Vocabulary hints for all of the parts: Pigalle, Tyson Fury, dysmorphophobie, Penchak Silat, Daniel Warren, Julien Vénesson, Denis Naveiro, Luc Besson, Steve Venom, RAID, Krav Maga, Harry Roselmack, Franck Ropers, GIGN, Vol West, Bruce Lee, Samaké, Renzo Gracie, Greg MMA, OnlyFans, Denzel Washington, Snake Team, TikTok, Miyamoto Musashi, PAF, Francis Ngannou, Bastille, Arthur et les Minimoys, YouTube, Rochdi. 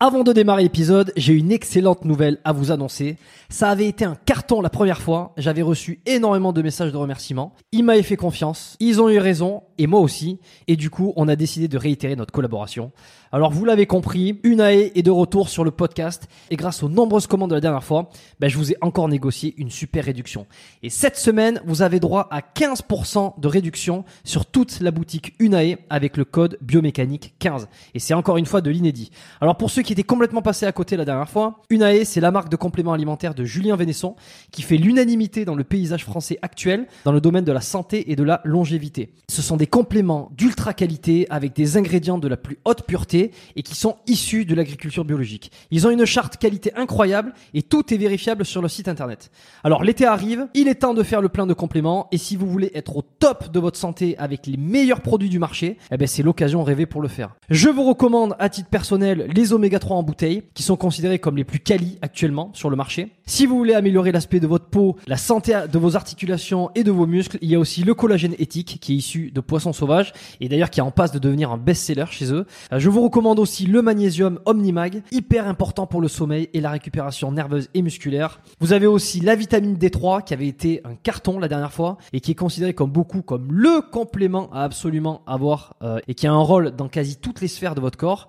Avant de démarrer l'épisode, j'ai une excellente nouvelle à vous annoncer. Ça avait été un carton la première fois. J'avais reçu énormément de messages de remerciements. Ils m'avaient fait confiance. Ils ont eu raison. Et moi aussi. Et du coup, on a décidé de réitérer notre collaboration. Alors, vous l'avez compris, UNAE est de retour sur le podcast. Et grâce aux nombreuses commandes de la dernière fois, je vous ai encore négocié une super réduction. Et cette semaine, vous avez droit à 15% de réduction sur toute la boutique UNAE avec le code Biomécanique 15. Et c'est encore une fois de l'inédit. Alors, pour ceux qui étaient complètement passés à côté la dernière fois, UNAE, c'est la marque de compléments alimentaires de Julien Vénesson qui fait l'unanimité dans le paysage français actuel dans le domaine de la santé et de la longévité. Ce sont des compléments d'ultra qualité avec des ingrédients de la plus haute pureté et qui sont issus de l'agriculture biologique. Ils ont une charte qualité incroyable et tout est vérifiable sur leur site internet. Alors l'été arrive, il est temps de faire le plein de compléments et si vous voulez être au top de votre santé avec les meilleurs produits du marché, c'est l'occasion rêvée pour le faire. Je vous recommande à titre personnel les oméga 3 en bouteille qui sont considérés comme les plus qualis actuellement sur le marché. Si vous voulez améliorer l'aspect de votre peau, la santé de vos articulations et de vos muscles, il y a aussi le collagène éthique qui est issu de poissons sauvages et d'ailleurs qui est en passe de devenir un best-seller chez eux. Je vous recommande aussi le magnésium Omnimag, hyper important pour le sommeil et la récupération nerveuse et musculaire. Vous avez aussi la vitamine D3 qui avait été un carton la dernière fois et qui est considérée comme le complément à absolument avoir et qui a un rôle dans quasi toutes les sphères de votre corps.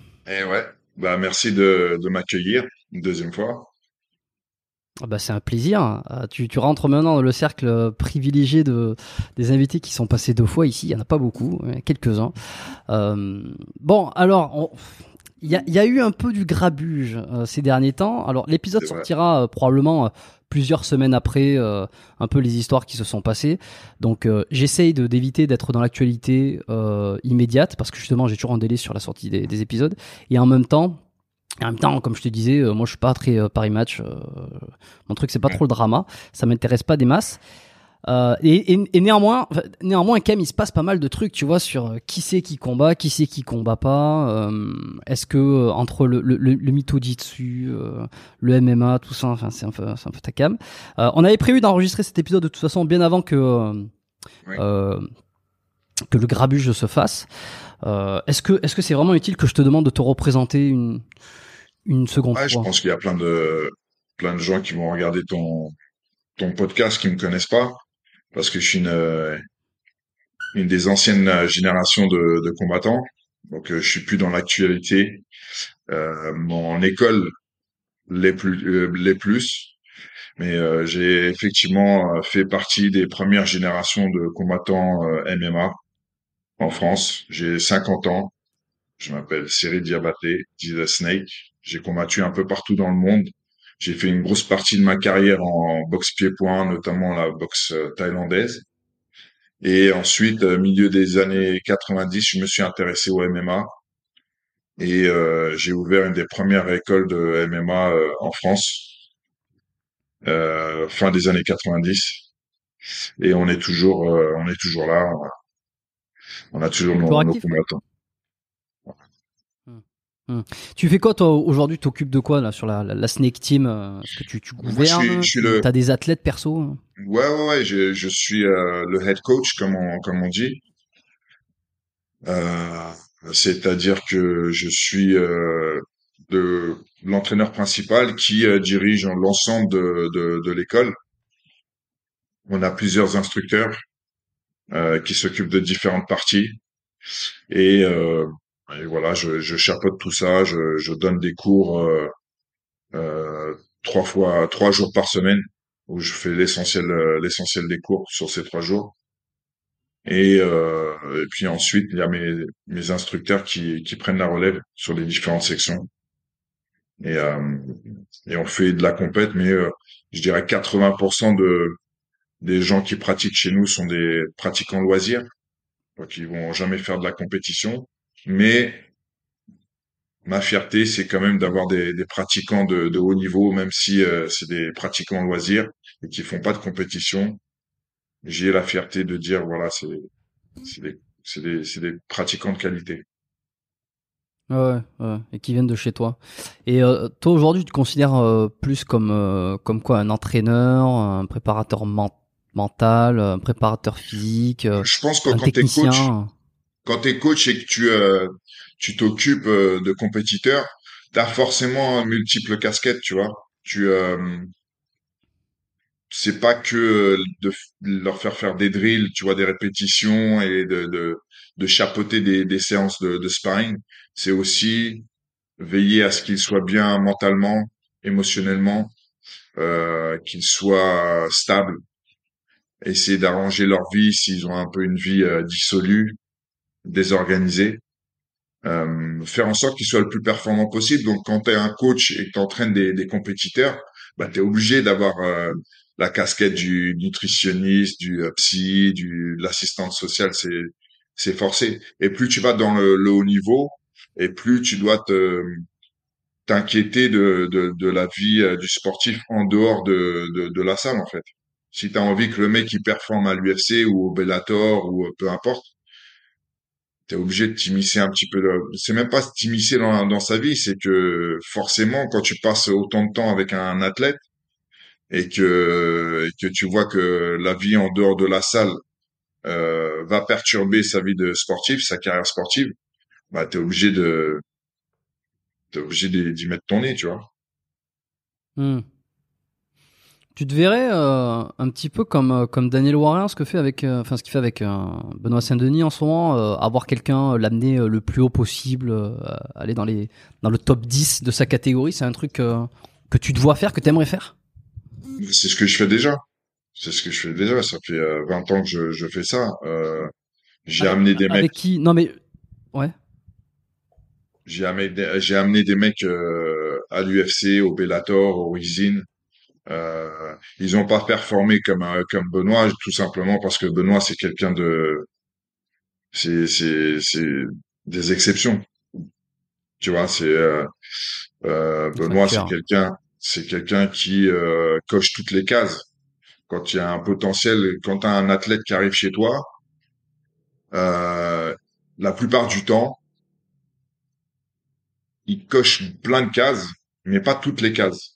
Eh ouais. Merci de m'accueillir une deuxième fois. C'est un plaisir. Tu rentres maintenant dans le cercle privilégié des invités qui sont passés deux fois ici. Il n'y en a pas beaucoup, il y en a quelques-uns. Il y a eu un peu du grabuge ces derniers temps. Alors l'épisode sortira probablement plusieurs semaines après un peu les histoires qui se sont passées. Donc j'essaye d'éviter d'être dans l'actualité immédiate parce que justement j'ai toujours un délai sur la sortie des épisodes. Et en même temps, comme je te disais, moi je suis pas très Paris Match. Mon truc c'est pas trop le drama, ça m'intéresse pas des masses. Et néanmoins, quand même, il se passe pas mal de trucs, tu vois, sur qui c'est qui combat pas. Est-ce que entre le Mito Jitsu, le MMA, tout ça, enfin c'est un peu ta cam. On avait prévu d'enregistrer cet épisode de toute façon bien avant que le grabuge se fasse. Est-ce que c'est vraiment utile que je te demande de te représenter une seconde fois ? Je pense qu'il y a plein de gens qui vont regarder ton podcast qui me connaissent pas parce que je suis une des anciennes générations de combattants, donc je suis plus dans l'actualité. Mon école l'est plus, mais j'ai effectivement fait partie des premières générations de combattants MMA en France. J'ai 50 ans, je m'appelle Cyrille Diabaté, dit The Snake. J'ai combattu un peu partout dans le monde. J'ai fait une grosse partie de ma carrière en boxe pied-point, notamment la boxe thaïlandaise. Et ensuite, au milieu des années 90, je me suis intéressé au MMA. Et j'ai ouvert une des premières écoles de MMA en France, fin des années 90. Et on est toujours là. On a toujours nos combattants. Tu fais quoi, toi, aujourd'hui? Tu t'occupes de quoi, là, sur la Snake Team? Est-ce que tu gouvernes? Tu as des athlètes perso? Ouais. Je suis le head coach, comme on dit. C'est-à-dire que je suis l'entraîneur principal qui dirige l'ensemble de l'école. On a plusieurs instructeurs qui s'occupent de différentes parties. Et voilà, je chapeaute tout ça. Je donne des cours 3 jours par semaine, où je fais l'essentiel des cours sur ces 3 jours. Et puis ensuite, il y a mes instructeurs qui prennent la relève sur les différentes sections. Et on fait de la compète, mais je dirais 80% des gens qui pratiquent chez nous sont des pratiquants loisirs, donc ils vont jamais faire de la compétition. Mais ma fierté, c'est quand même d'avoir des pratiquants de haut niveau, même si c'est des pratiquants loisirs et qui font pas de compétition. J'ai la fierté de dire, voilà, c'est des pratiquants de qualité. Ouais, et qui viennent de chez toi. Et toi, aujourd'hui, tu te considères plus comme quoi, un entraîneur, un préparateur mental, un préparateur physique, je pense que un technicien. Quand t'es coach et que tu t'occupes de compétiteurs, t'as forcément multiples casquettes, tu vois. C'est pas que de leur faire des drills, tu vois, des répétitions et de chapeauter des séances de sparring. C'est aussi veiller à ce qu'ils soient bien mentalement, émotionnellement, qu'ils soient stables, essayer d'arranger leur vie s'ils ont un peu une vie dissolue, désorganisée, faire en sorte qu'ils soient le plus performants possible. Donc quand t'es un coach et que t'entraînes des compétiteurs, bah t'es obligé d'avoir la casquette du nutritionniste, du psy, de l'assistante sociale, c'est forcé. Et plus tu vas dans le haut niveau, et plus tu dois t'inquiéter de la vie du sportif en dehors de la salle, en fait. Si tu as envie que le mec il performe à l'UFC ou au Bellator ou peu importe, tu es obligé de t'immiscer un petit peu. C'est même pas t'immiscer dans sa vie, c'est que forcément, quand tu passes autant de temps avec un athlète et que tu vois que la vie en dehors de la salle va perturber sa vie de sportif, sa carrière sportive, bah t'es obligé d'y mettre ton nez, tu vois. Tu te verrais un petit peu comme Daniel Warren, ce qu'il fait avec Benoît Saint-Denis en ce moment, avoir quelqu'un, l'amener le plus haut possible, aller dans le top 10 de sa catégorie. C'est un truc que tu te vois faire, que t'aimerais faire? C'est ce que je fais déjà. Ça fait 20 ans que je fais ça. J'ai amené des mecs. Avec qui? Non mais ouais. J'ai amené des mecs à l'UFC, au Bellator, au Rizin. Ils n'ont pas performé comme Benoît, tout simplement parce que Benoît, c'est quelqu'un de... C'est des exceptions. Tu vois, c'est... Benoît, c'est quelqu'un qui coche toutes les cases. Quand il y a un potentiel, quand tu as un athlète qui arrive chez toi, la plupart du temps, il coche plein de cases, mais pas toutes les cases.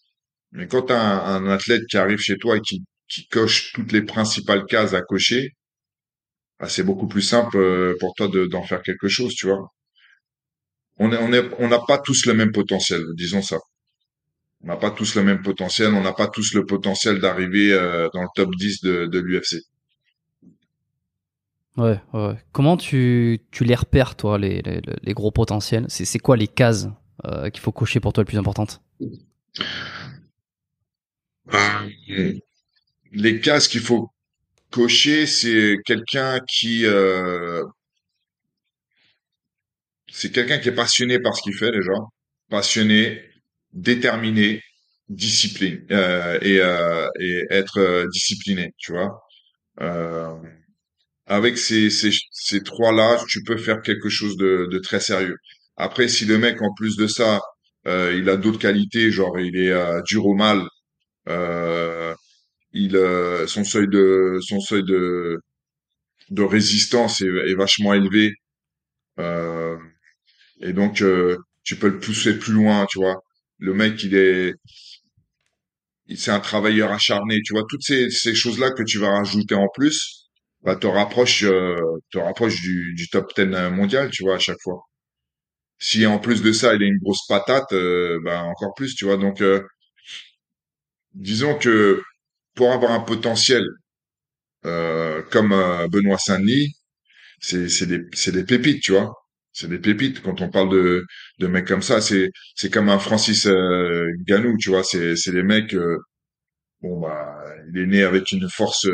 Mais quand tu as un athlète qui arrive chez toi et qui coche toutes les principales cases à cocher, bah c'est beaucoup plus simple pour toi d'en faire quelque chose, tu vois. On n'a pas tous le même potentiel, disons ça. On n'a pas tous le même potentiel, on n'a pas tous le potentiel d'arriver dans le top 10 de l'UFC. Ouais. Comment tu les repères, toi, les gros potentiels? C'est quoi les cases qu'il faut cocher pour toi les plus importantes? Les cases qu'il faut cocher, c'est quelqu'un qui est passionné par ce qu'il fait déjà, passionné, déterminé, discipliné et être discipliné, tu vois. Avec ces trois-là, tu peux faire quelque chose de très sérieux. Après, si le mec, en plus de ça, il a d'autres qualités, genre il est dur au mal, son seuil de résistance est vachement élevé, Et donc, tu peux le pousser plus loin, tu vois. Le mec, c'est un travailleur acharné, tu vois. Toutes ces choses-là que tu vas rajouter en plus, bah, te rapproche du top 10 mondial, tu vois, à chaque fois. Si en plus de ça, il a une grosse patate, bah, encore plus, tu vois. Donc, disons que pour avoir un potentiel comme Benoît Saint-Denis, c'est des pépites, tu vois. C'est des pépites quand on parle de mecs comme ça. C'est comme un Francis Ngannou, tu vois. C'est des mecs. Bon bah, il est né avec une force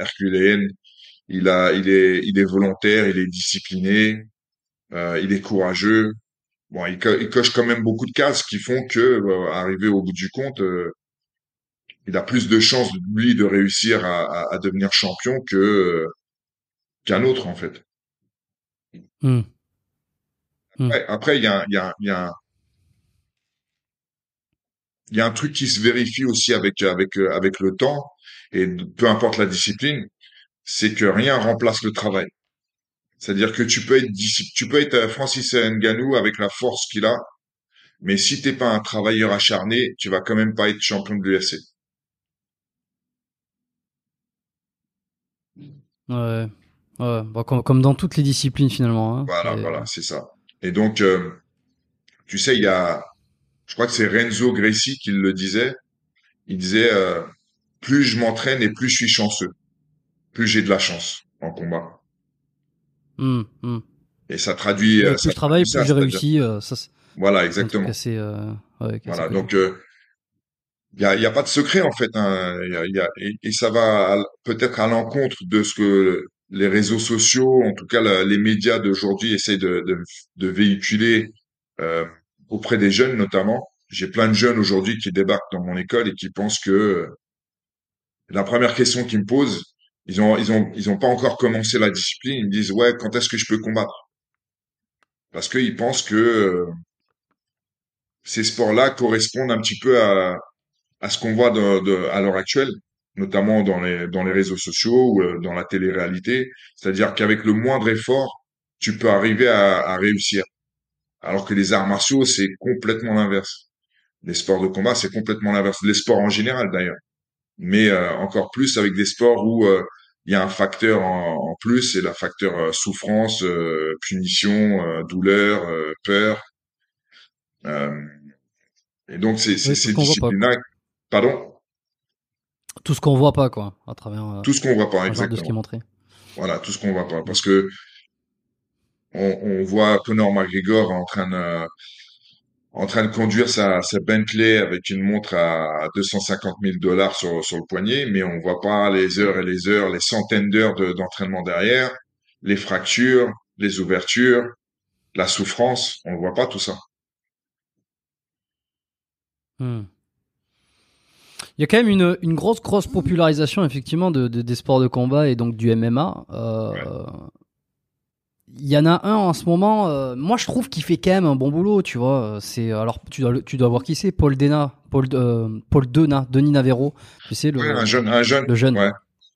herculéenne. Il est volontaire, il est discipliné, il est courageux. Bon, il coche quand même beaucoup de cases qui font que, arrivé au bout du compte, il a plus de chances lui de réussir à devenir champion qu'un autre en fait. Mm. Après, il y a un truc qui se vérifie aussi avec le temps, et peu importe la discipline, c'est que rien remplace le travail. C'est-à-dire que tu peux être Francis Ngannou avec la force qu'il a, mais si t'es pas un travailleur acharné, tu vas quand même pas être champion de l'UFC. Ouais, ouais. Bon, comme dans toutes les disciplines finalement. Hein. Voilà, c'est ça. Et donc, tu sais, je crois que c'est Renzo Gracie qui le disait. Il disait, plus je m'entraîne et plus je suis chanceux, plus j'ai de la chance en combat. Mm, mm. Et ça traduit. Et plus je travaille, plus j'ai réussi. Voilà, exactement. Voilà, donc il y a pas de secret en fait. Hein. Et ça va peut-être à l'encontre de ce que les réseaux sociaux, en tout cas les médias d'aujourd'hui essayent de véhiculer auprès des jeunes notamment. J'ai plein de jeunes aujourd'hui qui débarquent dans mon école et qui pensent que la première question qu'ils me posent, ils ont pas encore commencé la discipline, ils me disent ouais, quand est-ce que je peux combattre? Parce que ils pensent que ces sports-là correspondent un petit peu à ce qu'on voit à l'heure actuelle, notamment dans les réseaux sociaux ou dans la télé-réalité. C'est-à-dire qu'avec le moindre effort, tu peux arriver à réussir. Alors que les arts martiaux, c'est complètement l'inverse. Les sports de combat, c'est complètement l'inverse. Les sports en général, d'ailleurs. Mais encore plus avec des sports où il y a un facteur en plus, c'est la facteur souffrance, punition, douleur, peur. Et donc, c'est ces disciplines-là... Pardon ? Tout ce qu'on voit pas, quoi, à travers tout ce qu'on voit pas, exactement. De ce qui est montré. Voilà, tout ce qu'on voit pas, parce que on voit Conor McGregor en train de conduire sa Bentley avec une montre à $250,000 sur le poignet, mais on voit pas les heures et les heures, les centaines d'heures d'entraînement derrière, les fractures, les ouvertures, la souffrance, on ne voit pas tout ça. Hmm. Il y a quand même une grosse popularisation effectivement des sports de combat et donc du MMA. Ouais. Il y en a un en ce moment. Moi, je trouve qu'il fait quand même un bon boulot, tu vois. C'est alors tu dois voir qui c'est. Denis Naveiro. Tu sais le jeune.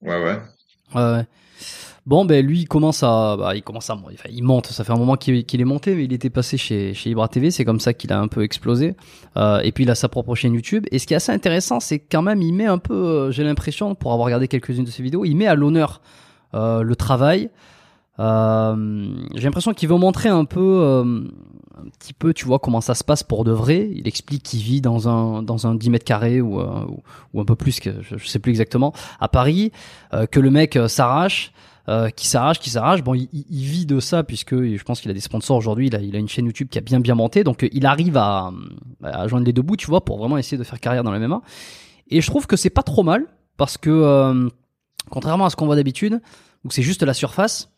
Ouais. Bon, ben lui, il monte. Ça fait un moment qu'il est monté, mais il était passé chez Ibra TV. C'est comme ça qu'il a un peu explosé. Et puis il a sa propre chaîne YouTube. Et ce qui est assez intéressant, c'est quand même il met un peu, j'ai l'impression, pour avoir regardé quelques-unes de ses vidéos, il met à l'honneur le travail. J'ai l'impression qu'il veut montrer un petit peu, tu vois, comment ça se passe pour de vrai. Il explique qu'il vit dans un 10 mètres carrés ou un peu plus, que je sais plus exactement, à Paris, que le mec s'arrache. Qui s'arrache. Bon, il vit de ça puisque je pense qu'il a des sponsors aujourd'hui. Il a une chaîne YouTube qui a bien montée. Donc, il arrive à joindre les deux bouts, tu vois, pour vraiment essayer de faire carrière dans la MMA. Et je trouve que c'est pas trop mal parce que, contrairement à ce qu'on voit d'habitude, où c'est juste la surface,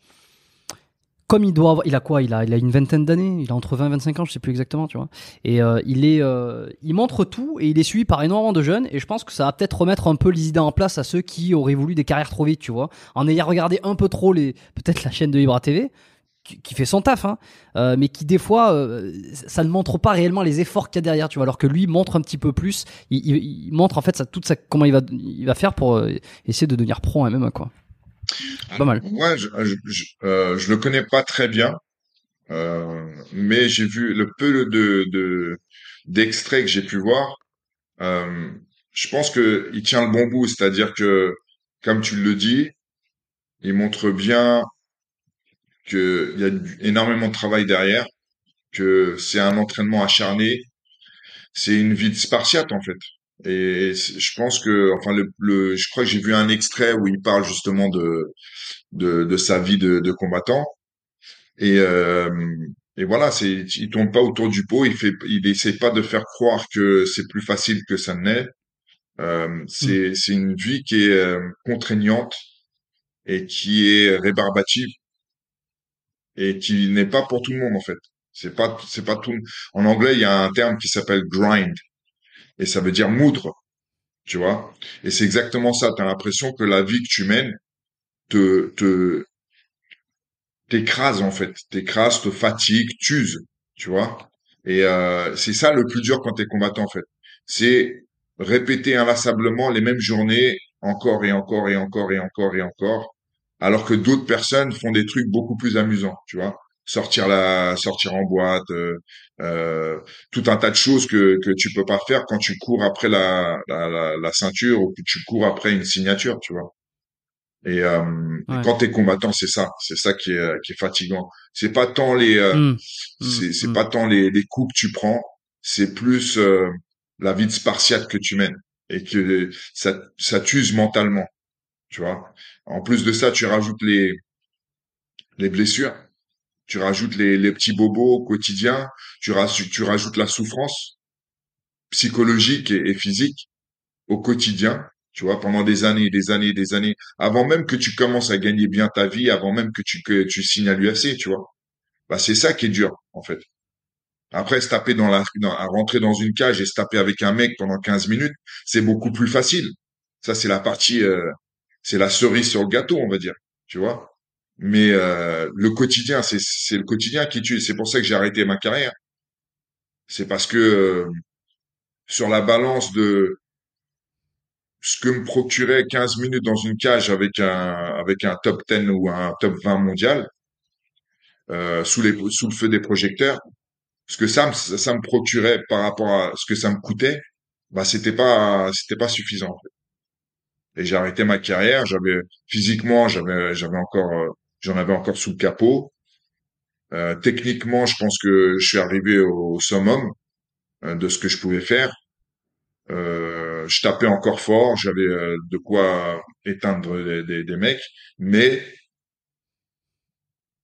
comme il doit avoir, il a quoi? Il a une vingtaine d'années. Il a entre 20 et 25 ans, je sais plus exactement, tu vois. Et, il montre tout et il est suivi par énormément de jeunes. Et je pense que ça va peut-être remettre un peu les idées en place à ceux qui auraient voulu des carrières trop vite, tu vois. En ayant regardé un peu trop peut-être la chaîne de Ibra TV, qui fait son taf, hein. Mais qui, des fois, ça ne montre pas réellement les efforts qu'il y a derrière, tu vois. Alors que lui montre un petit peu plus. Il montre, en fait, comment il va faire pour essayer de devenir pro en MMA, quoi. Pas mal. Ouais, je le connais pas très bien. Mais j'ai vu le peu d'extraits que j'ai pu voir. Je pense que il tient le bon bout, c'est-à-dire que, comme tu le dis, il montre bien qu'il y a énormément de travail derrière, que c'est un entraînement acharné, c'est une vie de Spartiate en fait. Et je pense que, enfin, je crois que j'ai vu un extrait où il parle justement de sa vie de combattant. Et voilà, il tourne pas autour du pot, il essaie pas de faire croire que c'est plus facile que ça ne l'est. C'est une vie qui est contraignante et qui est rébarbative et qui n'est pas pour tout le monde en fait. C'est pas tout. En anglais, il y a un terme qui s'appelle grind et ça veut dire moudre, tu vois. Et c'est exactement ça. T'as l'impression que la vie que tu mènes t'écrase en fait, t'écrase, te fatigue, t'use, tu vois. Et c'est ça le plus dur quand t'es combattant en fait. C'est répéter inlassablement les mêmes journées encore et encore et encore et encore et encore, alors que d'autres personnes font des trucs beaucoup plus amusants, tu vois. Sortir en boîte, tout un tas de choses que tu peux pas faire quand tu cours après la ceinture ou que tu cours après une signature, tu vois. Et quand t'es combattant, c'est ça qui est fatigant. C'est pas tant les coups que tu prends, c'est plus la vie de Spartiate que tu mènes et que ça t'use mentalement, tu vois. En plus de ça, tu rajoutes les blessures, tu rajoutes les petits bobos quotidiens, tu rajoutes la souffrance psychologique et physique au quotidien. Tu vois, pendant des années, des années, des années, avant même que tu commences à gagner bien ta vie, avant même que tu signes à l'UFC, tu vois. Bah, c'est ça qui est dur, en fait. Après, se taper à rentrer dans une cage et se taper avec un mec pendant 15 minutes, c'est beaucoup plus facile. Ça, c'est la partie, c'est la cerise sur le gâteau, on va dire, tu vois. Mais, le quotidien, c'est le quotidien qui tue. C'est pour ça que j'ai arrêté ma carrière. C'est parce que, sur la balance de, ce que me procurait 15 minutes dans une cage avec un top 10 ou un top 20 mondial, sous le feu des projecteurs, ce que ça me procurait par rapport à ce que ça me coûtait, bah, c'était pas suffisant, en fait. Et j'ai arrêté ma carrière, physiquement, j'en avais encore sous le capot. Techniquement, je pense que je suis arrivé au summum, de ce que je pouvais faire. Je tapais encore fort, j'avais de quoi éteindre des mecs, mais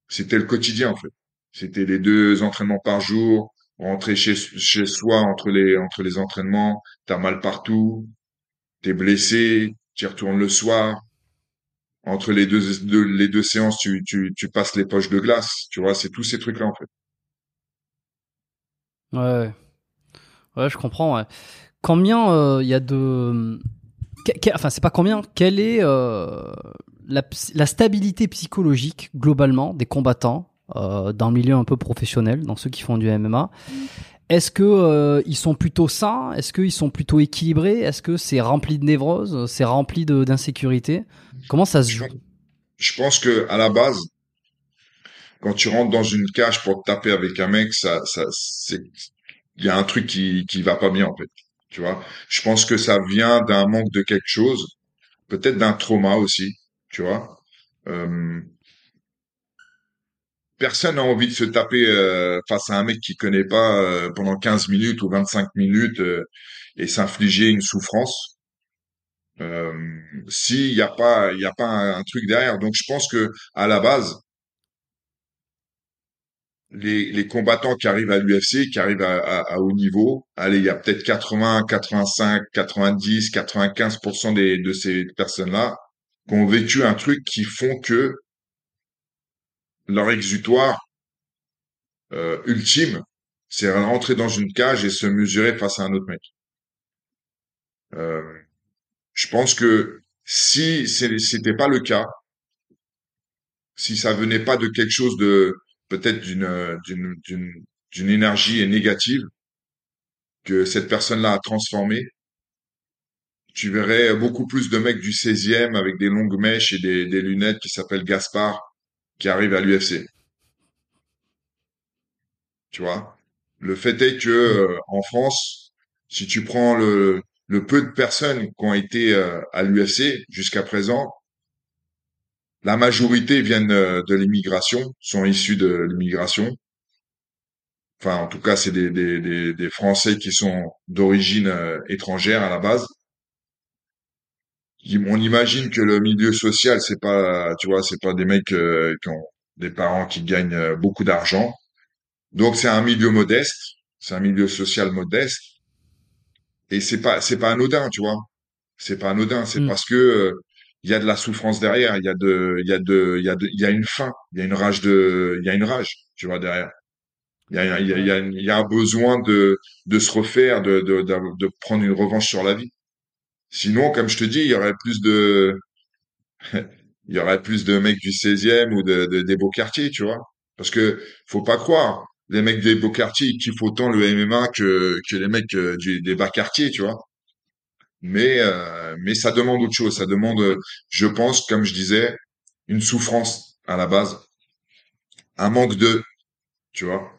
c'était le quotidien en fait. C'était les 2 entraînements par jour, rentrer chez soi entre les entraînements, t'as mal partout, t'es blessé, t'y retournes le soir. Entre les deux séances, tu passes les poches de glace, tu vois, c'est tous ces trucs-là en fait. Ouais, je comprends. Ouais. Combien il y a de... Enfin, c'est pas combien. Quelle est la stabilité psychologique, globalement, des combattants dans le milieu un peu professionnel, dans ceux qui font du MMA? Est-ce que ils sont plutôt sains? Est-ce qu'ils sont plutôt équilibrés? Est-ce que c'est rempli de névrose? C'est rempli d'insécurité? Comment ça se joue? Je pense que à la base, quand tu rentres dans une cage pour te taper avec un mec, il y a un truc qui va pas bien, en fait. Tu vois, je pense que ça vient d'un manque de quelque chose, peut-être d'un trauma aussi, tu vois. Personne n'a envie de se taper face à un mec qu'il connaît pas pendant 15 minutes ou 25 minutes et s'infliger une souffrance. Si il y a pas un truc derrière, donc je pense que à la base, les combattants qui arrivent à l'UFC, qui arrivent à haut niveau, allez, il y a peut-être 80, 85, 90, 95% de ces personnes-là qui ont vécu un truc qui font que leur exutoire ultime, c'est rentrer dans une cage et se mesurer face à un autre mec. Je pense que si c'était pas le cas, si ça venait pas de quelque chose de peut-être d'une énergie négative que cette personne-là a transformée. Tu verrais beaucoup plus de mecs du 16e avec des longues mèches et des lunettes qui s'appellent Gaspard qui arrivent à l'UFC. tu vois. Le fait est que en France, si tu prends le peu de personnes qui ont été à l'UFC jusqu'à présent, la majorité viennent de l'immigration, sont issus de l'immigration. Enfin, en tout cas, c'est des Français qui sont d'origine étrangère à la base. On imagine que le milieu social, c'est pas, tu vois, c'est pas des mecs qui ont des parents qui gagnent beaucoup d'argent. Donc c'est un milieu modeste, c'est un milieu social modeste, et c'est pas anodin, tu vois. C'est pas anodin, c'est parce que il y a de la souffrance derrière, il y a une faim, il y a une rage, tu vois, derrière. Il y a un besoin de se refaire, de prendre une revanche sur la vie. Sinon, comme je te dis, il y aurait plus de mecs du 16e ou des beaux quartiers, tu vois. Parce que faut pas croire, les mecs des beaux quartiers, ils kiffent autant le MMA que les mecs des bas quartiers, tu vois. Mais ça demande autre chose, ça demande, je pense, comme je disais, une souffrance à la base, un manque de, tu vois.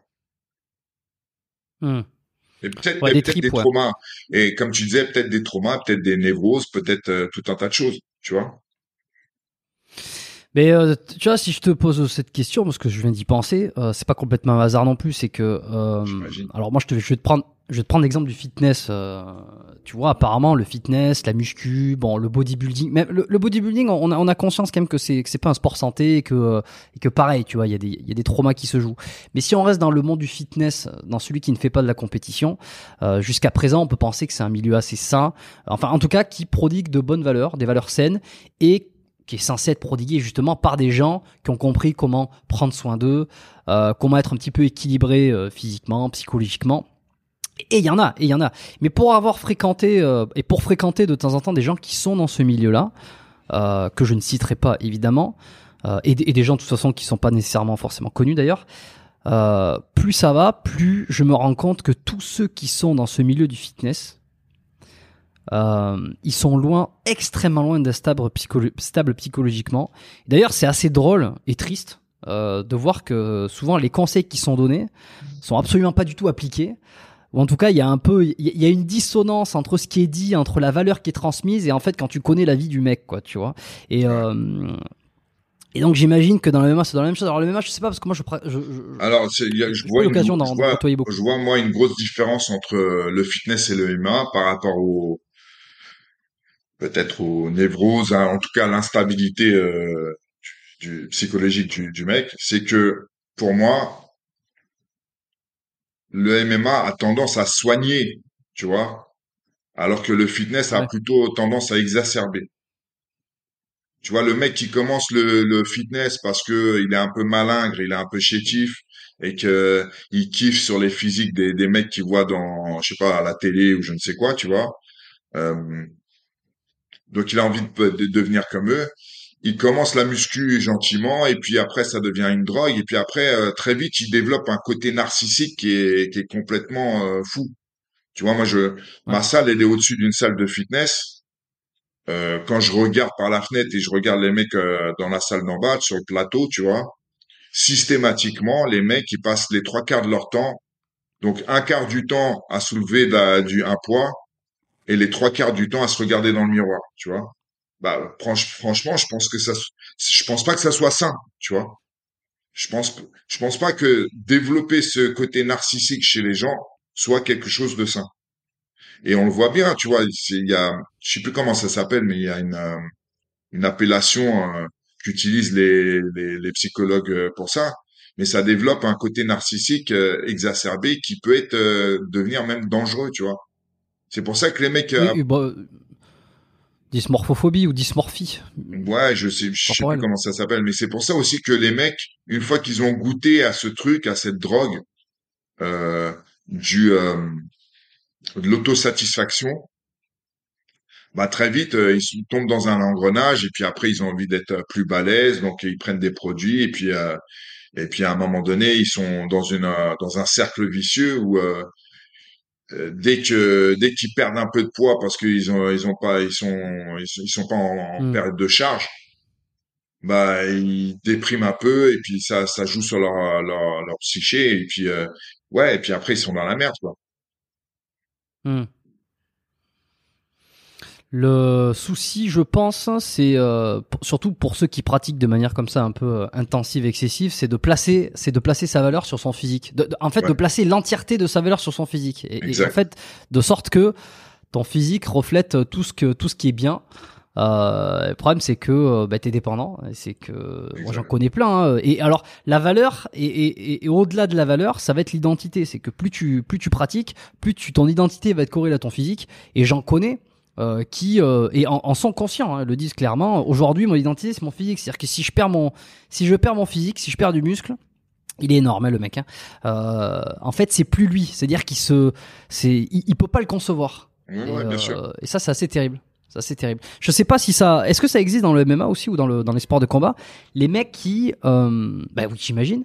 Et peut-être des traumas. Et comme tu disais, peut-être des traumas, peut-être des névroses, peut-être tout un tas de choses, tu vois. Mais tu vois, si je te pose cette question, parce que je viens d'y penser, c'est pas complètement un hasard non plus, c'est que alors moi je vais te prendre l'exemple du fitness. Tu vois, apparemment le fitness, la muscu, bon, le bodybuilding, même le bodybuilding, on a conscience quand même que c'est pas un sport santé et que pareil, tu vois, il y a des traumas qui se jouent. Mais si on reste dans le monde du fitness, dans celui qui ne fait pas de la compétition, jusqu'à présent, on peut penser que c'est un milieu assez sain, enfin en tout cas qui prodigue de bonnes valeurs, des valeurs saines, et qui est censé être prodigué justement par des gens qui ont compris comment prendre soin d'eux, comment être un petit peu équilibré physiquement, psychologiquement. Et il y en a. Mais pour avoir fréquenté et pour fréquenter de temps en temps des gens qui sont dans ce milieu-là, que je ne citerai pas évidemment, et des gens de toute façon qui ne sont pas nécessairement forcément connus d'ailleurs, plus ça va, plus je me rends compte que tous ceux qui sont dans ce milieu du fitness, ils sont loin, extrêmement loin d'être stables psychologiquement. D'ailleurs, c'est assez drôle et triste de voir que souvent les conseils qui sont donnés sont absolument pas du tout appliqués. Ou en tout cas, il y a une dissonance entre ce qui est dit, entre la valeur qui est transmise et en fait quand tu connais la vie du mec, quoi, tu vois. Et donc j'imagine que dans le MMA, c'est dans la même chose. Alors le MMA, je sais pas parce que moi je vois moi une grosse différence entre le fitness et le MMA par rapport au peut-être aux névroses, hein, en tout cas l'instabilité psychologique du mec, c'est que pour moi, le MMA a tendance à soigner, tu vois, alors que le fitness a plutôt tendance à exacerber. Tu vois, le mec qui commence le fitness parce que il est un peu malingre, il est un peu chétif et que il kiffe sur les physiques des mecs qu'il voit dans, je sais pas, à la télé ou je ne sais quoi, tu vois. Donc il a envie de devenir comme eux. Il commence la muscu gentiment et puis après ça devient une drogue et puis après très vite il développe un côté narcissique qui est complètement fou. Tu vois, moi ma salle elle est au-dessus d'une salle de fitness. Quand je regarde par la fenêtre et je regarde les mecs dans la salle d'en bas sur le plateau, tu vois, systématiquement les mecs ils passent les 3 quarts de leur temps, donc 1 quart du temps à soulever un poids et les 3 quarts du temps à se regarder dans le miroir, tu vois. Bah franchement, je pense pas que ça soit sain, tu vois. Je pense pas que développer ce côté narcissique chez les gens soit quelque chose de sain. Et on le voit bien, tu vois, je sais plus comment ça s'appelle, mais il y a une appellation qu'utilisent les psychologues pour ça, mais ça développe un côté narcissique exacerbé qui peut être devenir même dangereux, tu vois. C'est pour ça que les mecs dysmorphophobie ou dysmorphie. Ouais, je sais plus comment ça s'appelle, mais c'est pour ça aussi que les mecs, une fois qu'ils ont goûté à ce truc, à cette drogue, de l'autosatisfaction, bah très vite ils tombent dans un engrenage et puis après ils ont envie d'être plus balèzes, donc ils prennent des produits et puis à un moment donné ils sont dans un cercle vicieux où dès qu'ils perdent un peu de poids parce qu'ils sont pas en période de charge, bah ils dépriment un peu et puis ça joue sur leur psyché et puis Ouais, et puis après, ils sont dans la merde, quoi. Hmm. Le souci, je pense, c'est surtout pour ceux qui pratiquent de manière comme ça un peu intensive, excessive, c'est de placer sa valeur sur son physique. De placer l'entièreté de sa valeur sur son physique. Et en fait, de sorte que ton physique reflète tout ce qui est bien. Le problème, c'est que t'es dépendant. C'est que moi, j'en connais plein. Hein. Et alors, la valeur et au-delà de la valeur, ça va être l'identité. C'est que plus tu pratiques, ton identité va être corrélée à ton physique. Et j'en connais qui sont conscients, hein, le disent clairement. Aujourd'hui, mon identité, c'est mon physique. C'est-à-dire que si je perds mon physique, si je perds du muscle. Il est énorme, le mec. Hein. En fait, c'est plus lui. C'est-à-dire qu'il peut pas le concevoir. Bien sûr. Et ça, c'est assez terrible. Ça, c'est terrible. Je sais pas si ça, est-ce que ça existe dans le MMA aussi ou dans les sports de combat, les mecs qui, oui, j'imagine,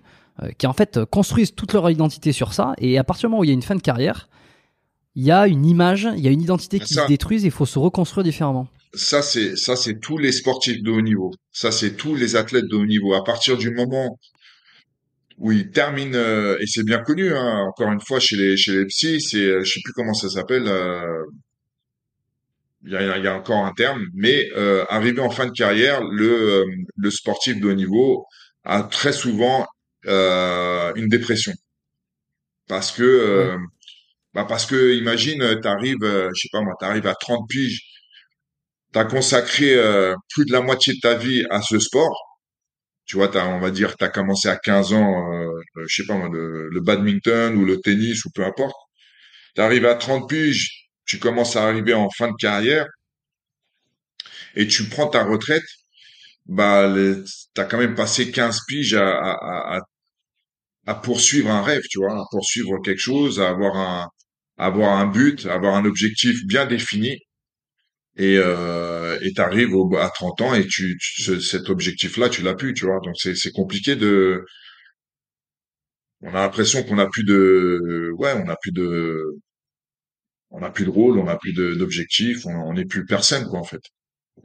qui en fait construisent toute leur identité sur ça, et à partir du moment où il y a une fin de carrière, il y a une image, il y a une identité qui se détruise, et il faut se reconstruire différemment. Ça c'est tous les sportifs de haut niveau. Ça c'est tous les athlètes de haut niveau. À partir du moment où ils terminent, et c'est bien connu, hein, encore une fois chez les psys, c'est, je sais plus comment ça s'appelle. Il y a encore un terme, mais arrivé en fin de carrière, le sportif de haut niveau a très souvent une dépression, parce que imagine, t'arrives à 30 piges, t'as consacré plus de la moitié de ta vie à ce sport, tu vois, t'as commencé à 15 ans, le badminton ou le tennis ou peu importe, t'arrives à 30 piges. Tu commences à arriver en fin de carrière et tu prends ta retraite, t'as quand même passé 15 piges à poursuivre un rêve, tu vois, à poursuivre quelque chose, à avoir un but, à avoir un objectif bien défini, et t'arrives à 30 ans et cet objectif-là, tu l'as plus, tu vois, donc c'est compliqué de, on a l'impression qu'on n'a plus de, ouais, on n'a plus de rôle, on n'a plus d'objectif, on n'est plus personne, quoi, en fait.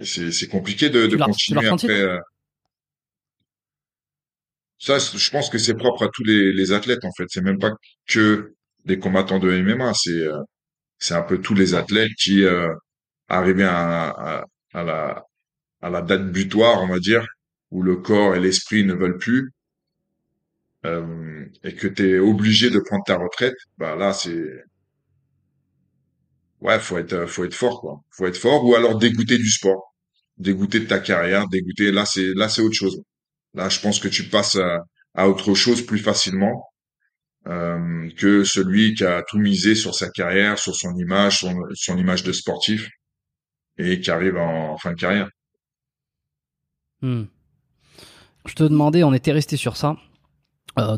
Et c'est compliqué de continuer après. Ça, je pense que c'est propre à tous les athlètes, en fait. C'est même pas que des combattants de MMA, c'est un peu tous les athlètes qui arrivent à la date butoir, on va dire, où le corps et l'esprit ne veulent plus, et que t'es obligé de prendre ta retraite, là, c'est... Ouais, faut être fort, quoi. Faut être fort, ou alors dégoûter du sport. Dégoûter de ta carrière, dégoûter. Là, c'est autre chose. Là, je pense que tu passes à autre chose plus facilement, que celui qui a tout misé sur sa carrière, sur son image, son image de sportif, et qui arrive en fin de carrière. Je te demandais, on était resté sur ça.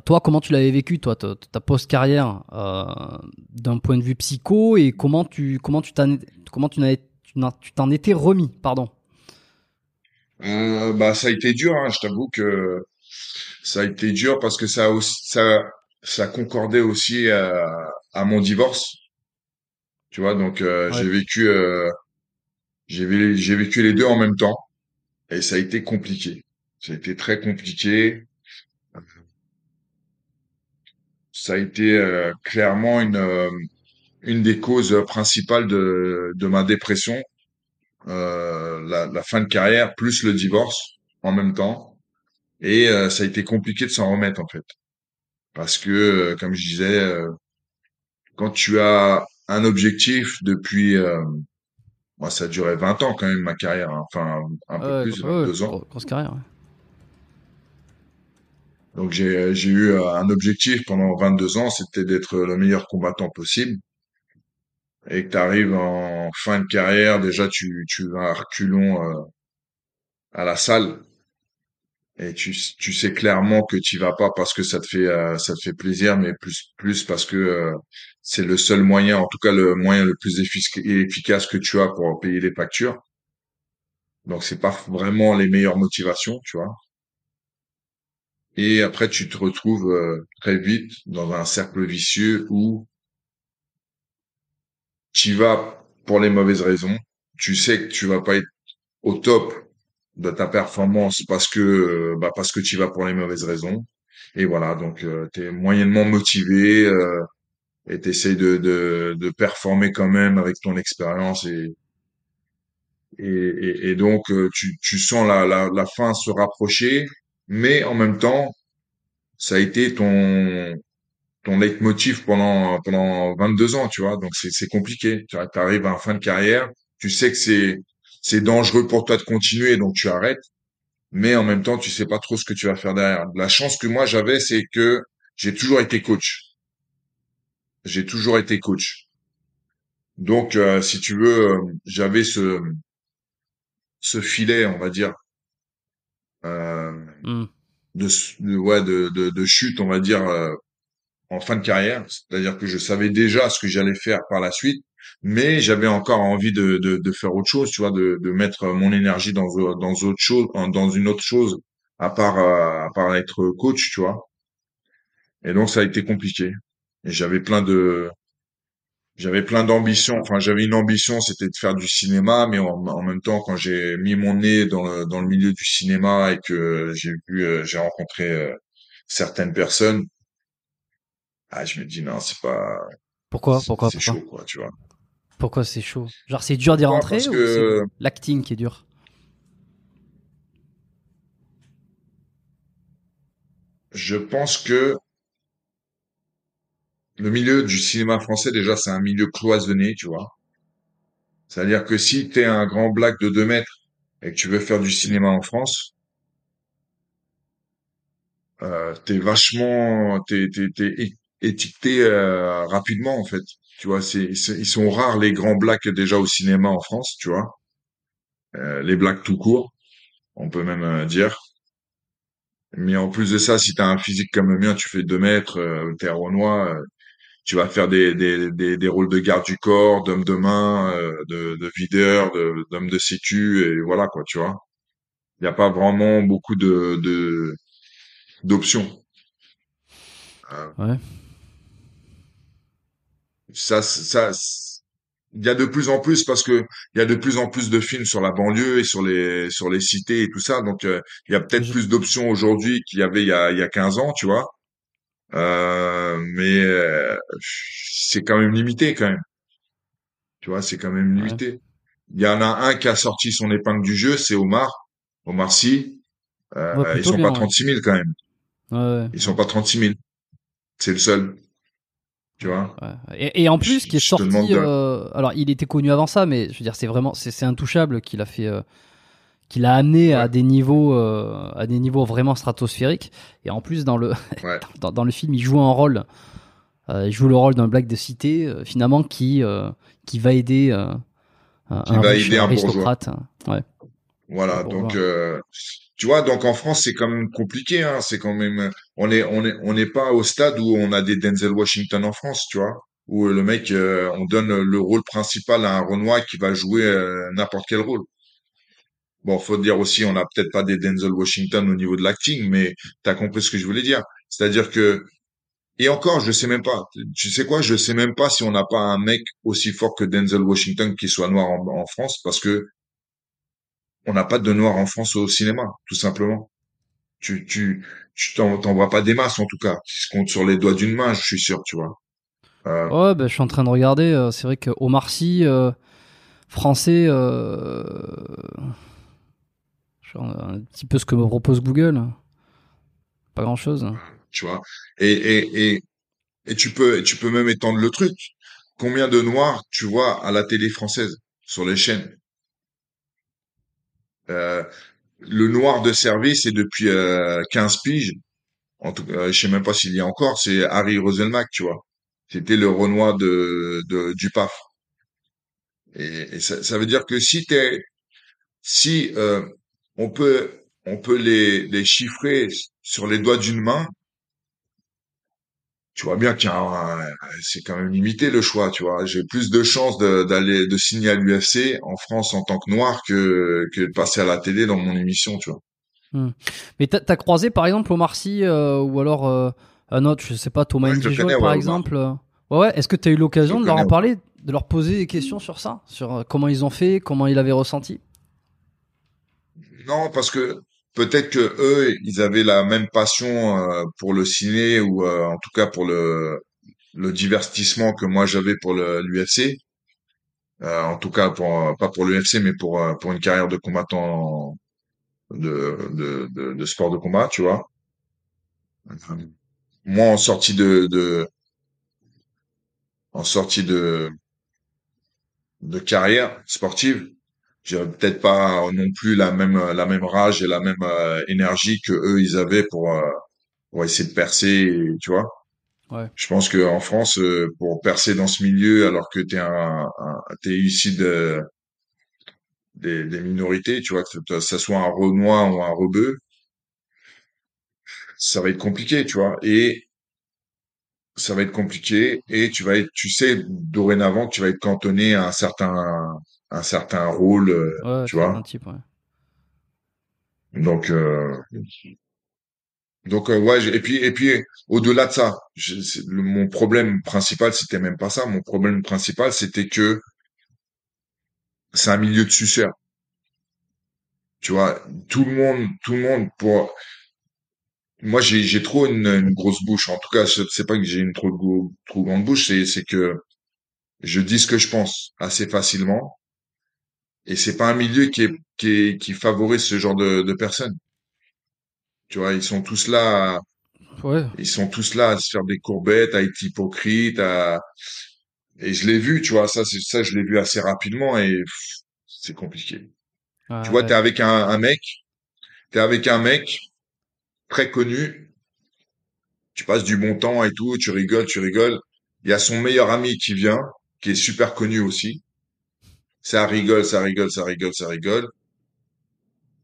Toi, comment tu l'avais vécu, toi, ta post-carrière, d'un point de vue psycho, et comment tu t'en étais remis, pardon. Ça a été dur, hein, je t'avoue que ça a été dur parce que ça concordait aussi à mon divorce, tu vois, donc ouais. J'ai vécu les deux en même temps, et ça a été compliqué, ça a été très compliqué. Ça a été clairement une des causes principales de ma dépression, la fin de carrière plus le divorce en même temps, et ça a été compliqué de s'en remettre, en fait, parce que comme je disais, quand tu as un objectif depuis ça a duré 20 ans quand même, ma carrière, hein, enfin un peu plus, 22 ans. Grosse carrière, ouais. Donc j'ai eu un objectif pendant 22 ans, c'était d'être le meilleur combattant possible. Et que t'arrives en fin de carrière, déjà tu vas à reculons à la salle, et tu sais clairement que t'y vas pas parce que ça te fait plaisir, mais plus parce que c'est le seul moyen, en tout cas le moyen le plus efficace que tu as pour payer les factures. Donc c'est pas vraiment les meilleures motivations, tu vois. Et après, tu te retrouves très vite dans un cercle vicieux où tu vas pour les mauvaises raisons. Tu sais que tu vas pas être au top de ta performance parce que tu vas pour les mauvaises raisons. Et voilà, donc tu es moyennement motivé et tu essaies de performer quand même avec ton expérience. Et donc, tu sens la fin se rapprocher, mais en même temps, ça a été ton leitmotiv pendant 22 ans, tu vois. Donc, c'est compliqué. Tu arrives à la fin de carrière, tu sais que c'est dangereux pour toi de continuer, donc tu arrêtes. Mais en même temps, tu sais pas trop ce que tu vas faire derrière. La chance que moi, j'avais, c'est que j'ai toujours été coach. Donc, si tu veux, j'avais ce filet, on va dire, de chute, on va dire, en fin de carrière. C'est-à-dire que je savais déjà ce que j'allais faire par la suite, mais j'avais encore envie de faire autre chose, tu vois, de mettre mon énergie dans une autre chose, à part être coach, tu vois. Et donc, ça a été compliqué. Et j'avais plein d'ambitions. Enfin, j'avais une ambition, c'était de faire du cinéma, mais en même temps, quand j'ai mis mon nez dans le milieu du cinéma et que j'ai rencontré certaines personnes, je me dis non, c'est pas. Pourquoi c'est chaud, quoi, tu vois. Pourquoi c'est chaud? Genre, c'est dur d'y rentrer parce que c'est l'acting qui est dur? Je pense que le milieu du cinéma français, déjà, c'est un milieu cloisonné, tu vois. C'est-à-dire que si t'es un grand black de 2 mètres et que tu veux faire du cinéma en France, t'es étiqueté rapidement, en fait. Tu vois, ils sont rares, les grands blacks déjà au cinéma en France, tu vois. Les blacks tout court, on peut même dire. Mais en plus de ça, si t'as un physique comme le mien, tu fais 2 mètres, t'es renois, tu vas faire des rôles de garde du corps, d'homme de main, de videur, d'homme de sécu, et voilà, quoi, tu vois. Il n'y a pas vraiment beaucoup d'options. Ouais. Ça, il y a de plus en plus, parce que il y a de plus en plus de films sur la banlieue et sur les cités et tout ça. Donc, il y a peut-être plus d'options aujourd'hui qu'il y avait il y a 15 ans, tu vois. Mais c'est quand même limité, quand même. Tu vois, c'est quand même limité. Il y en a un qui a sorti son épingle du jeu, c'est Omar Sy. Ils sont bien, pas 36 000, quand même. Ouais. Ils sont pas 36 000. C'est le seul. Tu vois. Ouais. Et en plus, qui est sorti. Alors, il était connu avant ça, mais je veux dire, c'est vraiment, c'est intouchable qu'il a fait, qu'il a amené à des niveaux vraiment stratosphériques. Et en plus, dans le film, il joue un rôle, il joue le rôle d'un black de cité, finalement, qui va aider un aristocrate. Ouais. Voilà. Donc, tu vois, donc en France, c'est quand même compliqué, hein. C'est quand même, on n'est pas au stade où on a des Denzel Washington en France, tu vois, où le mec, on donne le rôle principal à un Renoir qui va jouer n'importe quel rôle. Bon, faut dire aussi, on n'a peut-être pas des Denzel Washington au niveau de l'acting, mais t'as compris ce que je voulais dire. C'est-à-dire que, et encore, je sais même pas. Tu sais quoi, je sais même pas si on n'a pas un mec aussi fort que Denzel Washington qui soit noir en France, parce que on n'a pas de noirs en France au cinéma, tout simplement. Tu t'en vois pas des masses, en tout cas. Qui se comptent sur les doigts d'une main, je suis sûr, tu vois. Ouais, ben je suis en train de regarder. C'est vrai que Omar Sy, français, un petit peu ce que me propose Google. Pas grand chose. Tu vois. Et tu peux même étendre le truc. Combien de noirs tu vois à la télé française, sur les chaînes? Le noir de service, et depuis 15 piges, en tout cas, je sais même pas s'il y a encore, c'est Harry Roselmack, tu vois. C'était le Renoir du PAF. Et ça veut dire que si on peut les chiffrer sur les doigts d'une main, tu vois bien c'est quand même limité le choix, tu vois. J'ai plus de chances de signer à l'UFC en France en tant que noir que de passer à la télé dans mon émission, tu vois. Mais t'as croisé par exemple Omar Sy ou alors un autre, je sais pas, Thomas Ndiaye par exemple. Ouais. Est-ce que t'as eu l'occasion de leur en parler, de leur poser des questions sur ça, sur comment ils ont fait, comment ils l'avaient ressenti? Non, parce que Peut-être que eux, ils avaient la même passion pour le ciné ou en tout cas pour le divertissement que moi j'avais pour l'UFC. En tout cas, pas pour l'UFC, mais pour une carrière de combattant de sport de combat, tu vois. Moi, en sortie de carrière sportive, j'avais peut-être pas non plus la même rage et la même énergie que eux ils avaient pour essayer de percer, tu vois. Ouais. Je pense que en France pour percer dans ce milieu alors que t'es issu des minorités, tu vois, que ça soit un Renois ou un Rebeu, ça va être compliqué, tu vois. Et ça va être compliqué et tu sais dorénavant tu vas être cantonné à un certain rôle, ouais, tu vois. Type, ouais. Donc, ouais. Et puis, au-delà de ça, mon problème principal, c'était même pas ça. Mon problème principal, c'était que c'est un milieu de suceurs. Tu vois, tout le monde pour. Moi, j'ai trop une grosse bouche. En tout cas, c'est pas que j'ai une trop grande bouche, c'est que je dis ce que je pense assez facilement. Et c'est pas un milieu qui favorise ce genre de personnes. Tu vois, ils sont tous là. Ouais. Ils sont tous là à se faire des courbettes, à être hypocrites, et je l'ai vu, tu vois, ça je l'ai vu assez rapidement et c'est compliqué. Ah, tu vois, ouais. T'es avec un mec très connu. Tu passes du bon temps et tout, tu rigoles. Il y a son meilleur ami qui vient, qui est super connu aussi. Ça rigole.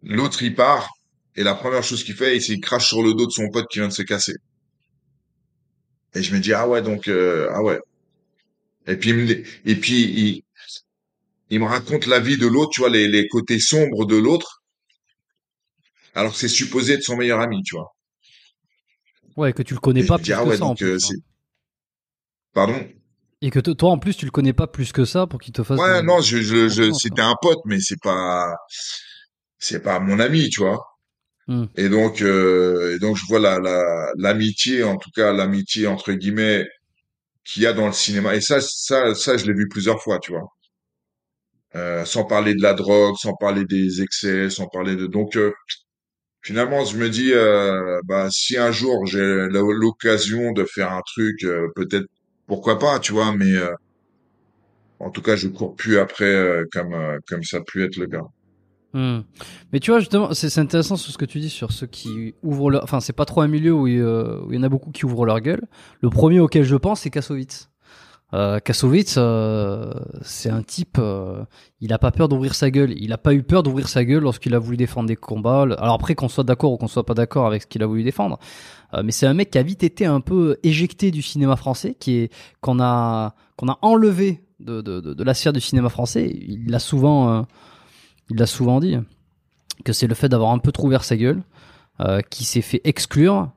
L'autre, il part, et la première chose qu'il fait, c'est qu'il crache sur le dos de son pote qui vient de se casser. Et je me dis, ah ouais, donc, ah ouais. Et puis, il me raconte la vie de l'autre, tu vois, les côtés sombres de l'autre, alors que c'est supposé être son meilleur ami, tu vois. Ouais, que tu le connais et pas plus que ça, en plus. Pardon ? Et que toi, en plus, tu le connais pas plus que ça pour qu'il te fasse. Ouais, non, c'était un pote, mais c'est pas mon ami, tu vois. Mm. Et donc, je vois l'amitié, en tout cas, l'amitié, entre guillemets, qu'il y a dans le cinéma. Et ça, je l'ai vu plusieurs fois, tu vois. Sans parler de la drogue, sans parler des excès, sans parler de, donc, finalement, je me dis, bah, si un jour j'ai l'occasion de faire un truc, peut-être, pourquoi pas, tu vois, mais en tout cas, je cours plus après comme ça a pu être le cas. Mmh. Mais tu vois, justement, c'est intéressant sur ce que tu dis sur ceux qui ouvrent leur... Enfin, c'est pas trop un milieu où il y en a beaucoup qui ouvrent leur gueule. Le premier auquel je pense, c'est Kassovitz. Kassovitz, c'est un type, il a pas peur d'ouvrir sa gueule. Il a pas eu peur d'ouvrir sa gueule lorsqu'il a voulu défendre des combats. Alors après, qu'on soit d'accord ou qu'on soit pas d'accord avec ce qu'il a voulu défendre, mais c'est un mec qui a vite été un peu éjecté du cinéma français, qu'on a enlevé de la sphère du cinéma français. Il l'a souvent dit que c'est le fait d'avoir un peu trop ouvert sa gueule qui s'est fait exclure.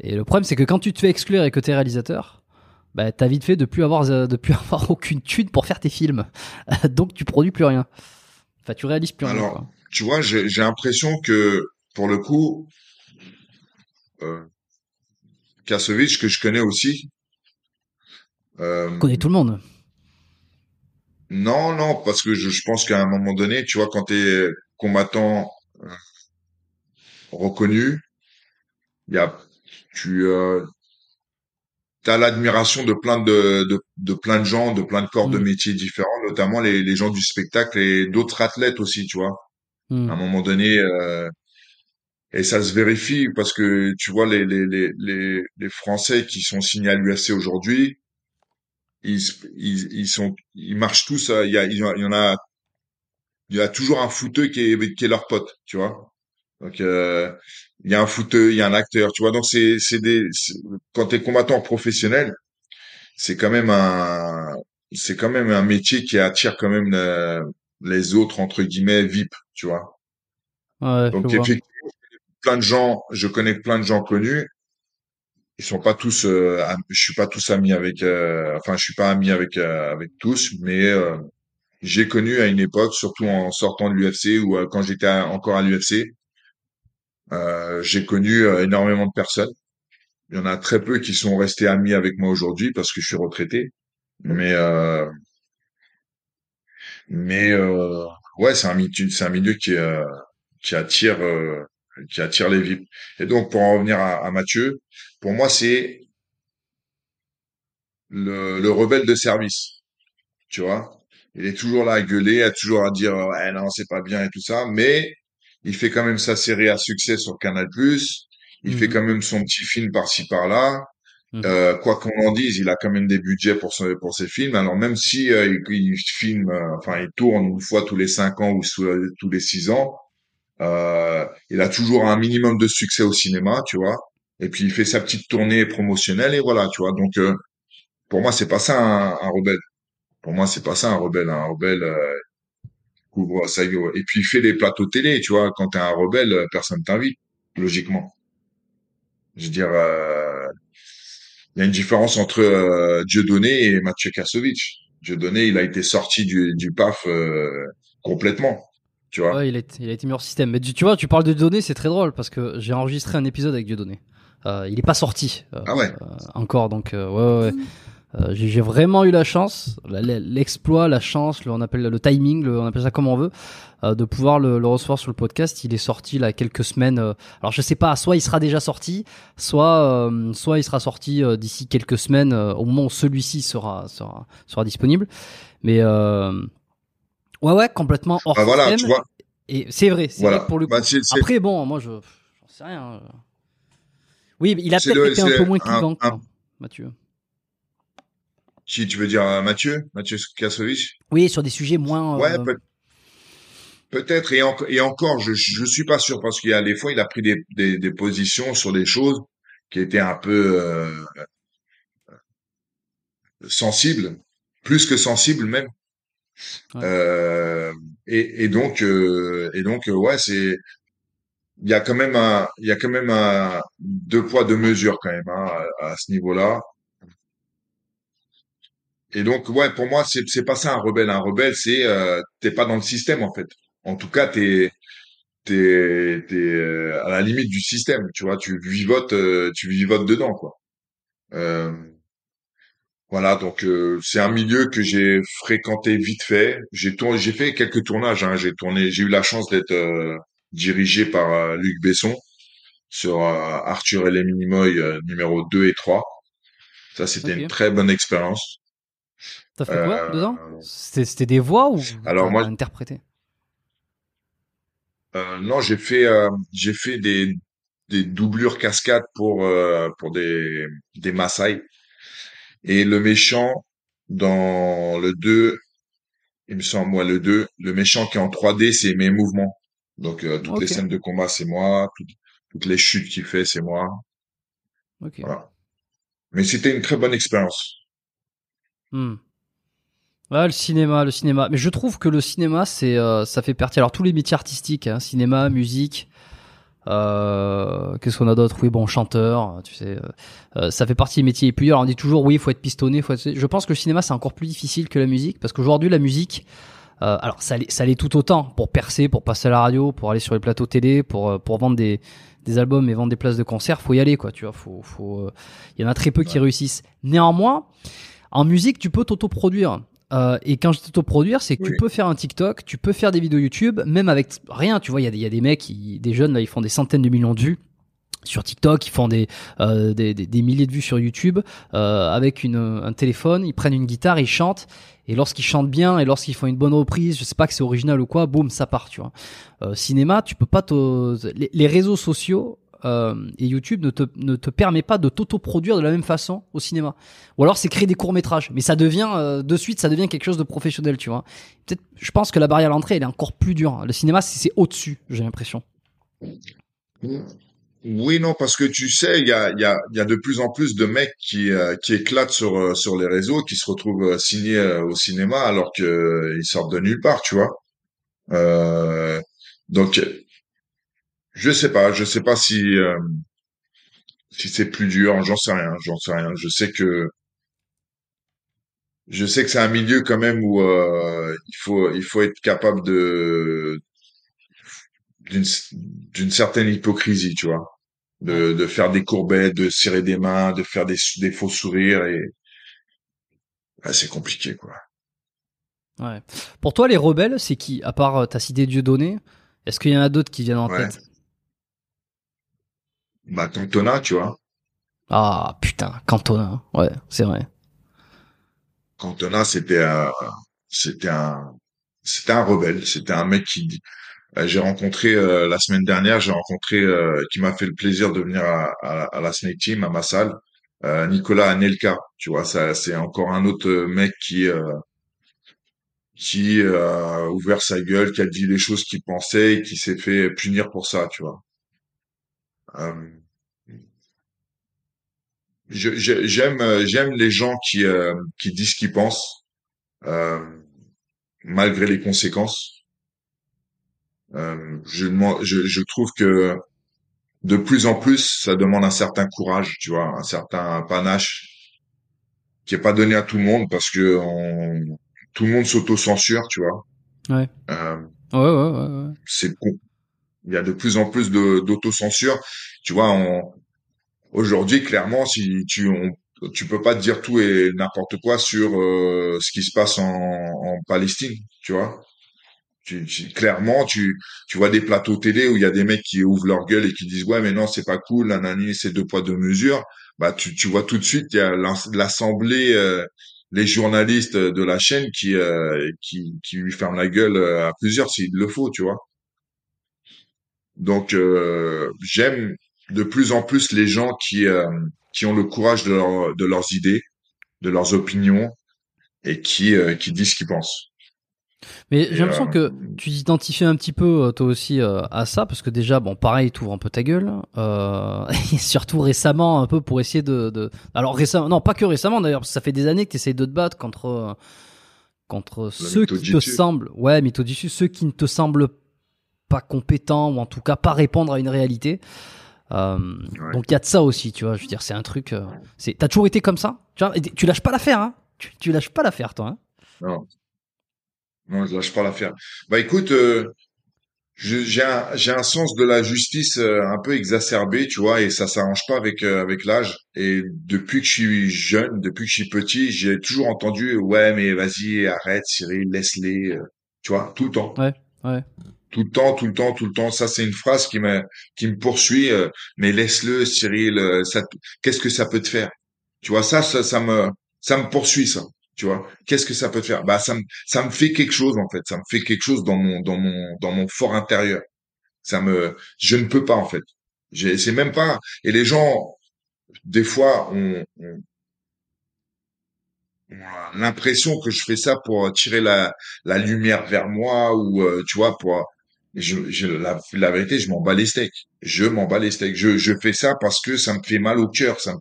Et le problème, c'est que quand tu te fais exclure et que t'es réalisateur, bah, t'as vite fait de plus avoir aucune thune pour faire tes films. Donc, tu produis plus rien. Enfin, tu réalises plus rien. Alors, quoi. Tu vois, j'ai l'impression que, pour le coup, Kassovitz, que je connais aussi. Je connais tout le monde. Non, parce que je pense qu'à un moment donné, tu vois, quand t'es combattant reconnu, t'as l'admiration de plein de gens, de plein de corps de métiers différents, notamment les gens du spectacle et d'autres athlètes aussi, tu vois. À un moment donné, et ça se vérifie parce que tu vois les Français qui sont signés à l'UFC aujourd'hui, ils marchent tous. Il y a toujours un footeux qui est leur pote, tu vois. Donc il y a un footeux, il y a un acteur, tu vois. Donc quand t'es combattant professionnel, c'est quand même un métier qui attire quand même les autres entre guillemets VIP, tu vois. Ouais, donc effectivement, je connais plein de gens connus. Ils sont pas tous, je suis pas tous ami avec, enfin je suis pas ami avec tous, mais j'ai connu à une époque, surtout en sortant de l'UFC ou quand j'étais encore à l'UFC. J'ai connu énormément de personnes. Il y en a très peu qui sont restés amis avec moi aujourd'hui parce que je suis retraité. Mais ouais, c'est un milieu qui attire les VIP. Et donc, pour en revenir à Mathieu, pour moi, c'est le rebelle de service. Tu vois, il est toujours là à gueuler, à toujours à dire eh non, c'est pas bien et tout ça, mais il fait quand même sa série à succès sur Canal+. Il fait quand même son petit film par-ci par-là. Quoi qu'on en dise, il a quand même des budgets pour ses films. Alors même si il filme, enfin il tourne une fois tous les 5 ans ou tous les 6 ans, il a toujours un minimum de succès au cinéma, tu vois. Et puis il fait sa petite tournée promotionnelle et voilà, tu vois. Donc pour moi c'est pas ça un rebelle. Pour moi c'est pas ça un rebelle. Un rebelle couvre ça. Et puis il fait les plateaux télé, tu vois. Quand t'es un rebelle, personne t'invite, logiquement. Je veux dire. Il y a une différence entre Dieudonné et Mathieu Kassovitz. Dieudonné, il a été sorti du PAF complètement, tu vois. Ouais, il a été mis hors système. Mais tu vois, tu parles de Dieudonné, c'est très drôle parce que j'ai enregistré un épisode avec Dieudonné. Il n'est pas sorti encore, donc ouais. J'ai vraiment eu la chance, l'exploit, la chance, on appelle le timing, on appelle ça comme on veut, de pouvoir le recevoir sur le podcast. Il est sorti là quelques semaines. Alors je sais pas, soit il sera déjà sorti, soit il sera sorti d'ici quelques semaines au moment où celui-ci sera disponible. Mais ouais, complètement hors système. Voilà, tu vois. Et c'est vrai, c'est vrai pour le coup. Après bon, moi j'en sais rien. Oui, il a peut-être été un peu moins clivant, Mathieu. Si tu veux dire Mathieu Kassovitz. Oui, sur des sujets moins. Ouais, peut-être. Et encore, je suis pas sûr parce qu'il y a des fois, il a pris des positions sur des choses qui étaient un peu sensibles, plus que sensibles même. Ouais. Et donc, ouais, c'est. Il y a quand même un deux poids deux mesures quand même hein, à ce niveau-là. Et donc, ouais, pour moi, c'est pas ça un rebelle. Un rebelle, c'est t'es pas dans le système en fait. En tout cas, t'es à la limite du système. Tu vois, tu vivotes dedans quoi. Voilà, donc c'est un milieu que j'ai fréquenté vite fait. J'ai fait quelques tournages. Hein. J'ai eu la chance d'être dirigé par Luc Besson sur Arthur et les Minimoys numéro 2 et 3. Ça, c'était une très bonne expérience. T'as fait quoi dedans? C'était des voix ou alors moi interprété? Non, j'ai fait des doublures cascades pour des Maasai. Et le méchant dans le 2, il me semble moi le 2, le méchant qui est en 3D, c'est mes mouvements. Donc toutes les scènes de combat, c'est moi, toutes les chutes qu'il fait, c'est moi. OK. Voilà. Mais c'était une très bonne expérience. Ah, le cinéma. Mais je trouve que le cinéma, c'est, ça fait partie. Alors tous les métiers artistiques, hein, cinéma, musique, qu'est-ce qu'on a d'autre? Oui, bon, chanteur, tu sais, ça fait partie des métiers. Et puis alors on dit toujours, oui, faut être pistonné, Je pense que le cinéma, c'est encore plus difficile que la musique, parce qu'aujourd'hui, la musique, alors ça l'est tout autant pour percer, pour passer à la radio, pour aller sur les plateaux télé, pour vendre des albums et vendre des places de concert. Faut y aller, quoi. Tu vois, faut. Il y en a très peu qui réussissent. Néanmoins. En musique, tu peux t'autoproduire. Et quand je dis t'autoproduire, c'est que tu peux faire un TikTok, tu peux faire des vidéos YouTube, même avec rien. Tu vois, il y a des mecs, des jeunes, là, ils font des centaines de millions de vues sur TikTok, ils font des milliers de vues sur YouTube, avec un téléphone, ils prennent une guitare, ils chantent. Et lorsqu'ils chantent bien et lorsqu'ils font une bonne reprise, je sais pas que c'est original ou quoi, boum, ça part, tu vois. Cinéma, tu peux pas les réseaux sociaux, et YouTube ne te permet pas de t'auto-produire de la même façon au cinéma. Ou alors c'est créer des courts-métrages, mais ça devient de suite, ça devient quelque chose de professionnel, tu vois. Peut-être, je pense que la barrière à l'entrée, elle est encore plus dure. Le cinéma, c'est au-dessus, j'ai l'impression. Oui, non, parce que tu sais, il y a de plus en plus de mecs qui éclatent sur les réseaux, qui se retrouvent signés au cinéma alors qu'ils sortent de nulle part, tu vois. Donc je sais pas si c'est plus dur, j'en sais rien. Je sais que c'est un milieu quand même où il faut être capable de d'une certaine hypocrisie, tu vois, de faire des courbettes, de serrer des mains, de faire des faux sourires, et bah, c'est compliqué, quoi. Ouais. Pour toi, les rebelles, c'est qui? À part, t'as cité Dieudonné, est-ce qu'il y en a d'autres qui viennent en tête? Bah, Cantona, tu vois. Ah, putain, Cantona. Ouais, c'est vrai. Cantona, c'était un rebelle. C'était un mec qui, j'ai rencontré la semaine dernière, qui m'a fait le plaisir de venir à la Snake Team, à ma salle, Nicolas Anelka. Tu vois, ça, c'est encore un autre mec qui a ouvert sa gueule, qui a dit les choses qu'il pensait et qui s'est fait punir pour ça, tu vois. J'aime les gens qui disent ce qu'ils pensent, malgré les conséquences. Je trouve que de plus en plus, ça demande un certain courage, tu vois, un certain panache qui est pas donné à tout le monde, parce que tout le monde s'auto-censure, tu vois. Ouais. Ouais. C'est con. Il y a de plus en plus d'autocensure. Tu vois, aujourd'hui, clairement, si tu peux pas te dire tout et n'importe quoi sur ce qui se passe en Palestine, tu vois. Clairement, tu vois des plateaux télé où il y a des mecs qui ouvrent leur gueule et qui disent ouais, mais non, c'est pas cool, nanani, c'est 2 poids 2 mesures. Bah, tu vois tout de suite, il y a l'assemblée, les journalistes de la chaîne qui lui ferment la gueule à plusieurs s'il le faut, tu vois. Donc j'aime de plus en plus les gens qui ont le courage de leurs idées, de leurs opinions, et qui disent ce qu'ils pensent. Mais j'ai l'impression que tu t'identifies un petit peu toi aussi à ça, parce que déjà, bon, pareil, t'ouvres un peu ta gueule, et surtout récemment un peu pour essayer de... Alors récemment, non, pas que récemment d'ailleurs, parce que ça fait des années que t'essayes de te battre contre ceux qui te semblent... Ouais, mythodicieux, ceux qui ne te semblent pas compétents, ou en tout cas pas répondre à une réalité. Ouais. Donc il y a de ça aussi, tu vois, je veux dire, c'est un truc... T'as toujours été comme ça, tu vois, tu lâches pas l'affaire, hein, tu lâches pas l'affaire, toi, hein. Non, je lâche pas l'affaire. Bah écoute, j'ai un sens de la justice un peu exacerbé, tu vois, et ça s'arrange pas avec l'âge. Et depuis que je suis jeune, depuis que je suis petit, j'ai toujours entendu ouais, mais vas-y, arrête, Cyrille, laisse-les, tu vois, tout le temps. Ouais. Tout le temps. Ça, c'est une phrase qui me poursuit. Mais laisse-le, Cyrille. Qu'est-ce que ça peut te faire? Tu vois, ça me poursuit, ça. Tu vois, qu'est-ce que ça peut te faire? Bah, ça me fait quelque chose, en fait. Ça me fait quelque chose dans mon fort intérieur. Je ne peux pas, en fait. C'est même pas, et les gens, des fois, ont l'impression que je fais ça pour tirer la lumière vers moi, ou, tu vois, la vérité, je m'en bats les steaks. Je fais ça parce que ça me fait mal au cœur, ça me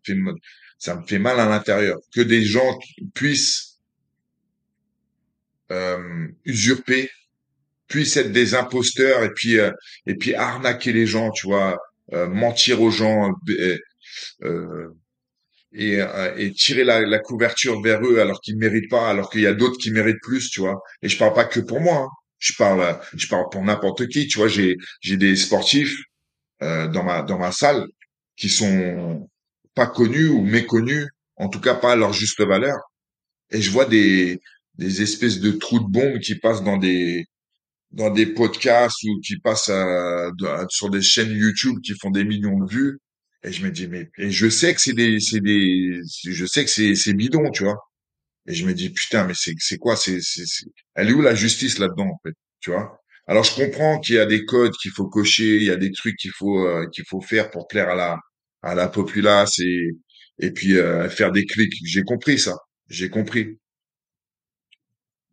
fait mal à l'intérieur. Que des gens puissent usurper, puissent être des imposteurs, et puis arnaquer les gens, tu vois, mentir aux gens, et tirer la couverture vers eux alors qu'ils méritent pas, alors qu'il y a d'autres qui méritent plus, tu vois. Et je parle pas que pour moi, hein. Je parle pour n'importe qui, tu vois. J'ai des sportifs dans ma salle qui sont pas connus ou méconnus, en tout cas pas à leur juste valeur. Et je vois des espèces de trous de bombes qui passent dans des podcasts, ou qui passent sur des chaînes YouTube qui font des millions de vues. Et je me dis, mais, et je sais que c'est bidon, tu vois. Et je me dis, putain, mais c'est quoi, elle est où la justice là-dedans, en fait, tu vois? Alors je comprends qu'il y a des codes qu'il faut cocher, il y a des trucs qu'il faut faire pour plaire à la populace, et puis faire des clics. J'ai compris ça.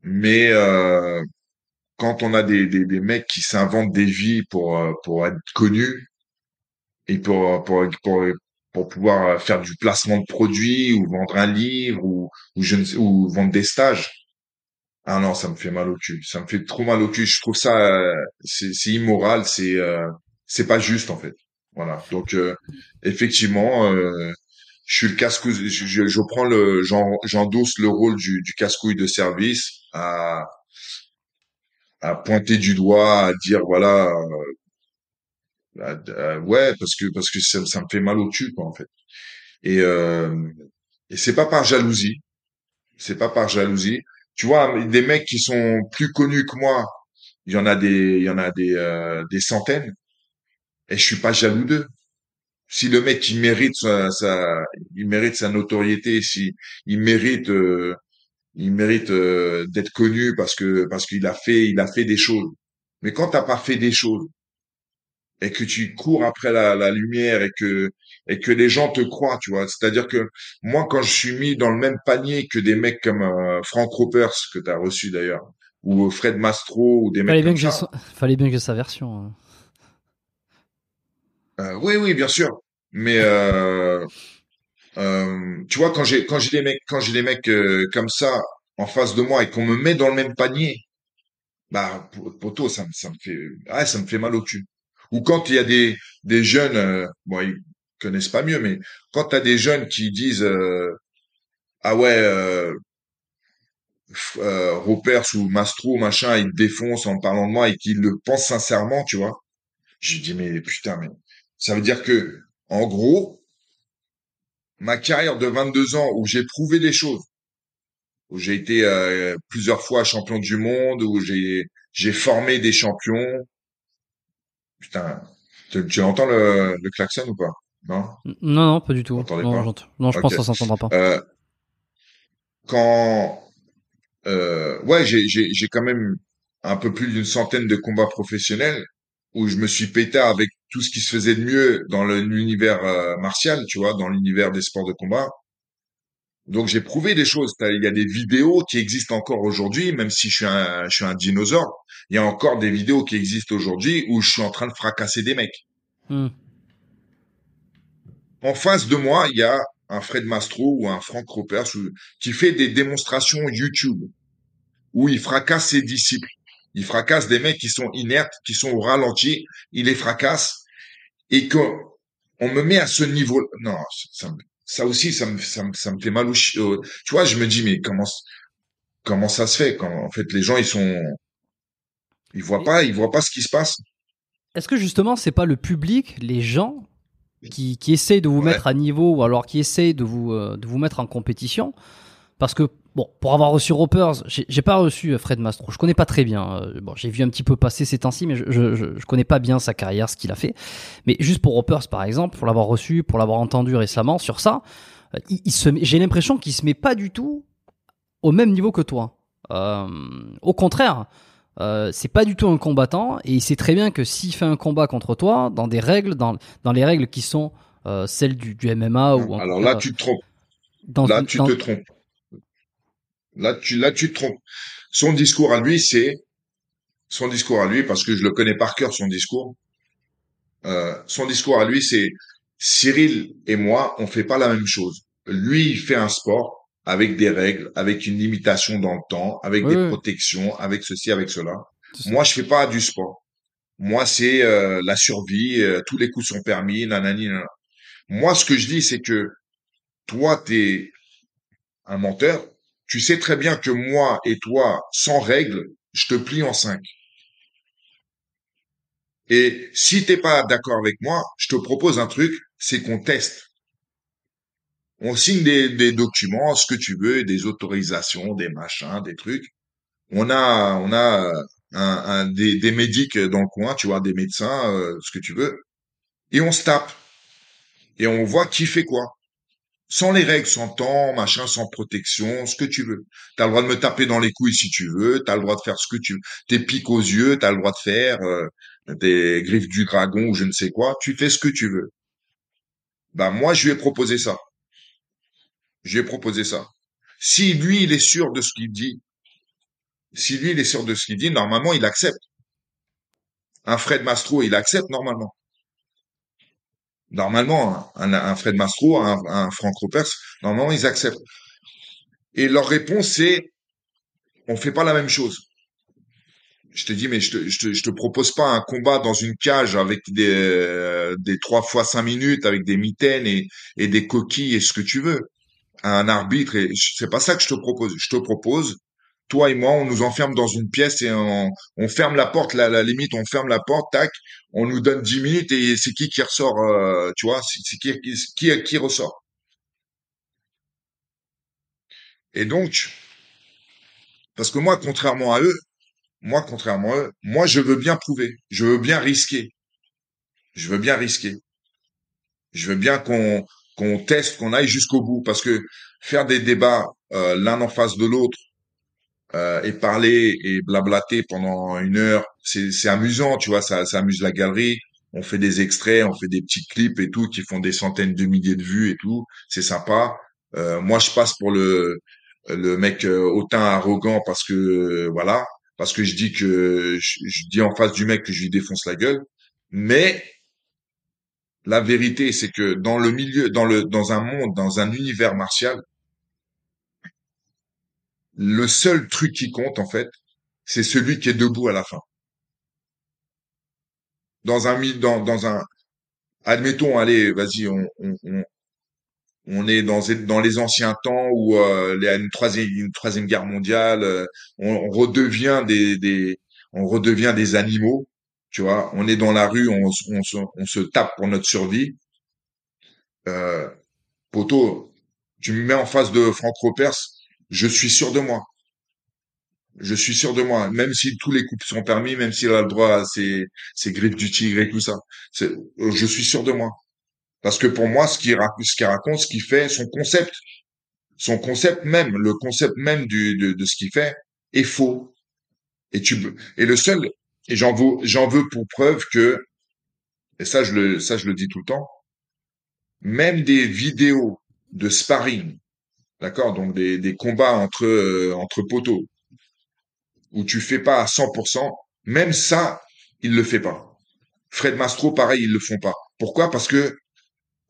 Mais quand on a des mecs qui s'inventent des vies pour être connus, et pour pouvoir faire du placement de produits, ou vendre un livre, ou vendre des stages. Ah non, ça me fait mal au cul. Ça me fait trop mal au cul. Je trouve ça c'est immoral, c'est pas juste, en fait. Voilà. Donc effectivement, je suis le casse-couille. J'endosse le rôle du casse-couille de service, à pointer du doigt, à dire voilà, Ouais, parce que ça me fait mal au cul, quoi, en fait. Et c'est pas par jalousie. C'est pas par jalousie. Tu vois, des mecs qui sont plus connus que moi, il y en a des centaines. Et je suis pas jaloux d'eux. Si le mec il mérite sa notoriété, si il mérite d'être connu parce qu'il a fait des choses. Mais quand t'as pas fait des choses et que tu cours après la lumière et que les gens te croient, tu vois. C'est-à-dire que moi quand je suis mis dans le même panier que des mecs comme Franck Ropers que t'as reçu d'ailleurs, ou Fred Mastro, ou des mecs comme ça. Fallait bien que sa version. Oui, bien sûr. Mais tu vois, quand j'ai des mecs comme ça en face de moi et qu'on me met dans le même panier, bah poto, ça me fait mal au cul. Ou quand il y a des jeunes, bon ils connaissent pas mieux, mais quand t'as des jeunes qui disent ah ouais Ropers ou Mastro machin, ils défoncent en parlant de moi et qu'ils le pensent sincèrement, tu vois. Je dis mais putain mais ça veut dire que, en gros, ma carrière de 22 ans où j'ai prouvé des choses, où j'ai été plusieurs fois champion du monde, où j'ai formé des champions. Putain, tu entends le klaxon ou pas? Non, non, pas du tout. Non, je pense qu'on s'entendra pas. J'ai quand même un peu plus d'une centaine de combats professionnels où je me suis pété avec tout ce qui se faisait de mieux dans l'univers martial, tu vois, dans l'univers des sports de combat. Donc j'ai prouvé des choses. Il y a des vidéos qui existent encore aujourd'hui, même si je suis un dinosaure. Il y a encore des vidéos qui existent aujourd'hui où je suis en train de fracasser des mecs. Mm. En face de moi, il y a un Fred Mastro ou un Franck Ropers qui fait des démonstrations YouTube où il fracasse ses disciples. Il fracasse des mecs qui sont inertes, qui sont au ralenti. Il les fracasse. Et qu'on me met à ce niveau, non, ça aussi, ça me fait mal au chien. Tu vois, je me dis, mais comment ça se fait quand, en fait, les gens, ils voient pas ce qui se passe. Est-ce que justement, c'est pas le public, les gens, qui essayent de vous mettre à niveau, ou alors qui essayent de vous mettre en compétition? Parce que, bon, pour avoir reçu Ropers, j'ai pas reçu Fred Mastro. Je connais pas très bien. Bon, j'ai vu un petit peu passer ces temps-ci, mais je connais pas bien sa carrière, ce qu'il a fait. Mais juste pour Ropers, par exemple, pour l'avoir reçu, pour l'avoir entendu récemment sur ça, j'ai l'impression qu'il se met pas du tout au même niveau que toi. Au contraire, c'est pas du tout un combattant, et il sait très bien que s'il fait un combat contre toi, dans des règles, dans les règles qui sont celles du MMA ou. Alors là, tu te trompes. Te trompes. Là, tu te trompes. Son discours à lui, parce que je le connais par cœur, son discours. Son discours à lui, c'est Cyrille et moi, on fait pas la même chose. Lui, il fait un sport avec des règles, avec une limitation dans le temps, avec des protections, avec ceci, avec cela. Moi, je fais pas du sport. Moi, c'est la survie, tous les coups sont permis, nanani, nanana. Moi, ce que je dis, c'est que toi, t'es un menteur. Tu sais très bien que moi et toi, sans règles, je te plie en 5. Et si t'es pas d'accord avec moi, je te propose un truc, c'est qu'on teste. On signe des documents, ce que tu veux, des autorisations, des machins, des trucs. On a des médics dans le coin, tu vois, des médecins, ce que tu veux. Et on se tape. Et on voit qui fait quoi. Sans les règles, sans temps, machin, sans protection, ce que tu veux. T'as le droit de me taper dans les couilles si tu veux, t'as le droit de faire ce que tu veux. Tes pics aux yeux, t'as le droit de faire des griffes du dragon ou je ne sais quoi. Tu fais ce que tu veux. Bah moi, je lui ai proposé ça. Si lui, il est sûr de ce qu'il dit, normalement, il accepte. Un Fred Mastro, il accepte normalement. Normalement, un Fred Mastro, un Franck Ropers, normalement, ils acceptent. Et leur réponse, c'est « on fait pas la même chose ». Je te dis, mais je te propose pas un combat dans une cage avec des 3 fois 5 minutes, avec des mitaines et des coquilles et ce que tu veux. Un arbitre, c'est pas ça que je te propose. Je te propose, toi et moi, on nous enferme dans une pièce et on ferme la porte, la limite, on ferme la porte, tac, on nous donne 10 minutes et c'est qui ressort, tu vois, c'est qui ressort. Et donc, parce que moi, contrairement à eux, moi, je veux bien prouver, je veux bien risquer. Je veux bien qu'on teste, qu'on aille jusqu'au bout. Parce que faire des débats l'un en face de l'autre et parler et blablater pendant une heure, c'est amusant, tu vois, ça amuse la galerie. On fait des extraits, on fait des petits clips et tout qui font des centaines de milliers de vues et tout. C'est sympa. Moi, je passe pour le mec hautain, arrogant parce que, voilà, parce que je dis que je dis en face du mec que je lui défonce la gueule. Mais la vérité, c'est que dans le milieu, dans un monde, dans un univers martial, le seul truc qui compte, en fait, c'est celui qui est debout à la fin. Admettons, allez, vas-y, on est dans les anciens temps où il y a une troisième guerre mondiale, on redevient des animaux. Tu vois, on est dans la rue, on se tape pour notre survie. Poto, tu me mets en face de Franck Ropers, je suis sûr de moi. Même si tous les coups sont permis, même s'il a le droit à ses griffes du tigre et tout ça. Je suis sûr de moi. Parce que pour moi, ce qu'il raconte, ce qu'il fait, le concept même de ce qu'il fait est faux. Et j'en veux pour preuve que, et ça je le dis tout le temps, même des vidéos de sparring, d'accord, donc des combats entre poteaux, où tu fais pas à 100%, même ça, il le fait pas. Fred Mastro, pareil, ils le font pas. Pourquoi? Parce que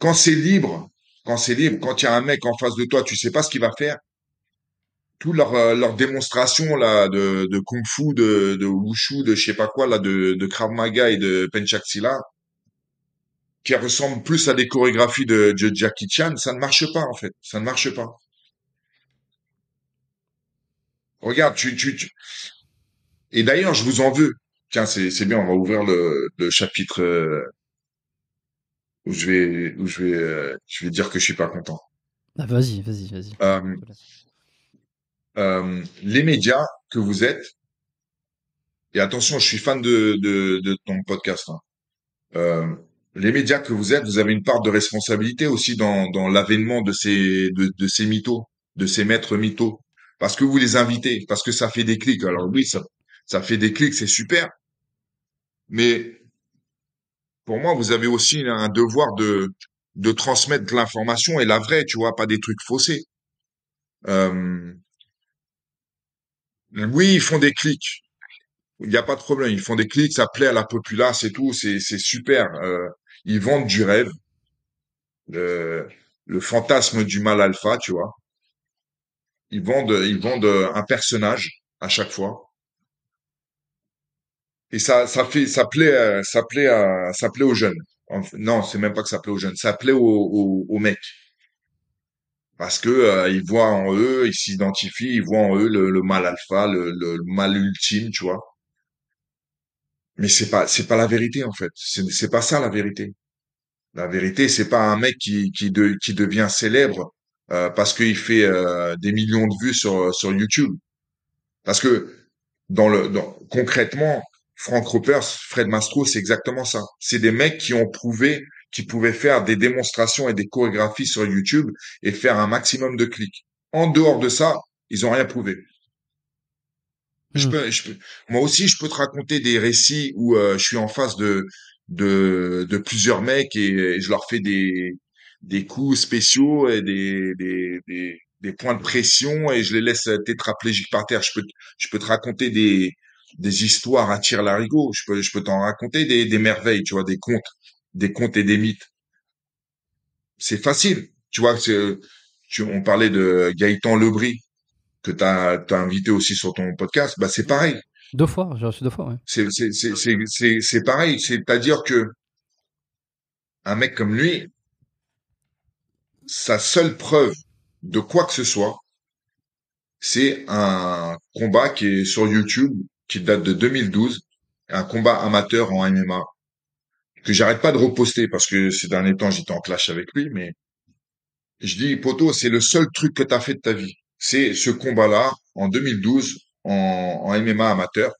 quand c'est libre, quand il y a un mec en face de toi, tu sais pas ce qu'il va faire. Tout leur démonstration là de kung fu, de wushu, de je sais pas quoi là, de krav maga et de penchaksila, qui ressemble plus à des chorégraphies de Jackie Chan, ça ne marche pas en fait, ça ne marche pas. Regarde, tu... Et d'ailleurs, je vous en veux. Tiens, c'est bien, on va ouvrir le chapitre où je vais dire que je suis pas content. Ah, vas-y. Les médias que vous êtes, et attention, je suis fan de ton podcast, hein. Les médias que vous êtes, vous avez une part de responsabilité aussi dans l'avènement de ces mythos, de ces maîtres mythos, parce que vous les invitez, parce que ça fait des clics. Alors oui, ça fait des clics, c'est super, mais pour moi, vous avez aussi un devoir de transmettre de l'information et la vraie, tu vois, pas des trucs faussés. Oui, ils font des clics. Il n'y a pas de problème. Ils font des clics, ça plaît à la populace et tout. C'est super. Ils vendent du rêve. Le fantasme du mâle alpha, tu vois. Ils vendent un personnage à chaque fois. Et ça plaît aux jeunes. Non, c'est même pas que ça plaît aux jeunes. Ça plaît aux mecs. Parce que ils voient en eux, ils s'identifient, ils voient en eux le mâle alpha, le mâle ultime, tu vois. Mais c'est pas la vérité en fait. C'est pas ça la vérité. La vérité, c'est pas un mec qui devient célèbre parce qu'il fait des millions de vues sur YouTube. Parce que concrètement, Franck Ropers, Fred Mastro, c'est exactement ça. C'est des mecs qui ont prouvé qui pouvaient faire des démonstrations et des chorégraphies sur YouTube et faire un maximum de clics. En dehors de ça, ils ont rien prouvé. Moi aussi, je peux te raconter des récits où je suis en face de plusieurs mecs et je leur fais des coups spéciaux et des points de pression et je les laisse tétraplégiques par terre. Je peux te raconter des histoires à tire-larigot. Je peux t'en raconter des merveilles, tu vois, des contes et des mythes. C'est facile. Tu vois, on parlait de Gaëtan Le Bris, que t'as invité aussi sur ton podcast. Bah, c'est pareil. J'ai reçu deux fois, ouais. C'est pareil. C'est-à-dire que un mec comme lui, sa seule preuve de quoi que ce soit, C'est un combat qui est sur YouTube, qui date de 2012, un combat amateur en MMA, que j'arrête pas de reposter parce que ces derniers temps, j'étais en clash avec lui, mais je dis, poto, c'est le seul truc que tu as fait de ta vie. C'est ce combat-là, en 2012, en MMA amateur.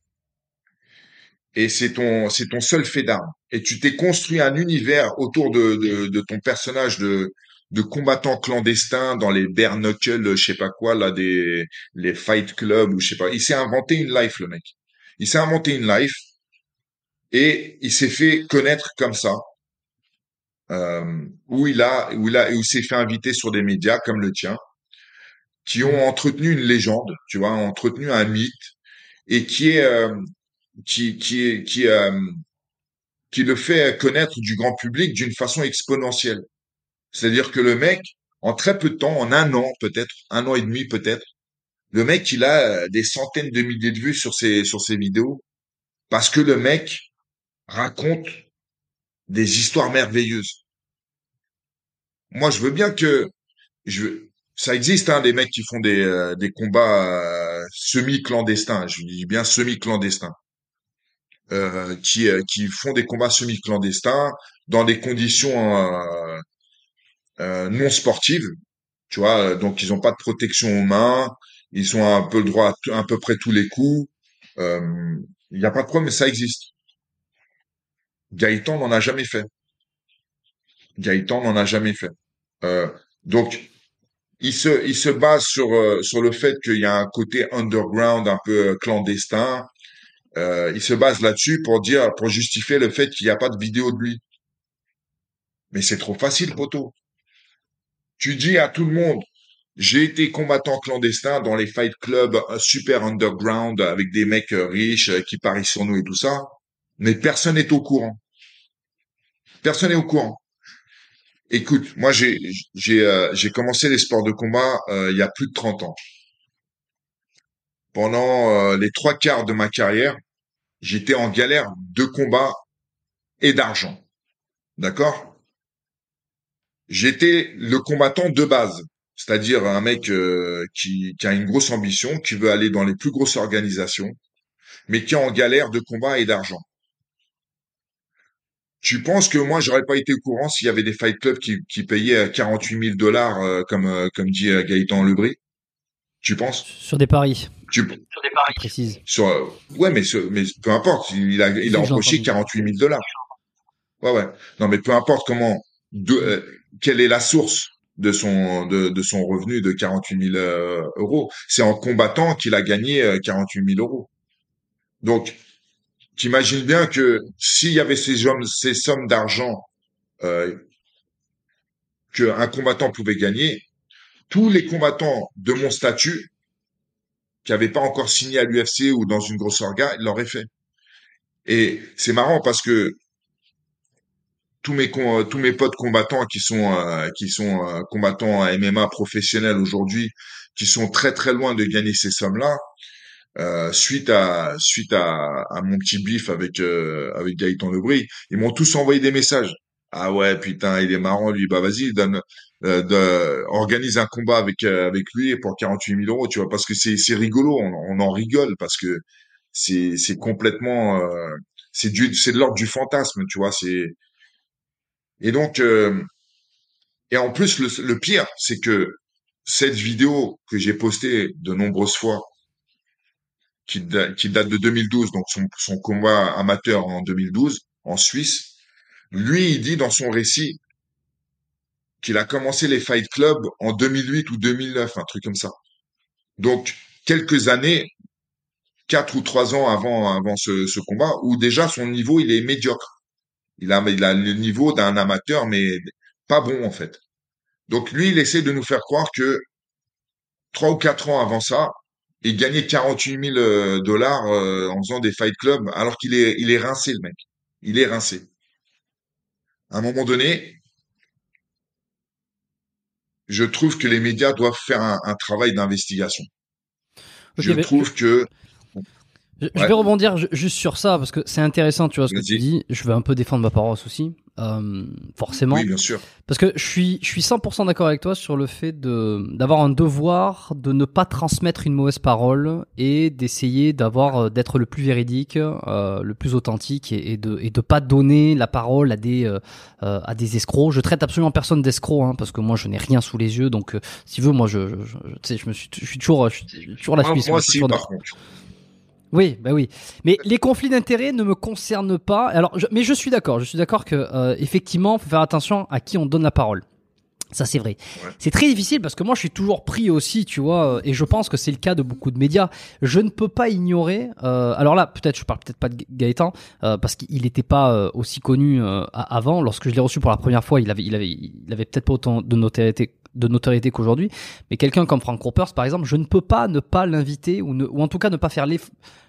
Et c'est ton seul fait d'arme. Et tu t'es construit un univers autour de ton personnage de combattant clandestin dans les bare knuckle, je sais pas quoi, là, les fight clubs ou je sais pas. Il s'est inventé une life, le mec. Il s'est inventé une life et il s'est fait connaître comme ça. Où il s'est fait inviter sur des médias comme le tien, qui ont entretenu une légende, tu vois, ont entretenu un mythe et qui le fait connaître du grand public d'une façon exponentielle. C'est-à-dire que le mec, en très peu de temps, en un an peut-être, un an et demi peut-être, le mec, il a des centaines de milliers de vues sur ses vidéos parce que le mec raconte des histoires merveilleuses. Moi, je veux bien que ça existe, hein, des mecs qui font des combats semi-clandestins. Je dis bien semi-clandestins, qui font des combats semi-clandestins dans des conditions non sportives. Tu vois, donc ils ont pas de protection aux mains, ils ont un peu le droit à à peu près tous les coups. Il n'y a pas de problème, mais ça existe. Gaëtan n'en a jamais fait. Gaëtan n'en a jamais fait. Donc, il se base sur le fait qu'il y a un côté underground, un peu clandestin. Il se base là-dessus pour justifier le fait qu'il n'y a pas de vidéo de lui. Mais c'est trop facile, poto. Tu dis à tout le monde, j'ai été combattant clandestin dans les fight clubs super underground avec des mecs riches qui parient sur nous et tout ça. Mais personne n'est au courant. Personne n'est au courant. Écoute, moi, j'ai commencé les sports de combat il y a plus de 30 ans. Pendant les 3 quarts de ma carrière, j'étais en galère de combat et d'argent. D'accord? J'étais le combattant de base, c'est-à-dire un mec qui a une grosse ambition, qui veut aller dans les plus grosses organisations, mais qui est en galère de combat et d'argent. Tu penses que moi, j'aurais pas été au courant s'il y avait des fight clubs qui payaient $48 000, comme dit Gaëtan Le Bris? Tu penses? Sur des paris. Sur des paris. Précise. Ouais, mais peu importe. Il a empoché $48 000. Ouais. Non, mais peu importe quelle est la source de son revenu de 48 000 euros. C'est en combattant qu'il a gagné 48 000 euros. Donc, t'imagines bien que s'il y avait ces sommes d'argent qu'un combattant pouvait gagner, tous les combattants de mon statut qui n'avaient pas encore signé à l'UFC ou dans une grosse orga, ils l'auraient fait. Et c'est marrant parce que tous mes potes combattants qui sont combattants à MMA professionnels aujourd'hui, qui sont très très loin de gagner ces sommes-là, suite à mon petit bif avec Gaëtan Le Bris, ils m'ont tous envoyé des messages. Ah ouais, putain, il est marrant lui. Bah vas-y, organise un combat avec lui pour 48 000 euros, tu vois, parce que c'est rigolo, on en rigole parce que c'est complètement c'est de l'ordre du fantasme, tu vois, c'est. Et donc et en plus le pire, c'est que cette vidéo que j'ai postée de nombreuses fois, qui date de 2012, donc son combat amateur en 2012, en Suisse, lui, il dit dans son récit qu'il a commencé les fight clubs en 2008 ou 2009, un truc comme ça. Donc, quelques années, 4 ou 3 ans avant ce combat, où déjà son niveau, il est médiocre. Il a le niveau d'un amateur, mais pas bon, en fait. Donc, lui, il essaie de nous faire croire que 3 ou 4 ans avant ça, il gagnait $48 000 en faisant des fight clubs, alors qu'il est rincé, le mec. Il est rincé. À un moment donné, je trouve que les médias doivent faire un travail d'investigation. Okay, je trouve que... Je vais rebondir juste sur ça, parce que c'est intéressant, tu vois, ce que tu dis. Je vais un peu défendre ma parole aussi. Forcément. Oui, bien sûr. Parce que je suis 100% d'accord avec toi sur le fait d'avoir un devoir de ne pas transmettre une mauvaise parole et d'essayer d'être le plus véridique, le plus authentique et de pas donner la parole à des escrocs. Je traite absolument personne d'escroc, hein, parce que moi je n'ai rien sous les yeux, donc si tu veux, moi je suis toujours la suisse. Moi si, par contre. Oui, bah oui. Mais les conflits d'intérêts ne me concernent pas. Alors, mais je suis d'accord. Je suis d'accord que effectivement, faut faire attention à qui on donne la parole. Ça, c'est vrai. Ouais. C'est très difficile parce que moi, je suis toujours pris aussi, tu vois. Et je pense que c'est le cas de beaucoup de médias. Je ne peux pas ignorer. Alors là, peut-être, je parle peut-être pas de Gaëtan parce qu'il n'était pas aussi connu avant. Lorsque je l'ai reçu pour la première fois, il avait peut-être pas autant de notoriété. Qu'aujourd'hui, mais quelqu'un comme Franck Ropers par exemple, je ne peux pas ne pas l'inviter ou en tout cas ne pas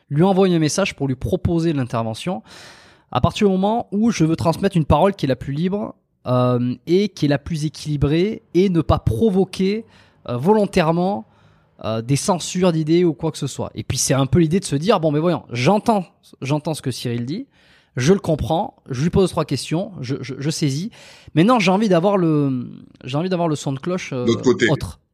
lui envoyer un message pour lui proposer l'intervention à partir du moment où je veux transmettre une parole qui est la plus libre et qui est la plus équilibrée et ne pas provoquer volontairement des censures d'idées ou quoi que ce soit. Et puis c'est un peu l'idée de se dire bon mais voyons, j'entends ce que Cyrille dit, je le comprends, je lui pose 3 questions, je saisis. Maintenant, j'ai envie d'avoir le son de cloche autre.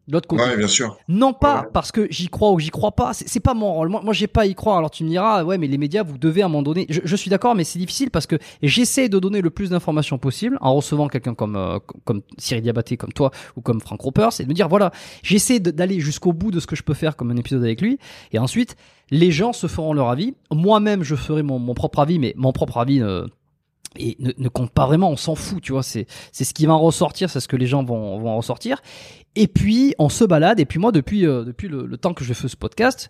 De l'autre côté. Ouais, bien sûr. Non pas parce que j'y crois ou j'y crois pas. C'est pas mon rôle. Moi, j'ai pas à y croire. Alors tu me diras, ouais, mais les médias, vous devez à un moment donné. Je suis d'accord, mais c'est difficile parce que j'essaie de donner le plus d'informations possible en recevant quelqu'un comme Cyrille Diabaté, comme toi ou comme Franck Ropers, et de me dire voilà, j'essaie d'aller jusqu'au bout de ce que je peux faire comme un épisode avec lui, et ensuite les gens se feront leur avis. Moi-même, je ferai mon propre avis, mais mon propre avis et ne compte pas vraiment, on s'en fout, tu vois, c'est ce qui va en ressortir, c'est ce que les gens vont en ressortir. Et puis on se balade, et puis moi depuis le temps que je fais ce podcast,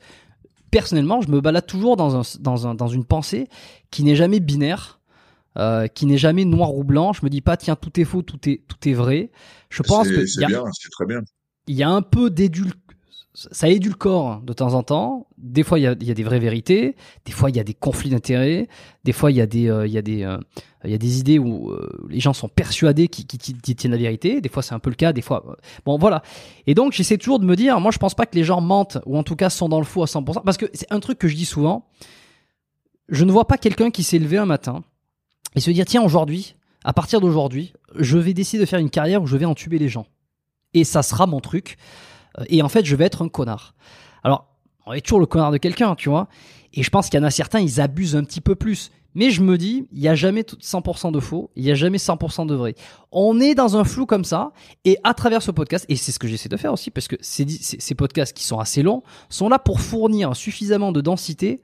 personnellement, je me balade toujours dans une pensée qui n'est jamais binaire, qui n'est jamais noir ou blanc. Je me dis pas tiens, tout est faux, tout est vrai. Je pense que c'est bien, c'est très bien. Il y a un peu ça édulcore de temps en temps. Des fois, il y a des vraies vérités. Des fois, il y a des conflits d'intérêts. Des fois, il y a des idées où les gens sont persuadés qu'ils tiennent la vérité. Des fois, c'est un peu le cas. Des fois, bon, voilà. Et donc, j'essaie toujours de me dire, moi, je pense pas que les gens mentent ou en tout cas sont dans le faux à 100%. Parce que c'est un truc que je dis souvent. Je ne vois pas quelqu'un qui s'est levé un matin et se dire, tiens, aujourd'hui, à partir d'aujourd'hui, je vais décider de faire une carrière où je vais entuber les gens. Et ça sera mon truc. Et en fait, je vais être un connard. Alors, on est toujours le connard de quelqu'un, tu vois. Et je pense qu'il y en a certains, ils abusent un petit peu plus. Mais je me dis, il n'y a jamais 100% de faux, il n'y a jamais 100% de vrai. On est dans un flou comme ça. Et à travers ce podcast, et c'est ce que j'essaie de faire aussi, parce que ces podcasts qui sont assez longs sont là pour fournir suffisamment de densité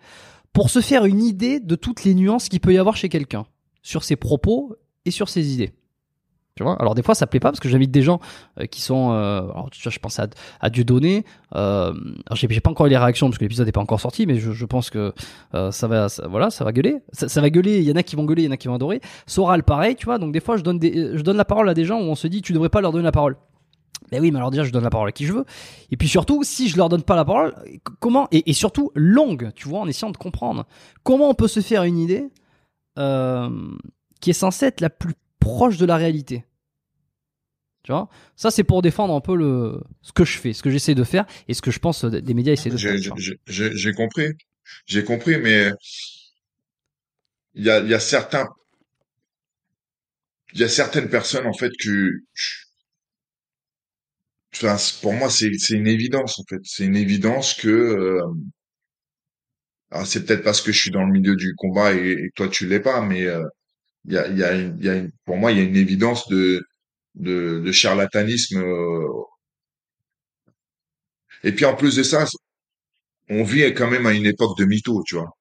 pour se faire une idée de toutes les nuances qu'il peut y avoir chez quelqu'un sur ses propos et sur ses idées. Tu vois, alors des fois ça plaît pas parce que j'invite des gens qui sont alors tu vois, je pense à Dieudonné, alors j'ai pas encore eu les réactions parce que l'épisode est pas encore sorti, mais je pense que ça va gueuler, ça va gueuler, il y en a qui vont gueuler, il y en a qui vont adorer. Soral pareil, tu vois. Donc des fois je donne la parole à des gens où on se dit tu devrais pas leur donner la parole. Ben oui, mais alors déjà je donne la parole à qui je veux, et puis surtout si je leur donne pas la parole, comment, et surtout longue, tu vois, en essayant de comprendre comment on peut se faire une idée qui est censée être la plus proche de la réalité. Tu vois, ça c'est pour défendre un peu ce que je fais, ce que j'essaie de faire et ce que je pense des médias essaient de faire. J'ai compris, mais il y a certaines personnes en fait que, enfin, pour moi c'est une évidence en fait, c'est une évidence que alors c'est peut-être parce que je suis dans le milieu du combat et toi tu l'es pas, mais pour moi, il y a une évidence de charlatanisme. Et puis, en plus de ça, on vit quand même à une époque de mytho, tu vois.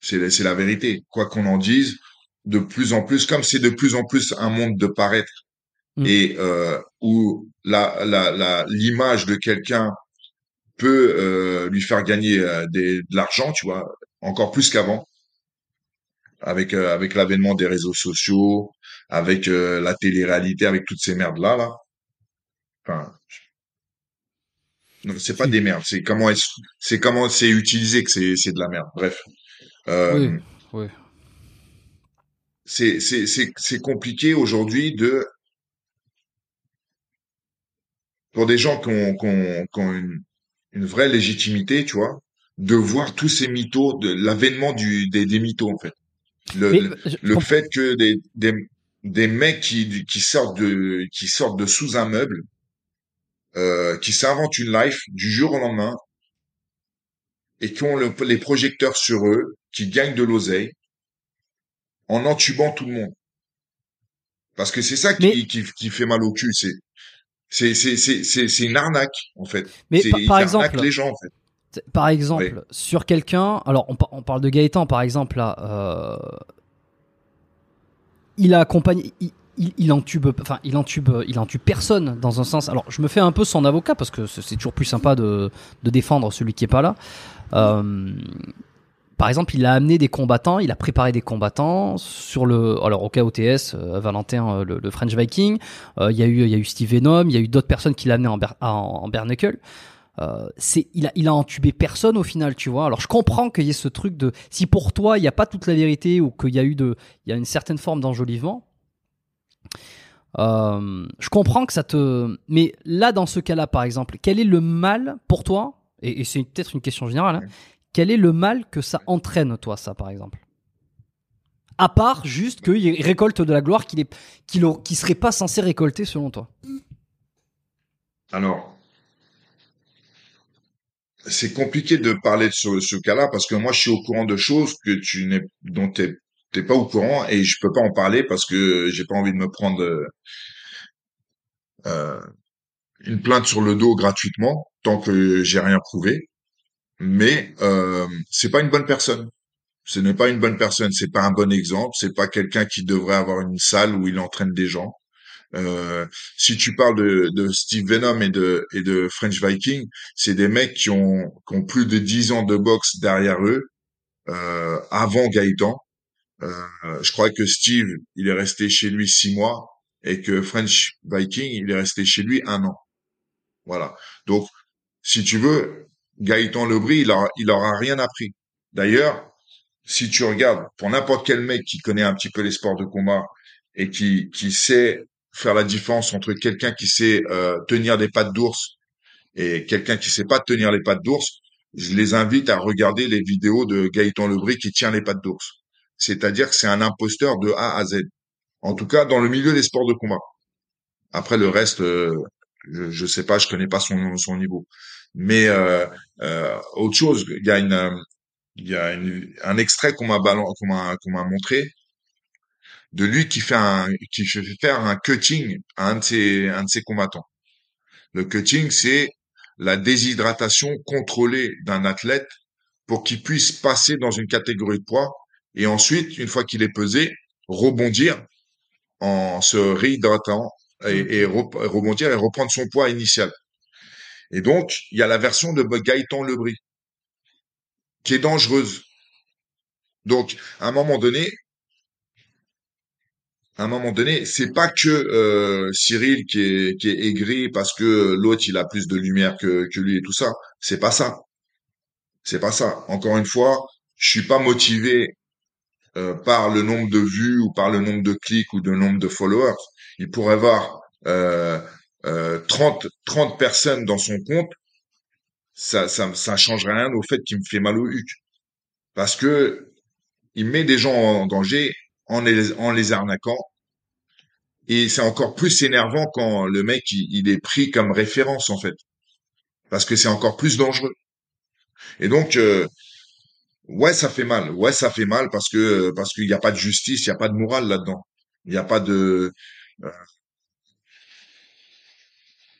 C'est la vérité. Quoi qu'on en dise, de plus en plus, comme c'est de plus en plus un monde de paraître, et où l'image de quelqu'un peut lui faire gagner de l'argent, tu vois, encore plus qu'avant. Avec l'avènement des réseaux sociaux, avec la télé-réalité, avec toutes ces merdes là. Enfin, non, c'est pas des merdes, c'est comment c'est utilisé que c'est de la merde. Bref. Oui. C'est compliqué aujourd'hui pour des gens qui ont une vraie légitimité, tu vois, de voir tous ces mythos, l'avènement des mythos en fait. Le fait que des des mecs qui sortent de sous un meuble, qui s'inventent une life du jour au lendemain et qui ont les projecteurs sur eux, qui gagnent de l'oseille en entubant tout le monde. Parce que c'est ça qui fait mal au cul, c'est une arnaque en fait. Mais par exemple, les gens en fait. Par exemple, oui. Sur quelqu'un, alors on parle de Gaëtan par exemple là, il a accompagné, il entube personne dans un sens. Alors je me fais un peu son avocat parce que c'est toujours plus sympa de défendre celui qui est pas là. Par exemple, il a amené des combattants, il a préparé des combattants sur au KOTS, Valentin, le French Viking. Il y a eu Steve Venom, il y a eu d'autres personnes qu'il a amené en bare knuckle. Il a entubé personne au final, tu vois. Alors je comprends qu'il y ait ce truc de, si pour toi il n'y a pas toute la vérité ou qu'il y a eu il y a une certaine forme d'enjolivement, je comprends que ça te, mais là dans ce cas-là par exemple, quel est le mal pour toi, et c'est peut-être une question générale, hein, quel est le mal que ça entraîne toi, ça par exemple, à part juste qu'il récolte de la gloire qu'il serait pas censé récolter selon toi? Alors c'est compliqué de parler de ce cas-là parce que moi je suis au courant de choses dont t'es pas au courant et je peux pas en parler parce que j'ai pas envie de me prendre une plainte sur le dos gratuitement tant que j'ai rien prouvé. Mais c'est pas une bonne personne. Ce n'est pas une bonne personne. C'est pas un bon exemple. C'est pas quelqu'un qui devrait avoir une salle où il entraîne des gens. Si tu parles de Steve Venom et de French Viking, c'est des mecs qui ont plus de 10 ans de boxe derrière eux, avant Gaëtan. Je crois que Steve, il est resté chez lui 6 mois et que French Viking, il est resté chez lui 1 an. Voilà. Donc, si tu veux, Gaëtan Le Bris, il aura rien appris. D'ailleurs, si tu regardes, pour n'importe quel mec qui connaît un petit peu les sports de combat et qui sait faire la différence entre quelqu'un qui sait tenir des pattes d'ours et quelqu'un qui sait pas tenir les pattes d'ours, je les invite à regarder les vidéos de Gaëtan Le Bris qui tient les pattes d'ours. C'est-à-dire que c'est un imposteur de A à Z. En tout cas, dans le milieu des sports de combat. Après, le reste, je sais pas, je connais pas son niveau. Mais autre chose, il y a un extrait qu'on m'a montré de lui qui fait faire un cutting à un de ses combattants. Le cutting, c'est la déshydratation contrôlée d'un athlète pour qu'il puisse passer dans une catégorie de poids et ensuite, une fois qu'il est pesé, rebondir en se réhydratant et rebondir et reprendre son poids initial. Et donc, il y a la version de Gaëtan Le Bris qui est dangereuse. Donc, à un moment donné, c'est pas que Cyrille qui est aigri parce que l'autre il a plus de lumière que lui et tout ça. C'est pas ça. C'est pas ça. Encore une fois, je suis pas motivé par le nombre de vues ou par le nombre de clics ou le nombre de followers. Il pourrait avoir 30 personnes dans son compte. Ça changerait rien au fait qu'il me fait mal au huc. Parce que il met des gens en danger en les arnaquant. Et c'est encore plus énervant quand le mec, il est pris comme référence, en fait. Parce que c'est encore plus dangereux. Et donc, ouais, ça fait mal. Ouais, ça fait mal parce qu'il n'y a pas de justice, il n'y a pas de morale là-dedans. Il n'y a pas de...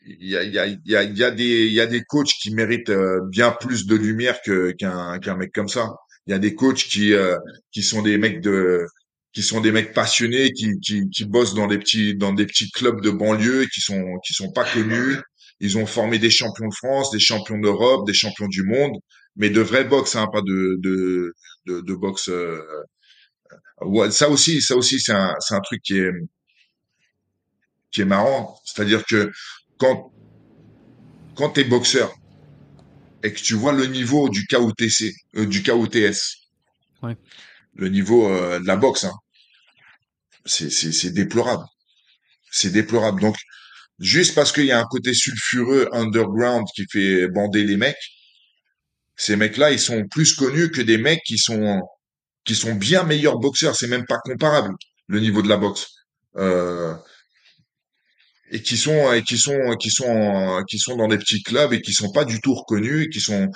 Il y a des coachs qui méritent bien plus de lumière qu'un mec comme ça. Il y a des coachs qui sont des mecs passionnés qui bossent dans des petits clubs de banlieue qui sont pas connus. Ils ont formé des champions de France, des champions d'Europe, des champions du monde, mais de vraie boxe, hein, pas de boxe. Ouais, ça aussi c'est un truc qui est marrant, c'est-à-dire que quand t'es boxeur et que tu vois le niveau du KOTC, du KOTS, ouais. Le niveau de la boxe, hein, c'est déplorable. C'est déplorable. Donc, juste parce qu'il y a un côté sulfureux underground qui fait bander les mecs, ces mecs-là, ils sont plus connus que des mecs qui sont bien meilleurs boxeurs. C'est même pas comparable, le niveau de la boxe. et qui sont dans des petits clubs et qui sont pas du tout reconnus et qui sont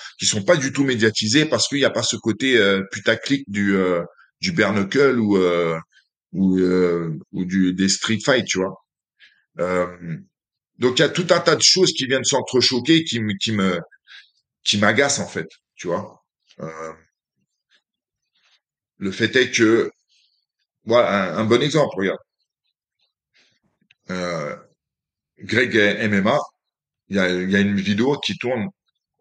pas du tout médiatisés parce qu'il n'y a pas ce côté putaclic du bare knuckle ou des street fights, tu vois. Donc il y a tout un tas de choses qui viennent s'entrechoquer qui m'agacent en fait, tu vois. Le fait est que voilà un bon exemple, regarde. Greg MMA, il y a une vidéo qui tourne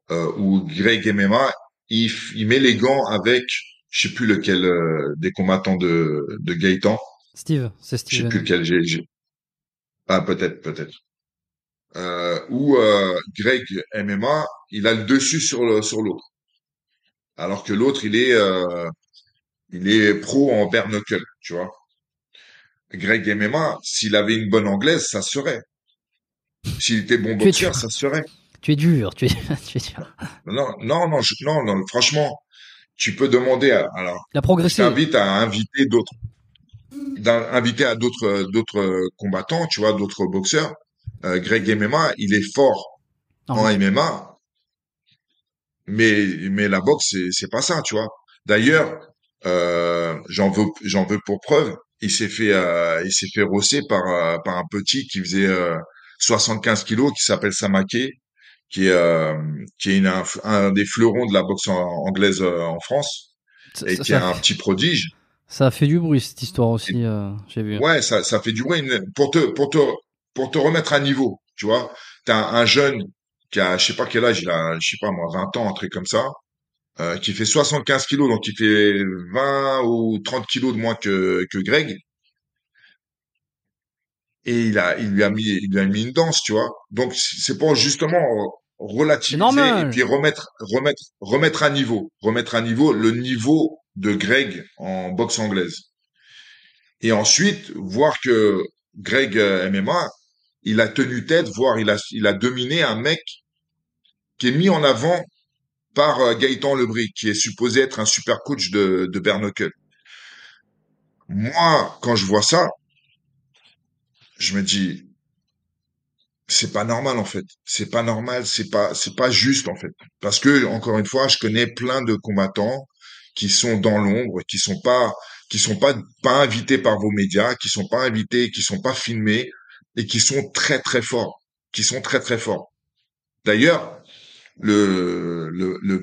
où Greg MMA il met les gants avec je sais plus lequel des combattants de Gaëtan. Steve, c'est Steve. Je sais plus lequel j'ai. Ah peut-être. Où Greg MMA il a le dessus sur l'autre, alors que l'autre il est pro en bare knuckle, tu vois. Greg MMA, s'il avait une bonne anglaise, ça serait. S'il était bon boxeur, ça serait. Tu es dur, tu es dur. Non, franchement, tu peux demander à, alors. La progression. Je t'invite à inviter d'autres combattants, tu vois, d'autres boxeurs. Greg MMA, il est fort en MMA. Mais la boxe, c'est pas ça, tu vois. D'ailleurs, j'en veux pour preuve. Il s'est fait rosser par un petit qui faisait 75 kilos, qui s'appelle Samaké, qui est un des fleurons de la boxe anglaise en France, et qui est un petit prodige. Ça a fait du bruit cette histoire aussi, j'ai vu. Ouais, ça fait du bruit pour te remettre à niveau, tu vois. T'as un jeune qui a je sais pas quel âge, il a je sais pas moi 20 ans, un truc comme ça. Qui fait 75 kilos, donc il fait 20 ou 30 kilos de moins que Greg. Et il lui a mis une danse, tu vois. Donc c'est pour justement relativiser et puis remettre à niveau le niveau de Greg en boxe anglaise. Et ensuite voir que Greg MMA, il a tenu tête, voire il a dominé un mec qui est mis en avant par Gaëtan Le Bris, qui est supposé être un super coach de bare knuckle. Moi, quand je vois ça, je me dis, c'est pas normal, en fait. C'est pas normal, c'est pas juste, en fait. Parce que, encore une fois, je connais plein de combattants qui sont dans l'ombre, qui sont pas invités par vos médias, qui sont pas invités, qui sont pas filmés et qui sont très, très forts. D'ailleurs, le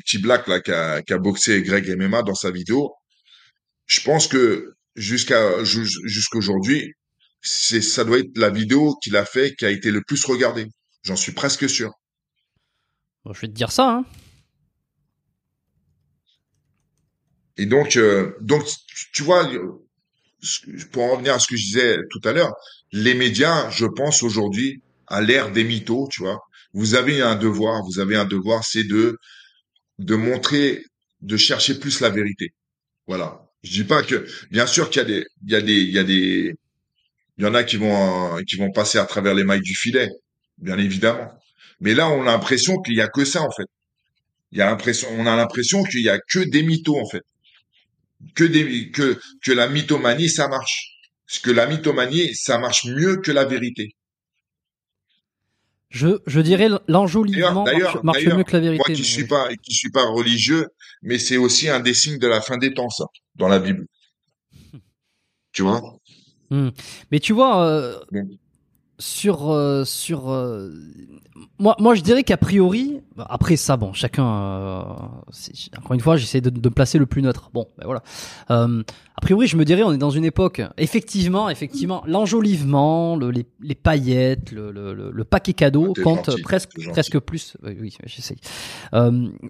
petit black là qui a boxé Greg MMA dans sa vidéo, je pense que jusqu'aujourd'hui, ça doit être la vidéo qu'il a fait qui a été le plus regardée. J'en suis presque sûr. Bon, je vais te dire ça. Hein. Et donc tu vois, pour en revenir à ce que je disais tout à l'heure, les médias, je pense aujourd'hui à l'ère des mythos, tu vois. Vous avez un devoir, c'est de montrer, de chercher plus la vérité. Voilà. Je dis pas que, bien sûr qu'il y a des, il y en a qui vont passer à travers les mailles du filet, bien évidemment. Mais là, on a l'impression qu'il y a que ça, en fait. On a l'impression qu'il y a que des mythos, en fait. Que la mythomanie, ça marche. Parce que la mythomanie, ça marche mieux que la vérité. Je dirais l'enjolivement marche mieux que la vérité. Moi qui suis pas religieux, mais c'est aussi un des signes de la fin des temps, ça, dans la Bible. Tu vois? Mais tu vois, moi je dirais qu'a priori, après ça, bon, chacun, encore une fois, j'essaie de me placer le plus neutre. Bon, ben voilà. A priori, je me dirais, on est dans une époque, effectivement, l'enjolivement, les paillettes, le paquet cadeau compte presque plus. Oui, j'essaye.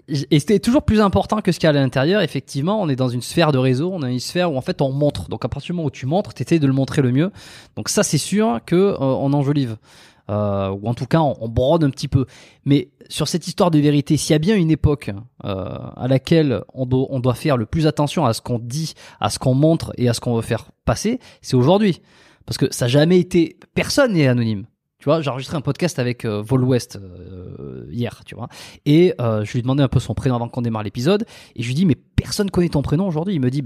Et c'était toujours plus important que ce qu'il y a à l'intérieur. Effectivement, on est dans une sphère de réseau, on a une sphère où en fait on montre. Donc à partir du moment où tu montres, t'essayes de le montrer le mieux. Donc ça, c'est sûr que on enjolive. Ou en tout cas on brode un petit peu, mais sur cette histoire de vérité, s'il y a bien une époque à laquelle on doit faire le plus attention à ce qu'on dit, à ce qu'on montre et à ce qu'on veut faire passer, c'est aujourd'hui, parce que ça n'a jamais été, personne n'est anonyme, tu vois. J'ai enregistré un podcast avec Vol West hier, tu vois, et je lui demandais un peu son prénom avant qu'on démarre l'épisode, et je lui dis mais personne connaît ton prénom aujourd'hui. Il me dit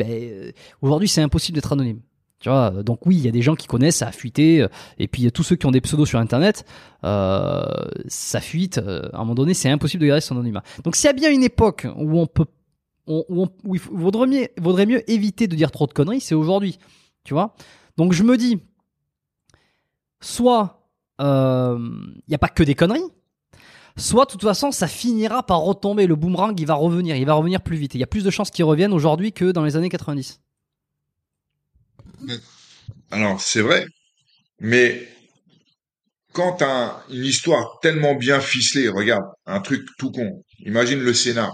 aujourd'hui c'est impossible d'être anonyme. Tu vois, donc oui, il y a des gens qui connaissent, ça a fuité, et puis tous ceux qui ont des pseudos sur internet, ça fuite, à un moment donné, c'est impossible de garder son anonymat. Donc s'il y a bien une époque où on peut, où il vaudrait mieux éviter de dire trop de conneries, c'est aujourd'hui, tu vois. Donc je me dis, soit il n'y a pas que des conneries, soit de toute façon ça finira par retomber, le boomerang il va revenir plus vite, et il y a plus de chances qu'il revienne aujourd'hui que dans les années 90. Alors c'est vrai, mais quand t'as une histoire tellement bien ficelée, regarde, un truc tout con, imagine le scénar,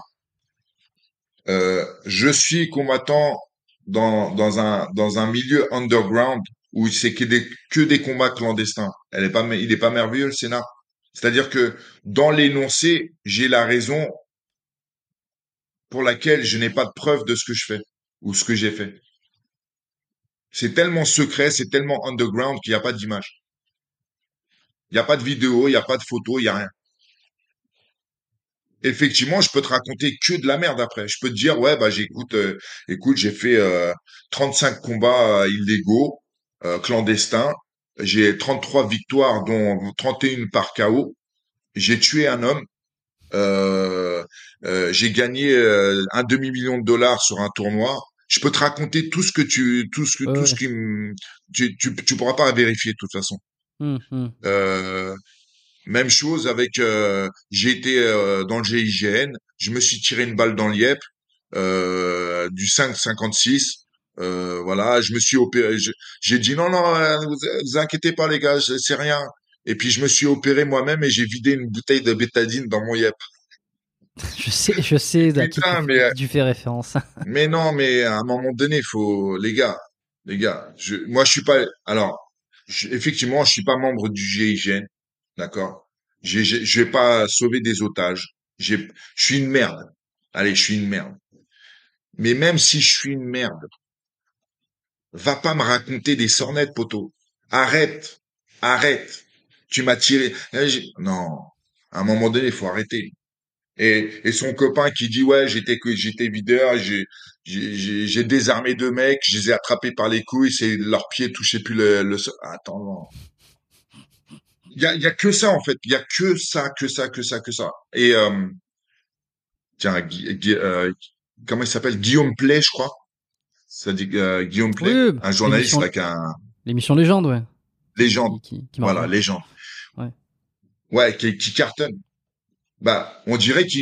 je suis combattant dans un milieu underground où c'est que des combats clandestins, il est pas merveilleux le scénar, c'est-à-dire que dans l'énoncé j'ai la raison pour laquelle je n'ai pas de preuve de ce que je fais ou ce que j'ai fait. C'est tellement secret, c'est tellement underground qu'il n'y a pas d'image. Il n'y a pas de vidéo, il n'y a pas de photo, il n'y a rien. Effectivement, je peux te raconter que de la merde après. Je peux te dire, ouais, bah écoute, j'ai fait 35 combats illégaux, clandestins. J'ai 33 victoires, dont 31 par KO. J'ai tué un homme. J'ai gagné un $500,000 sur un tournoi. Je peux te raconter tout ce que tu pourras pas vérifier de toute façon. Même chose avec j'ai été dans le GIGN, je me suis tiré une balle dans le yep du 5,56, voilà, je me suis opéré, j'ai dit non vous inquiétez pas les gars, c'est rien, et puis je me suis opéré moi-même et j'ai vidé une bouteille de bétadine dans mon yep. Je sais à qui tu fais référence. Mais non, mais à un moment donné, les gars, je suis pas, effectivement, je suis pas membre du GIGN, d'accord? Je vais pas sauver des otages. Je suis une merde. Allez, je suis une merde. Mais même si je suis une merde, va pas me raconter des sornettes, poteau. Arrête. Tu m'as tiré. Non. À un moment donné, il faut arrêter. Et son copain qui dit ouais j'étais videur, j'ai désarmé deux mecs, je les ai attrapés par les couilles, c'est leurs pieds touchaient plus le sol. Attends, non. Il y a que ça en fait, il y a que ça. Et tiens, comment il s'appelle, Guillaume Plé, je crois. Ça dit Guillaume Plé, oui, un journaliste avec un. L'émission Légende, ouais. Légende. Qui voilà, Légende. Ouais. Ouais, qui cartonne. Bah, on dirait que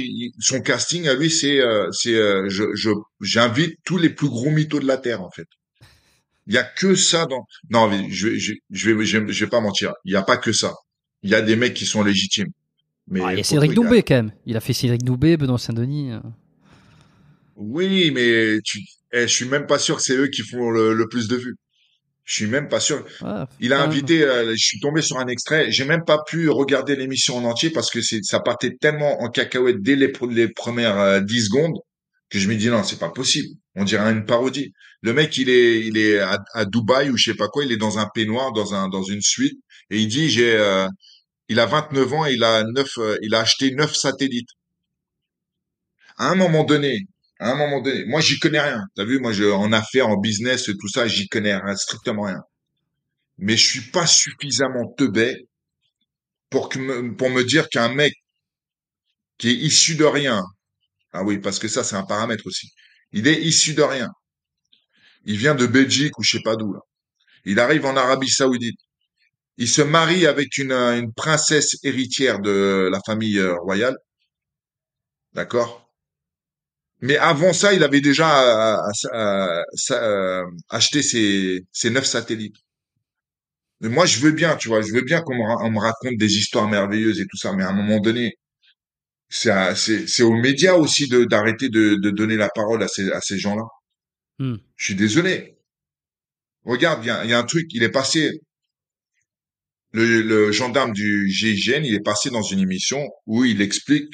son casting à lui, j'invite tous les plus gros mythos de la terre en fait. Il y a que ça dans. Non, mais je vais pas mentir. Il y a pas que ça. Il y a des mecs qui sont légitimes. Mais il y a Cédric Doumbé quand même. Il a fait Cédric Doumbé, Benoît Saint-Denis. Oui, mais je suis même pas sûr que c'est eux qui font le plus de vues. Je suis même pas sûr. Ah, il a invité. Je suis tombé sur un extrait. J'ai même pas pu regarder l'émission en entier parce que ça partait tellement en cacahuète dès les premières 10 secondes que je me dis non, c'est pas possible. On dirait une parodie. Le mec, il est à Dubaï ou je sais pas quoi. Il est dans un peignoir, dans une suite et il dit il a 29 ans et il a acheté 9 satellites. À un moment donné, moi j'y connais rien. T'as vu, moi en affaires, en business, tout ça, j'y connais rien, strictement rien. Mais je suis pas suffisamment teubé pour me dire qu'un mec qui est issu de rien. Ah oui, parce que ça c'est un paramètre aussi. Il est issu de rien. Il vient de Belgique ou je sais pas d'où là. Il arrive en Arabie Saoudite. Il se marie avec une princesse héritière de la famille royale. D'accord? Mais avant ça, il avait déjà acheté ses 9 satellites. Mais moi, je veux bien, tu vois, je veux bien qu'on me raconte des histoires merveilleuses et tout ça, mais à un moment donné, c'est aux médias aussi d'arrêter de donner la parole à ces gens-là. Je suis désolé. Regarde, il y a un truc, il est passé, le gendarme du GIGN, il est passé dans une émission où il explique.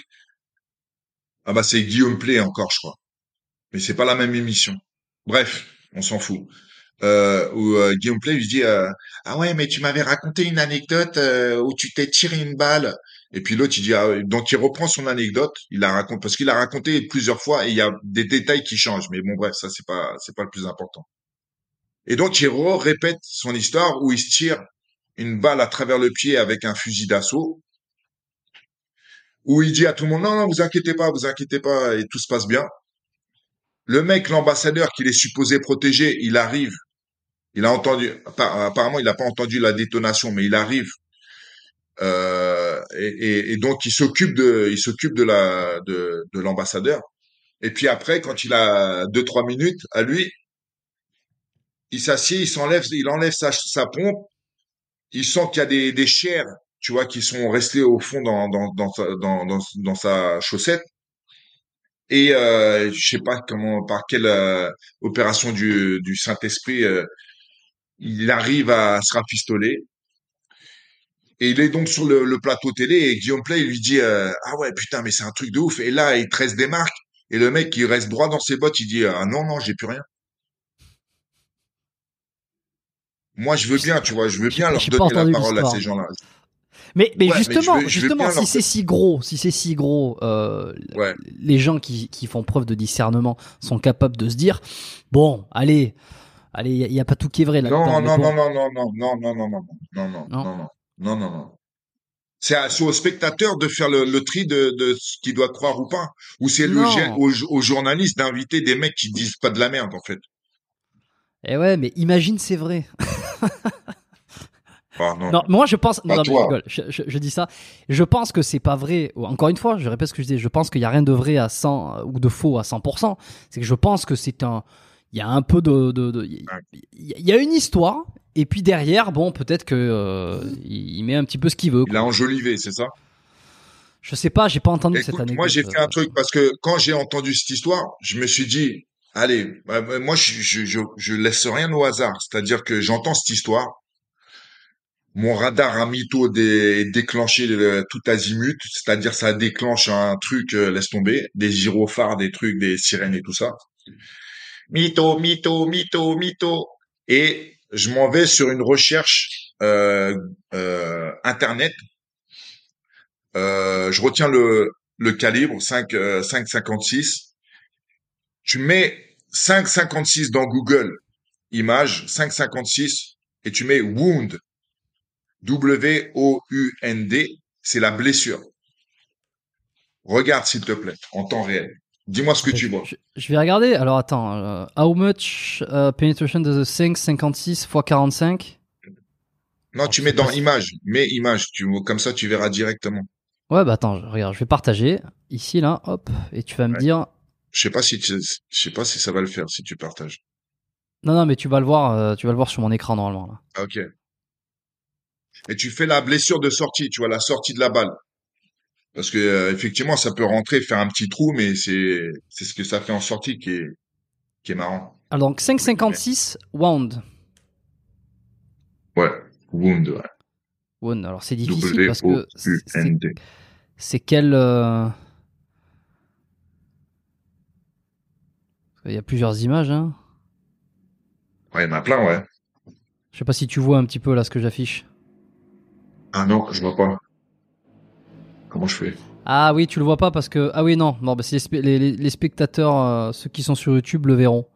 Ah bah c'est Guillaume Plé encore je crois, mais c'est pas la même émission. Bref, on s'en fout. Où Guillaume Plé lui dit ah ouais mais tu m'avais raconté une anecdote où tu t'es tiré une balle. Et puis l'autre il dit ah ouais. Donc il reprend son anecdote, il la raconte parce qu'il l'a raconté plusieurs fois et il y a des détails qui changent. Mais bon bref ça c'est pas le plus important. Et donc, il répète son histoire où il se tire une balle à travers le pied avec un fusil d'assaut, où il dit à tout le monde « Non, non, vous inquiétez pas, et tout se passe bien ». Le mec, l'ambassadeur qu'il est supposé protéger, il arrive. Il a entendu, apparemment, il n'a pas entendu la détonation, mais il arrive. Et donc, il s'occupe de l'ambassadeur. Et puis après, quand il a 2-3 minutes à lui, il s'assied, il enlève sa pompe. Il sent qu'il y a des chairs, tu vois, qui sont restées au fond dans sa chaussette. Et je sais pas comment, par quelle opération du Saint-Esprit, il arrive à se rafistoler. Et il est donc sur le plateau télé et Guillaume Plé, il lui dit ah ouais, putain, mais c'est un truc de ouf. Et là, il tresse des marques. Et le mec, il reste droit dans ses bottes. Il dit ah non, non, j'ai plus rien. Moi, je veux bien, tu vois, je veux bien leur donner la parole à ces gens-là. Mais ouais, justement, mais justement si c'est si gros, ouais. Les gens qui font preuve de discernement sont capables de se dire bon, allez, allez, il y a pas tout qui est vrai là. Non. C'est au spectateur de faire le tri de ce qu'il doit croire ou pas. Ou c'est au journaliste d'inviter des mecs qui disent pas de la merde en fait. Eh ouais, mais imagine c'est vrai. Ah, non. Non, moi je pense. Non, non, mais je dis ça. Je pense que c'est pas vrai. Encore une fois, je répète ce que je dis. Je pense qu'il y a rien de vrai à 100 ou de faux à 100%. C'est que je pense que c'est un. Il y a un peu de. Il y a une histoire. Et puis derrière, bon, peut-être que il met un petit peu ce qu'il veut. Quoi. Il a enjolivé, c'est ça. Je sais pas. J'ai pas entendu cette anecdote. Moi, j'ai fait un truc parce que quand j'ai entendu cette histoire, je me suis dit, allez, moi, je laisse rien au hasard. C'est-à-dire que j'entends cette histoire. Mon radar à mytho est déclenché tout azimut, c'est-à-dire ça déclenche un truc, laisse tomber, des gyrophares, des trucs, des sirènes et tout ça. Mytho. Et je m'en vais sur une recherche internet. Je retiens le calibre 5,56. Tu mets 5,56 dans Google Images, 5,56, et tu mets wound. W-O-U-N-D, c'est la blessure. Regarde, s'il te plaît, en temps réel. Dis-moi ce que tu vois. Je vais regarder. Alors, attends. How much penetration does the thing 56 x 45? Non, tu mets dans image. Mets image. Comme ça, tu verras directement. Ouais, bah attends. Regarde, je vais partager. Ici, là, hop. Et tu vas me dire... Je sais pas si ça va le faire, si tu partages. Non, mais tu vas le voir. Tu vas le voir sur mon écran, normalement. Là. Ok. Et tu fais la blessure de sortie, tu vois, la sortie de la balle. Parce que effectivement, ça peut rentrer, faire un petit trou, mais c'est ce que ça fait en sortie qui est marrant. Alors donc 5,56 wound. Ouais, wound. Ouais. Wound. Alors c'est difficile parce que c'est quel. Il y a plusieurs images. Hein. Ouais, il y en a plein, ouais. Je sais pas si tu vois un petit peu là ce que j'affiche. Ah non, je vois pas. Comment je fais? Ah oui, tu le vois pas parce que... Ah oui, non bah c'est les spectateurs, ceux qui sont sur YouTube le verront.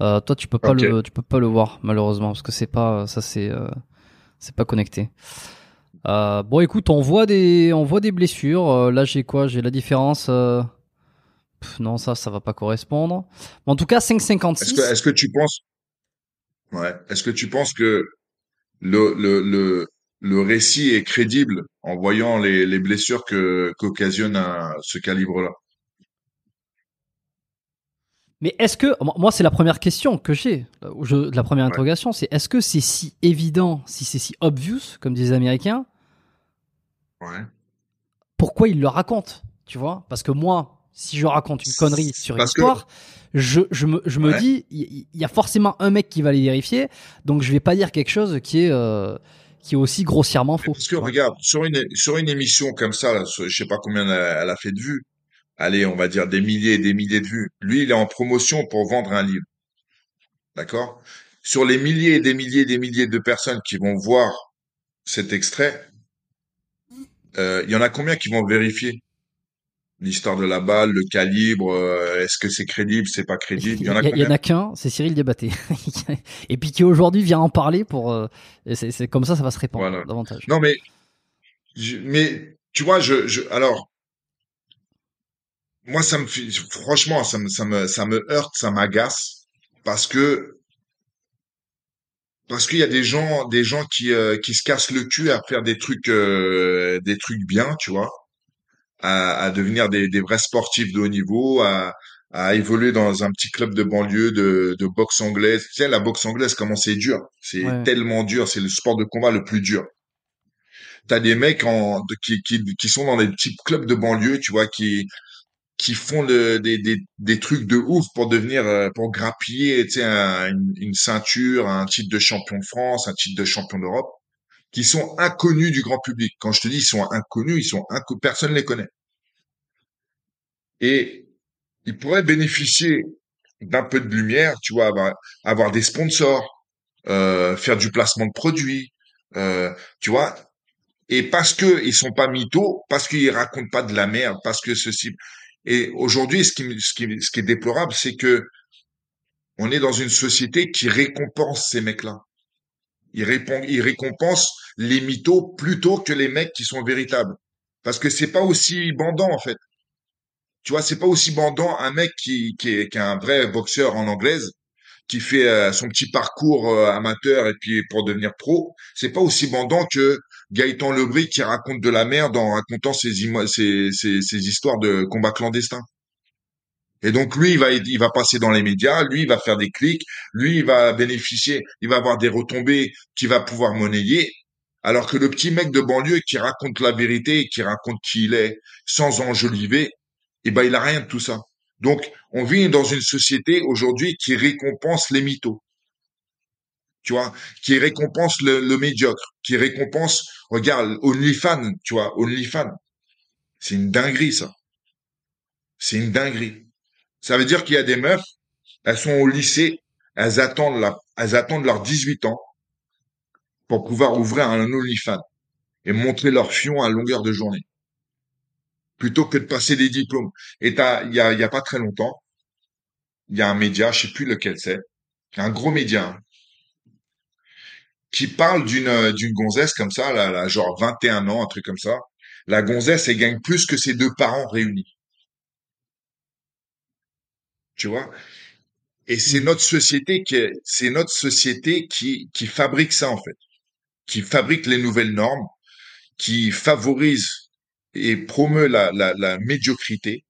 Toi, tu peux pas le voir, malheureusement, parce que c'est pas... Ça, c'est pas connecté. Bon, écoute, on voit des blessures. Là, j'ai quoi? J'ai la différence... non, ça va pas correspondre. Mais en tout cas, 5,56... Est-ce que tu penses... Ouais. Est-ce que tu penses que le récit est crédible en voyant les blessures qu'occasionne ce calibre-là? Mais est-ce que... Moi, c'est la première question que j'ai, la première interrogation, c'est est-ce que c'est si évident, si c'est si obvious, comme disent les Américains, pourquoi ils le racontent, tu vois? Parce que moi... Si je raconte une connerie sur une histoire, je me dis, il y a forcément un mec qui va les vérifier, donc je vais pas dire quelque chose qui est aussi grossièrement faux. Parce que regarde, sur une émission comme ça, là, je sais pas combien elle a fait de vues. Allez, on va dire des milliers et des milliers de vues. Lui, il est en promotion pour vendre un livre. D'accord? Sur les milliers et des milliers et des milliers de personnes qui vont voir cet extrait, il y en a combien qui vont vérifier? l'histoire de la balle, le calibre, est-ce que c'est crédible, c'est pas crédible. Il y en a qu'un, c'est Cyrille Diabaté. Et puis qui aujourd'hui vient en parler pour. C'est comme ça, ça va se répandre voilà. Davantage. Non mais, tu vois, alors moi franchement, ça me heurte, ça m'agace parce qu'il y a des gens qui se cassent le cul à faire des trucs bien, tu vois. À devenir des vrais sportifs de haut niveau, à évoluer dans un petit club de banlieue de boxe anglaise. Tu sais, la boxe anglaise, comment c'est dur. C'est ouais. Tellement dur. C'est le sport de combat le plus dur. T'as des mecs qui sont dans des petits clubs de banlieue, tu vois, qui font des trucs de ouf pour grappiller, tu sais, une ceinture, un titre de champion de France, un titre de champion d'Europe. Qui sont inconnus du grand public. Quand je te dis ils sont inconnus, personne ne les connaît. Et ils pourraient bénéficier d'un peu de lumière, tu vois, avoir des sponsors, faire du placement de produits, tu vois. Et parce que ils sont pas mythos, parce qu'ils racontent pas de la merde, parce que ceci. Et aujourd'hui, ce qui est déplorable, c'est que on est dans une société qui récompense ces mecs-là. Il récompense les mythos plutôt que les mecs qui sont véritables. Parce que c'est pas aussi bandant, en fait. Tu vois, c'est pas aussi bandant un mec qui est un vrai boxeur en anglaise, qui fait son petit parcours amateur et puis pour devenir pro. C'est pas aussi bandant que Gaëtan Le Bris qui raconte de la merde en racontant ses histoires de combats clandestins. Et donc, lui, il va passer dans les médias, lui, il va faire des clics, lui, il va bénéficier, il va avoir des retombées qu'il va pouvoir monnayer. Alors que le petit mec de banlieue qui raconte la vérité, qui raconte qui il est, sans enjoliver, eh ben, il a rien de tout ça. Donc, on vit dans une société aujourd'hui qui récompense les mythos. Tu vois, qui récompense le médiocre, qui récompense, regarde, OnlyFans, tu vois, OnlyFans. C'est une dinguerie, ça. C'est une dinguerie. Ça veut dire qu'il y a des meufs, elles sont au lycée, elles attendent leurs 18 ans pour pouvoir ouvrir un OnlyFans et montrer leur fion à longueur de journée. Plutôt que de passer des diplômes. Et il y a pas très longtemps, il y a un média, je sais plus lequel c'est, un gros média, hein, qui parle d'une gonzesse comme ça, là, genre 21 ans, un truc comme ça. La gonzesse, elle gagne plus que ses deux parents réunis. Tu vois, et c'est notre société qui fabrique ça en fait, qui fabrique les nouvelles normes, qui favorise et promeut la médiocrité.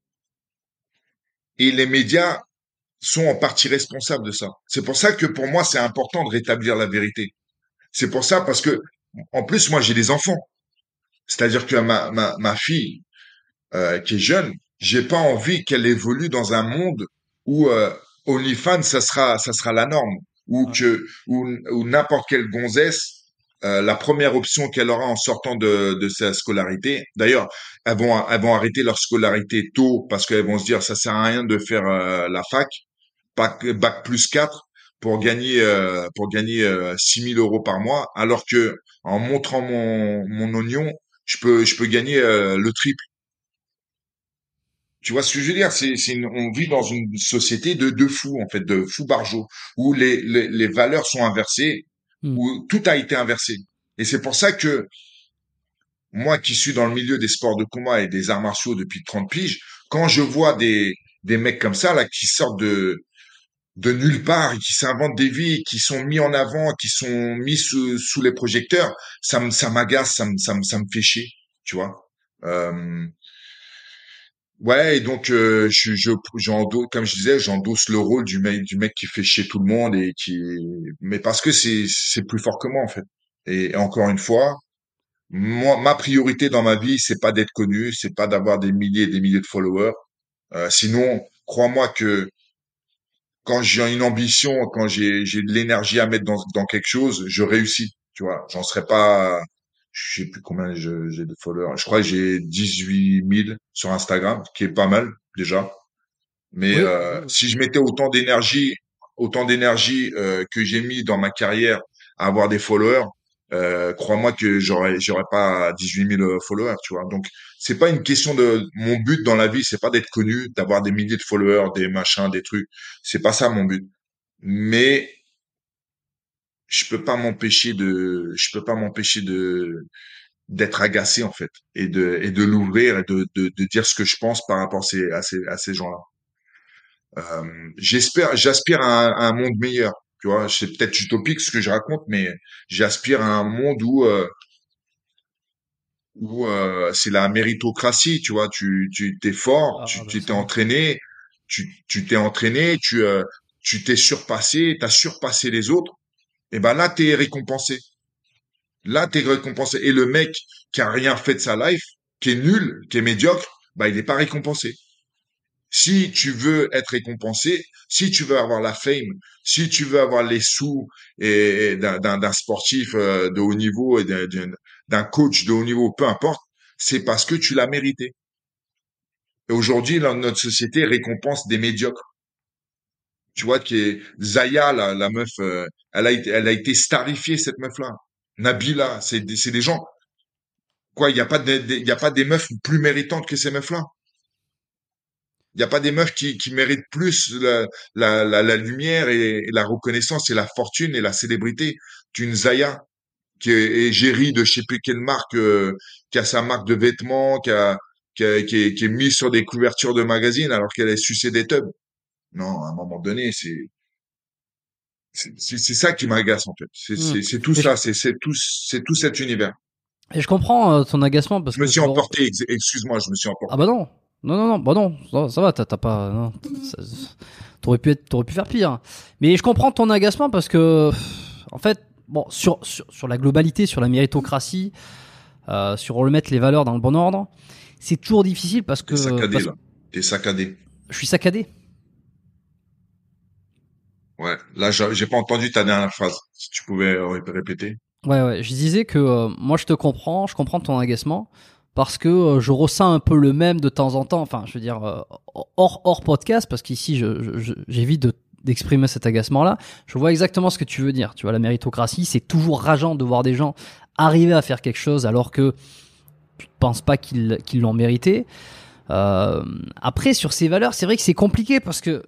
Et les médias sont en partie responsables de ça. C'est pour ça que pour moi c'est important de rétablir la vérité. C'est pour ça parce que en plus moi j'ai des enfants, c'est-à-dire que ma fille qui est jeune, j'ai pas envie qu'elle évolue dans un monde où OnlyFans, ça sera la norme, ou n'importe quelle gonzesse, la première option qu'elle aura en sortant de sa scolarité. D'ailleurs, elles vont arrêter leur scolarité tôt parce qu'elles vont se dire ça sert à rien de faire la fac, bac plus 4 pour gagner 6 000 euros par mois, alors que en montrant mon oignon, je peux gagner le triple. Tu vois ce que je veux dire, on vit dans une société de fous en fait, de fous barjots, où les valeurs sont inversées, où tout a été inversé. Et c'est pour ça que moi qui suis dans le milieu des sports de combat et des arts martiaux depuis 30 piges, quand je vois des mecs comme ça là qui sortent de nulle part et qui s'inventent des vies, qui sont mis en avant, qui sont mis sous les projecteurs, ça m'agace, ça me fait chier, tu vois. Ouais, et donc comme je disais, j'endosse le rôle du mec qui fait chier tout le monde et mais parce que c'est plus fort que moi en fait. Et encore une fois, moi ma priorité dans ma vie, c'est pas d'être connu, c'est pas d'avoir des milliers et des milliers de followers. Sinon, crois-moi que quand j'ai une ambition, quand j'ai de l'énergie à mettre dans quelque chose, je réussis, tu vois. J'en serais pas je sais plus combien j'ai de followers. Je crois que j'ai 18 000 sur Instagram, ce qui est pas mal, déjà. Mais oui, si je mettais autant d'énergie que j'ai mis dans ma carrière à avoir des followers, crois-moi que j'aurais pas 18 000 followers, tu vois. Donc c'est pas une question de mon but dans la vie, c'est pas d'être connu, d'avoir des milliers de followers, des machins, des trucs. C'est pas ça mon but. Mais je peux pas m'empêcher de d'être agacé en fait et de l'ouvrir et de dire ce que je pense par rapport à ces gens-là. J'aspire à un monde meilleur. Tu vois, c'est peut-être utopique ce que je raconte, mais j'aspire à un monde où c'est la méritocratie, tu vois, tu t'es fort, tu t'es entraîné, tu t'es surpassé, t'as surpassé les autres, et ben là t'es récompensé. Là t'es récompensé, et le mec qui a rien fait de sa life, qui est nul, qui est médiocre, bah il n'est pas récompensé. Si tu veux être récompensé, si tu veux avoir la fame, si tu veux avoir les sous et d'un sportif de haut niveau et d'un coach de haut niveau, peu importe, c'est parce que tu l'as mérité. Et aujourd'hui, notre société récompense des médiocres. Tu vois que Zaya, la meuf, elle a été starifiée, cette meuf-là. Nabila, c'est des gens. Quoi, il y a pas des meufs plus méritantes que ces meufs-là. Il n'y a pas des meufs qui méritent plus la lumière et la reconnaissance et la fortune et la célébrité qu'une Zaya qui est égérie de je sais plus quelle marque, qui a sa marque de vêtements, qui est mise sur des couvertures de magazines alors qu'elle est sucée des tubs. Non, à un moment donné, c'est ça qui m'agace en fait. C'est tout ça, c'est tout cet univers. Et je comprends ton agacement parce que je me suis emporté. Ah bah non. Non, ça va, t'as pas, non, ça, t'aurais pu faire pire. Mais je comprends ton agacement parce que, en fait, bon, sur la globalité, sur la méritocratie, sur remettre les valeurs dans le bon ordre, c'est toujours difficile parce que. T'es saccadé. Je suis saccadé. Ouais, là, j'ai pas entendu ta dernière phrase. Si tu pouvais répéter. Ouais, je disais que moi, je comprends ton agacement. Parce que je ressens un peu le même de temps en temps, enfin je veux dire hors podcast, parce qu'ici j'évite d'exprimer cet agacement-là. Je vois exactement ce que tu veux dire, tu vois, la méritocratie, c'est toujours rageant de voir des gens arriver à faire quelque chose alors que tu ne penses pas qu'ils l'ont mérité. Après sur ces valeurs, c'est vrai que c'est compliqué parce que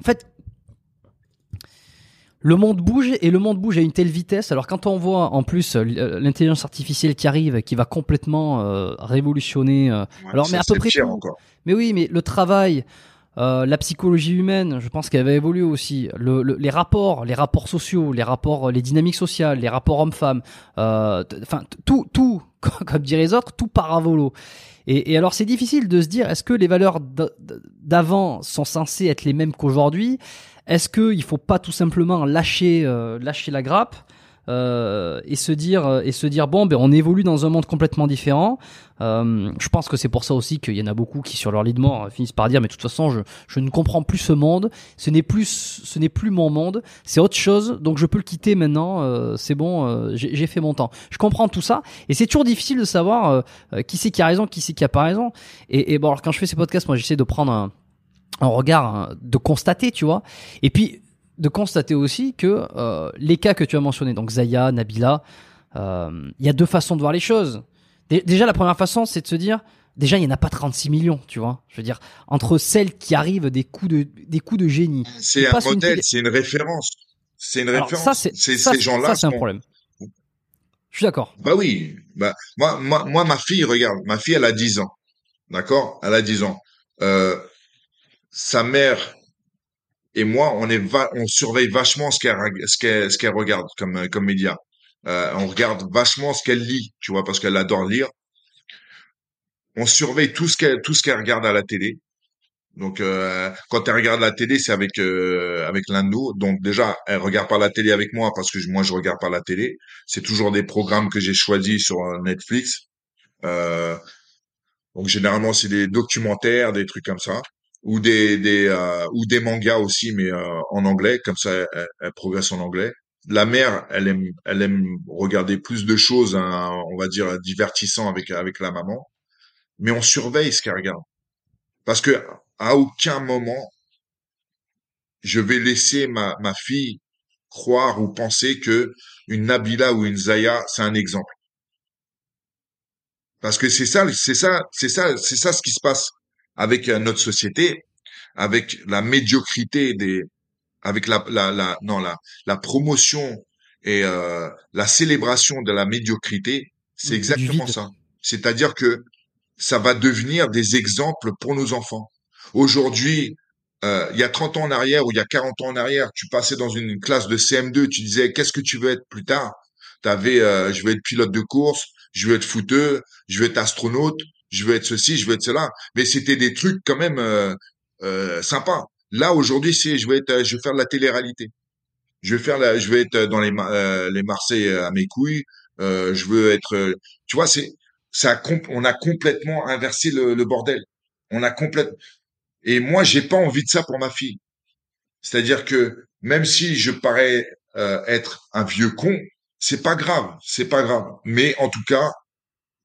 en fait le monde bouge et le monde bouge à une telle vitesse. Alors quand on voit en plus l'intelligence artificielle qui arrive, qui va complètement révolutionner. Ouais, alors mais à peu près tout. Encore. Mais oui, mais le travail, la psychologie humaine, je pense qu'elle va évoluer aussi. Les rapports sociaux, les dynamiques sociales, les rapports hommes-femmes. Enfin tout, comme diraient les autres, tout part à volo. Et alors c'est difficile de se dire, est-ce que les valeurs d'avant sont censées être les mêmes qu'aujourd'hui ? Est-ce qu'il ne faut pas tout simplement lâcher la grappe et se dire bon, ben on évolue dans un monde complètement différent. Je pense que c'est pour ça aussi qu'il y en a beaucoup qui sur leur lit de mort finissent par dire mais de toute façon je ne comprends plus ce monde, ce n'est plus mon monde, c'est autre chose, donc je peux le quitter maintenant, c'est bon, j'ai fait mon temps. Je comprends tout ça et c'est toujours difficile de savoir qui c'est qui a raison, qui c'est qui a pas raison. Et bon, alors quand je fais ces podcasts, moi j'essaie de prendre un regard, de constater, tu vois, et puis de constater aussi que les cas que tu as mentionnés, donc Zaya, Nabila, il y a deux façons de voir les choses. Déjà, la première façon, c'est de se dire, déjà, il n'y en a pas 36 millions, tu vois. Je veux dire, entre celles qui arrivent des coups de génie. C'est un modèle, c'est une référence. C'est une référence. Alors, ces gens-là. Ça, c'est un problème. Je suis d'accord. Bah oui. Bah, moi, ma fille, regarde, elle a 10 ans. D'accord? Elle a 10 ans. Sa mère et moi, on surveille vachement ce qu'elle regarde comme média. On regarde vachement ce qu'elle lit, tu vois, parce qu'elle adore lire. On surveille tout ce qu'elle regarde à la télé. Donc, quand elle regarde la télé, c'est avec l'un de nous. Donc déjà, elle regarde pas la télé avec moi parce que moi je regarde pas la télé. C'est toujours des programmes que j'ai choisis sur Netflix. Donc généralement, c'est des documentaires, des trucs comme ça. Ou des mangas aussi, mais en anglais, comme ça elle progresse en anglais. La mère, elle aime regarder plus de choses, hein, on va dire divertissant avec la maman, mais on surveille ce qu'elle regarde parce que à aucun moment je vais laisser ma fille croire ou penser que une Nabila ou une Zaya, c'est un exemple. Parce que c'est ça ce qui se passe avec notre société, avec la médiocrité des, avec la promotion et la célébration de la médiocrité, c'est exactement ça. C'est-à-dire que ça va devenir des exemples pour nos enfants. Aujourd'hui, il y a 30 ans en arrière ou il y a 40 ans en arrière, tu passais dans une classe de CM2, tu disais qu'est-ce que tu veux être plus tard? T'avais, je veux être pilote de course, je veux être footeur, je veux être astronaute, je veux être ceci, je veux être cela. Mais c'était des trucs quand même sympas. Là aujourd'hui, c'est je vais faire de la télé-réalité. Je vais être dans les Marseillais à mes couilles. Je veux être, tu vois, c'est ça. On a complètement inversé le bordel. On a complètement. Et moi, j'ai pas envie de ça pour ma fille. C'est-à-dire que même si je parais être un vieux con, c'est pas grave, c'est pas grave. Mais en tout cas,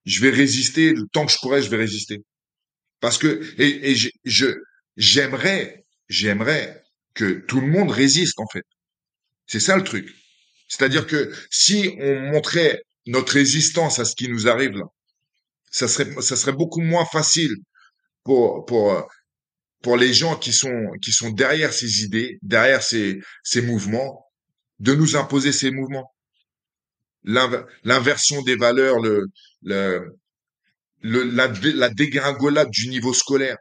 je vais résister le temps que je pourrai. Je vais résister parce que j'aimerais que tout le monde résiste en fait. C'est ça le truc. C'est-à-dire que si on montrait notre résistance à ce qui nous arrive là, ça serait beaucoup moins facile pour les gens qui sont derrière ces idées, derrière ces mouvements, de nous imposer ces mouvements. L'inversion des valeurs, la dégringolade du niveau scolaire.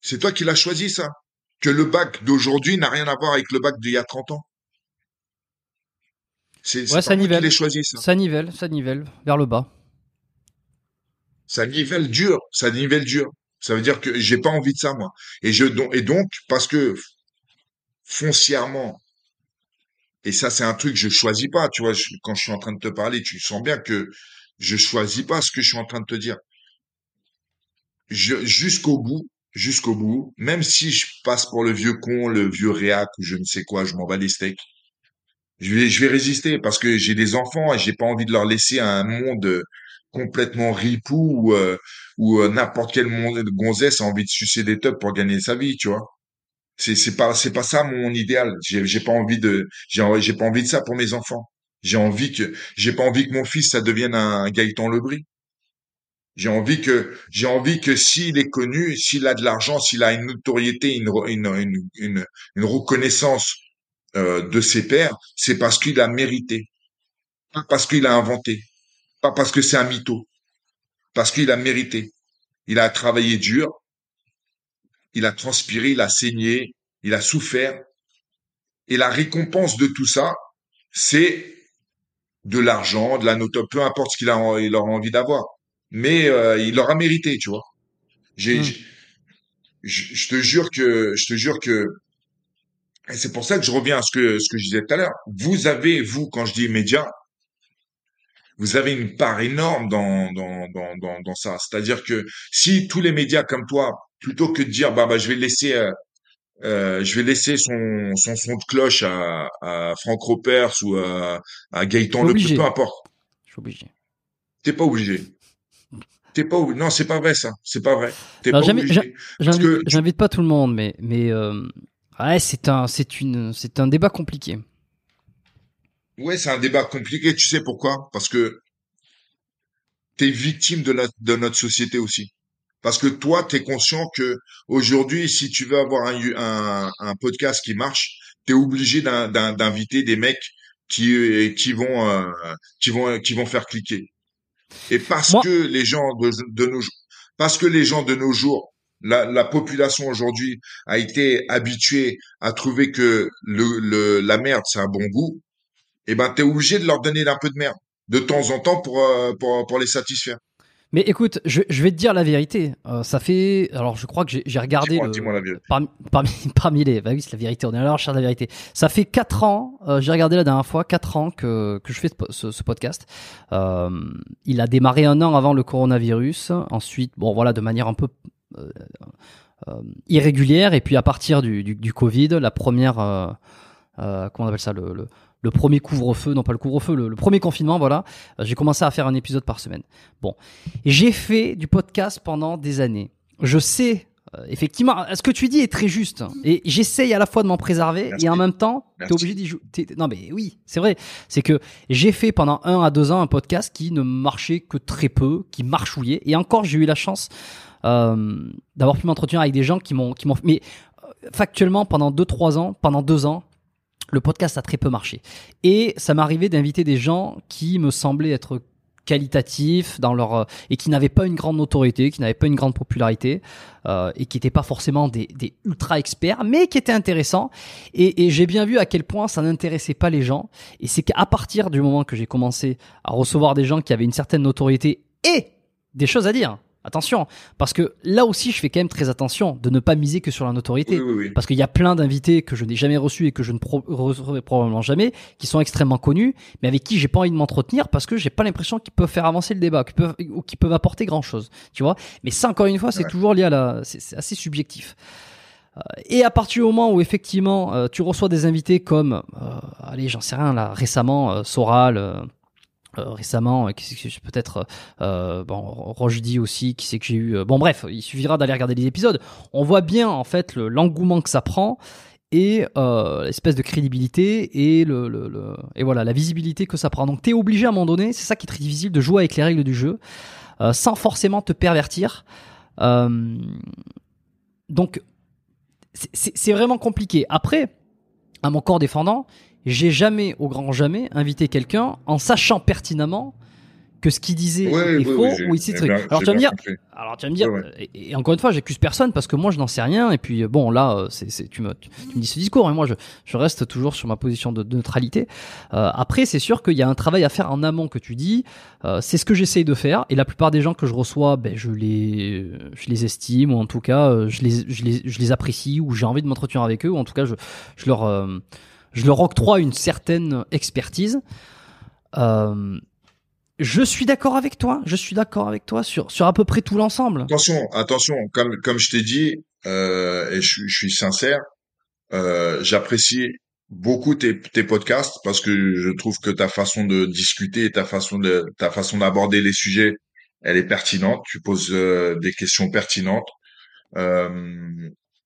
C'est toi qui l'as choisi, ça. Que le bac d'aujourd'hui n'a rien à voir avec le bac d'il y a 30 ans. C'est ouais, ça nivelle. Qui choisi, ça. Ça nivelle vers le bas. Ça nivelle dur. Ça veut dire que j'ai pas envie de ça, moi. Et donc, parce que foncièrement, et ça c'est un truc que je choisis pas, tu vois, quand je suis en train de te parler, tu sens bien que je choisis pas ce que je suis en train de te dire. Jusqu'au bout, même si je passe pour le vieux con, le vieux réac ou je ne sais quoi, je m'en bats les steaks. Je vais résister parce que j'ai des enfants et j'ai pas envie de leur laisser un monde complètement ripou ou n'importe quel monde de gonzesse a envie de sucer des tubs pour gagner sa vie, tu vois. C'est pas ça mon idéal. J'ai pas envie de ça pour mes enfants. J'ai pas envie que mon fils ça devienne un Gaëtan Le Bris. J'ai envie que s'il est connu, s'il a de l'argent, s'il a une notoriété, une reconnaissance de ses pairs, c'est parce qu'il a mérité, pas parce qu'il a inventé, pas parce que c'est un mytho, parce qu'il a mérité. Il a travaillé dur, il a transpiré, il a saigné, il a souffert. Et la récompense de tout ça, c'est de l'argent, de la notoriété, peu importe ce qu'il aura envie d'avoir. Mais il l'aura mérité, tu vois. Je te jure que et c'est pour ça que je reviens à ce que je disais tout à l'heure. Vous, quand je dis médias, vous avez une part énorme dans ça. C'est-à-dire que si tous les médias comme toi, plutôt que de dire bah je vais laisser son son de cloche à Franck Ropers ou à Gaëtan Le Bris, peu importe. Je suis obligé. T'es pas obligé. Non, c'est pas vrai ça. C'est pas vrai. J'invite pas tout le monde, mais ouais, c'est un débat compliqué. Ouais, c'est un débat compliqué. Tu sais pourquoi? Parce que t'es victime de notre société aussi. Parce que toi, t'es conscient que aujourd'hui, si tu veux avoir un podcast qui marche, t'es obligé d'inviter des mecs qui vont faire cliquer. Et parce que les gens de nos jours, la population aujourd'hui a été habituée à trouver que la merde c'est un bon goût, et ben t'es obligé de leur donner un peu de merde de temps en temps pour les satisfaire. Mais écoute, je vais te dire la vérité. Ça fait, alors je crois que j'ai regardé. Dis-moi la vérité. Parmi les, bah oui c'est la vérité. On est alors cher de la vérité. Ça fait 4 ans. J'ai regardé la dernière fois 4 ans que je fais ce podcast. Il a démarré 1 an avant le coronavirus. Ensuite, bon voilà, de manière un peu irrégulière. Et puis à partir du Covid, la première, comment on appelle ça, le premier couvre-feu, non pas le couvre-feu, le premier confinement, voilà. J'ai commencé à faire un épisode par semaine. Bon, j'ai fait du podcast pendant des années. Je sais Effectivement, ce que tu dis est très juste. Et j'essaye à la fois de m'en préserver et en même temps, t'es obligé d'y jouer. Non, mais oui, c'est vrai. C'est que j'ai fait pendant 1 à 2 ans un podcast qui ne marchait que très peu, qui marchouillait. Et encore, j'ai eu la chance d'avoir pu m'entretenir avec des gens qui m'ont. Mais factuellement, pendant 2-3 ans, pendant 2 ans, le podcast a très peu marché. Et ça m'est arrivé d'inviter des gens qui me semblaient être qualitatifs dans leur et qui n'avaient pas une grande notoriété, qui n'avaient pas une grande popularité et qui n'étaient pas forcément des ultra experts, mais qui étaient intéressants. Et j'ai bien vu à quel point ça n'intéressait pas les gens. Et c'est qu'à partir du moment que j'ai commencé à recevoir des gens qui avaient une certaine notoriété et des choses à dire. Attention, parce que là aussi, je fais quand même très attention de ne pas miser que sur la notoriété. Oui. Parce qu'il y a plein d'invités que je n'ai jamais reçus et que je ne recevrai probablement jamais, qui sont extrêmement connus, mais avec qui j'ai pas envie de m'entretenir parce que j'ai pas l'impression qu'ils peuvent faire avancer le débat, ou qu'ils peuvent apporter grand chose. Tu vois? Mais ça, encore une fois, c'est toujours lié à c'est assez subjectif. Et à partir du moment où effectivement, tu reçois des invités comme, allez, j'en sais rien là, récemment, Soral, récemment, peut-être Rochdi aussi, qui c'est que j'ai eu. Bon bref, il suffira d'aller regarder les épisodes. On voit bien en fait l'engouement que ça prend et l'espèce de crédibilité et et voilà la visibilité que ça prend. Donc t'es obligé à un moment donné, c'est ça qui est très difficile, de jouer avec les règles du jeu sans forcément te pervertir. Donc c'est vraiment compliqué. Après, à mon corps défendant, j'ai jamais, au grand jamais, invité quelqu'un en sachant pertinemment que ce qu'il disait est faux ou il citerait. Alors tu vas me dire, et encore une fois, j'accuse personne parce que moi je n'en sais rien. Et puis bon, là, tu me dis ce discours, mais moi je reste toujours sur ma position de neutralité. Après, c'est sûr qu'il y a un travail à faire en amont que tu dis. C'est ce que j'essaye de faire. Et la plupart des gens que je reçois, je les estime, ou en tout cas, je les apprécie, ou j'ai envie de m'entretenir avec eux, ou en tout cas, je leur octroie une certaine expertise. Je suis d'accord avec toi. Sur à peu près tout l'ensemble. Attention. Comme je t'ai dit, et je suis sincère, j'apprécie beaucoup tes podcasts parce que je trouve que ta façon de discuter et ta façon d'aborder les sujets, elle est pertinente. Tu poses des questions pertinentes.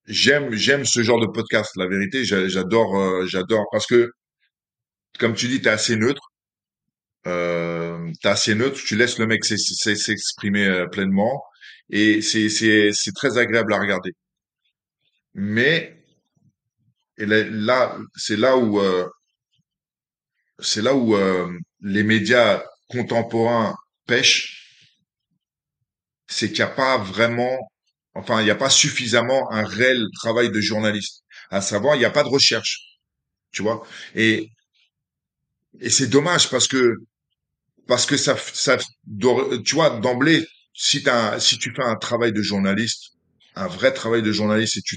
J'aime ce genre de podcast, la vérité, j'adore parce que, comme tu dis, t'es assez neutre, tu laisses le mec s'exprimer pleinement et c'est très agréable à regarder. Mais, et là, c'est là où les médias contemporains pêchent, c'est qu'il n'y a pas vraiment, enfin, il n'y a pas suffisamment un réel travail de journaliste. À savoir, il n'y a pas de recherche. Tu vois? Et c'est dommage parce que ça, tu vois, d'emblée, si tu fais un travail de journaliste, un vrai travail de journaliste et tu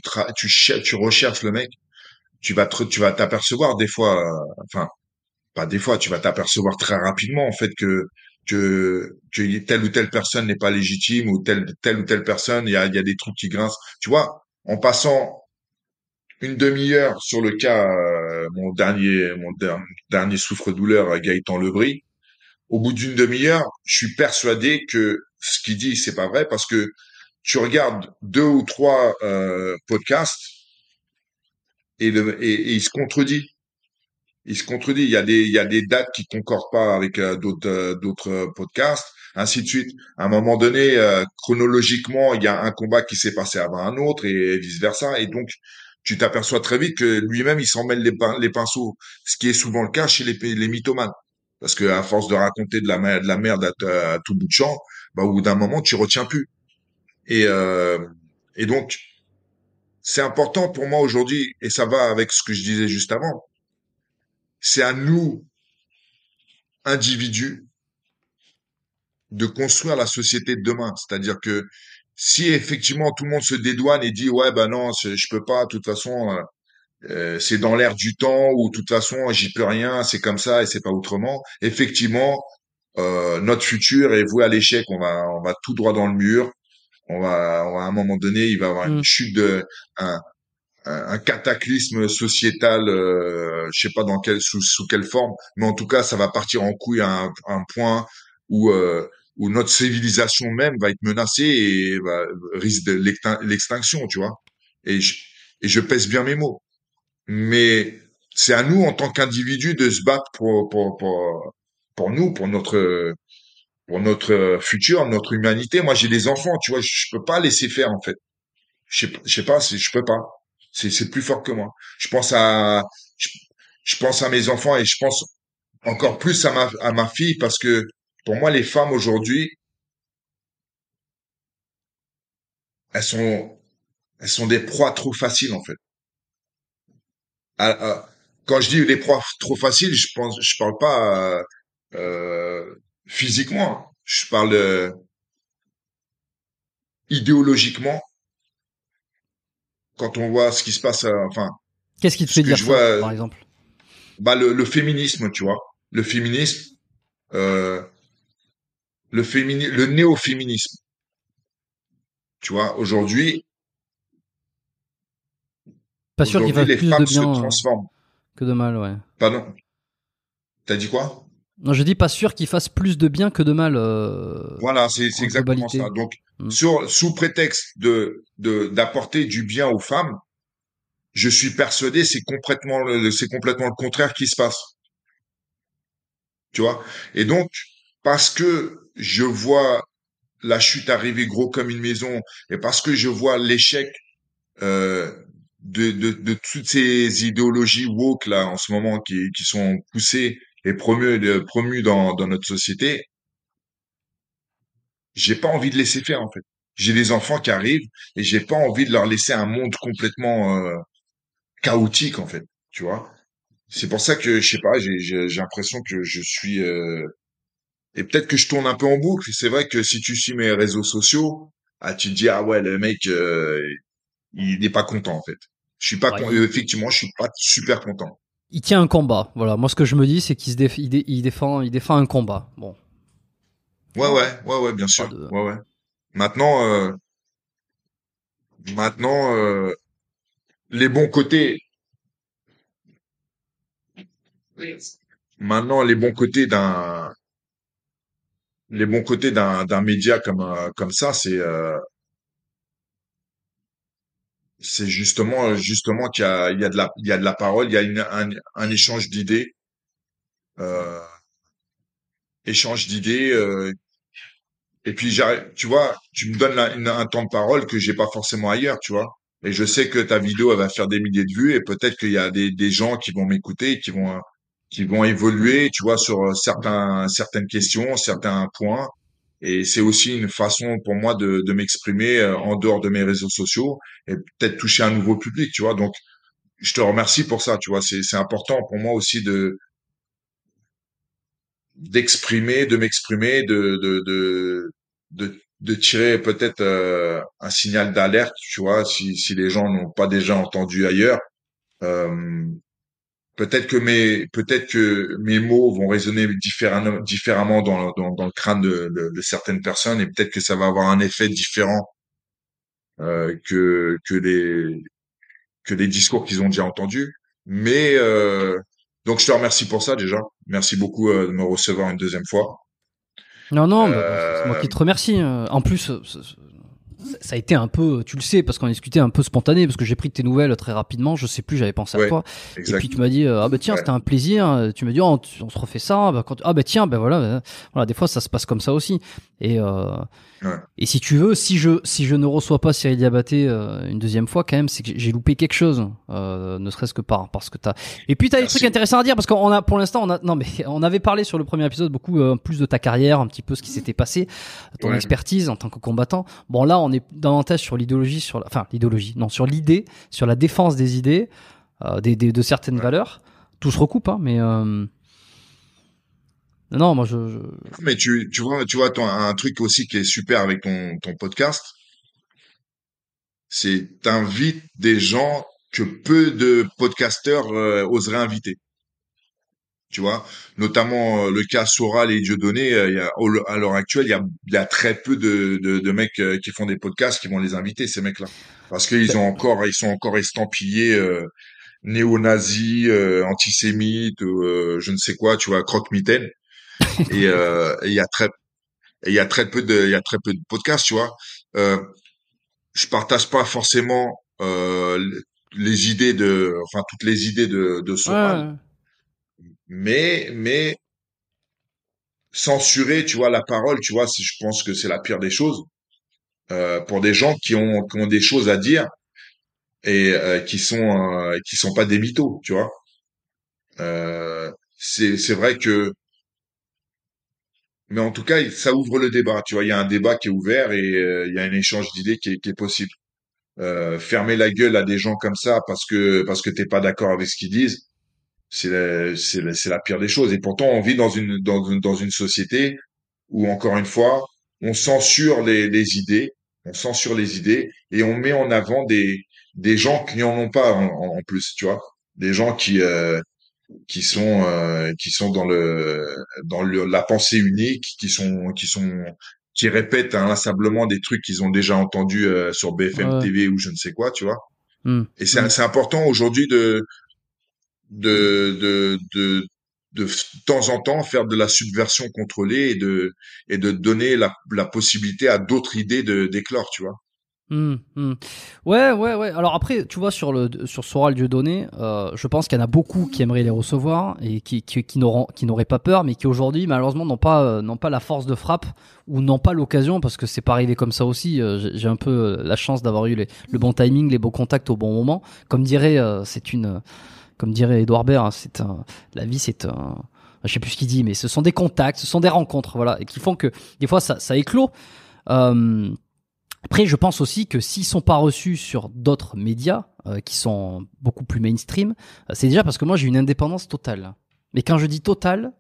recherches le mec, tu vas t'apercevoir des fois, enfin, pas des fois, tu vas t'apercevoir très rapidement, en fait, que telle ou telle personne n'est pas légitime ou telle ou telle personne, il y a des trucs qui grincent. Tu vois, en passant une demi-heure sur le cas, mon dernier souffre-douleur, Gaëtan Le Bris, au bout d'une demi-heure, je suis persuadé que ce qu'il dit, c'est pas vrai parce que tu regardes 2 ou 3 podcasts et il se contredit. Il y a des dates qui concordent pas avec d'autres podcasts, ainsi de suite. À un moment donné, chronologiquement, il y a un combat qui s'est passé avant un autre et vice versa. Et donc, tu t'aperçois très vite que lui-même, il s'en mêle les pinceaux, ce qui est souvent le cas chez les mythomanes. Parce que à force de raconter de la merde à tout bout de champ, bah, au bout d'un moment, tu retiens plus. Et donc, c'est important pour moi aujourd'hui, et ça va avec ce que je disais juste avant. C'est à nous, individus, de construire la société de demain. C'est-à-dire que si effectivement tout le monde se dédouane et dit « ouais, ben non, je peux pas, de toute façon, c'est dans l'air du temps » ou « de toute façon, j'y peux rien, c'est comme ça et c'est pas autrement », effectivement, notre futur est voué à l'échec, on va tout droit dans le mur, on va à un moment donné, il va y avoir une chute un cataclysme sociétal, je sais pas dans sous quelle forme, mais en tout cas ça va partir en couille à un point où où notre civilisation même va être menacée et risque de l'extinction, tu vois. Et je pèse bien mes mots. Mais c'est à nous, en tant qu'individus, de se battre pour nous, pour notre futur, notre humanité. Moi, j'ai des enfants, tu vois, je peux pas laisser faire, en fait. Je peux pas. C'est plus fort que moi. Je pense à mes enfants et je pense encore plus à ma fille, parce que pour moi, les femmes aujourd'hui, elles sont des proies trop faciles, en fait. Quand je dis des proies trop faciles, je parle pas physiquement, je parle idéologiquement. Quand on voit ce qui se passe, enfin, qu'est-ce qui te fait dire ça, par exemple? Le féminisme, tu vois, le féminisme, le néo-féminisme, tu vois, aujourd'hui. Pas sûr qu'il va les plus femmes de bien se transforment que de mal, ouais. Pardon. T'as dit quoi? Non, je dis pas sûr qu'il fasse plus de bien que de mal. Voilà, c'est exactement ça. Donc, sous prétexte d'apporter du bien aux femmes, je suis persuadé c'est complètement le contraire qui se passe. Tu vois? Et donc, parce que je vois la chute arriver gros comme une maison, et parce que je vois l'échec de toutes ces idéologies woke là en ce moment qui sont poussées et promues dans notre société, j'ai pas envie de laisser faire, en fait. J'ai des enfants qui arrivent et j'ai pas envie de leur laisser un monde complètement chaotique, en fait, tu vois. C'est pour ça que, je sais pas, j'ai l'impression que je suis et peut-être que je tourne un peu en boucle. C'est vrai que si tu suis mes réseaux sociaux, tu te dis, ah ouais, le mec il n'est pas content, en fait. Je suis pas effectivement, je suis pas super content. Il tient un combat. Voilà, moi ce que je me dis, c'est qu'il défend un combat. Bon. Ouais, bien sûr. Ouais. Maintenant, les bons côtés. Maintenant, les bons côtés d'un média comme ça, c'est justement qu'il y a de la parole, il y a un échange d'idées, et puis tu vois, tu me donnes un temps de parole que j'ai pas forcément ailleurs, tu vois, et je sais que ta vidéo elle va faire des milliers de vues, et peut-être qu'il y a des gens qui vont m'écouter, qui vont évoluer, tu vois, sur certaines questions, certains points. Et c'est aussi une façon pour moi de m'exprimer en dehors de mes réseaux sociaux et peut-être toucher un nouveau public, tu vois. Donc, je te remercie pour ça, tu vois. C'est important pour moi aussi de m'exprimer, de tirer peut-être un signal d'alerte, tu vois, si les gens n'ont pas déjà entendu ailleurs. Peut-être que mes mots vont résonner différemment dans le crâne de certaines personnes, et peut-être que ça va avoir un effet différent que les discours qu'ils ont déjà entendus. Mais donc je te remercie pour ça déjà. Merci beaucoup de me recevoir une deuxième fois. Non, c'est moi qui te remercie. En plus, ça a été un peu, tu le sais, parce qu'on discutait un peu spontané, parce que j'ai pris de tes nouvelles très rapidement, je sais plus, j'avais pensé à toi. Exact. Et puis tu m'as dit, ah bah tiens, c'était un plaisir. Tu m'as dit, oh, on se refait ça. Des fois ça se passe comme ça aussi. Et si tu veux, si je ne reçois pas Cyrille Diabaté une deuxième fois, quand même, c'est que j'ai loupé quelque chose, ne serait-ce que parce que t'as. Et puis t'as des trucs intéressants à dire, parce qu'on a, pour l'instant, on avait parlé sur le premier épisode beaucoup plus de ta carrière, un petit peu ce qui s'était passé, ton expertise en tant que combattant. Bon, là, on est davantage sur l'idéologie, sur l'idée, sur la défense des idées, de certaines valeurs. Tout se recoupe, hein, mais non, moi je. Mais tu vois, un truc aussi qui est super avec ton podcast, c'est t'invites des gens que peu de podcasteurs oseraient inviter. Tu vois, notamment le cas Soral et Dieudonné, à l'heure actuelle, il y a très peu de mecs qui font des podcasts qui vont les inviter, ces mecs-là. Parce qu'ils sont encore estampillés néo-nazis, antisémites, je ne sais quoi, tu vois, croque-mitaine. Et il y a très Et il y a très peu de podcasts, tu vois. Je partage pas forcément les idées de, enfin toutes les idées de Soral, ouais. mais censurer, tu vois, la parole, tu vois, je pense que c'est la pire des choses pour des gens qui ont des choses à dire et qui sont pas des mythos, tu vois. C'est vrai que, mais en tout cas, ça ouvre le débat, tu vois. Il y a un débat qui est ouvert et il y a un échange d'idées qui est possible. Fermer la gueule à des gens comme ça parce que t'es pas d'accord avec ce qu'ils disent, c'est la pire des choses. Et pourtant, on vit dans une société où, encore une fois, on censure les idées, et on met en avant des gens qui n'en ont pas en plus, tu vois. Des gens qui sont dans la pensée unique, qui répètent inlassablement des trucs qu'ils ont déjà entendus sur BFM TV ou je ne sais quoi, tu vois. Et c'est important aujourd'hui de temps en temps faire de la subversion contrôlée et de donner la possibilité à d'autres idées d'éclore, tu vois. Ouais. Alors après, tu vois, sur Soral, Dieudonné, je pense qu'il y en a beaucoup qui aimeraient les recevoir et qui n'auraient pas peur, mais qui aujourd'hui, malheureusement, n'ont pas la force de frappe ou n'ont pas l'occasion, parce que c'est pas arrivé comme ça aussi. J'ai un peu la chance d'avoir eu le bon timing, les bons contacts au bon moment. Comme dirait, comme dirait Édouard Baird, hein, la vie, c'est un, je sais plus ce qu'il dit, mais ce sont des contacts, ce sont des rencontres, voilà, et qui font que des fois ça éclot. Après, je pense aussi que s'ils sont pas reçus sur d'autres médias qui sont beaucoup plus mainstream, c'est déjà parce que moi j'ai une indépendance totale. Mais quand je dis totale,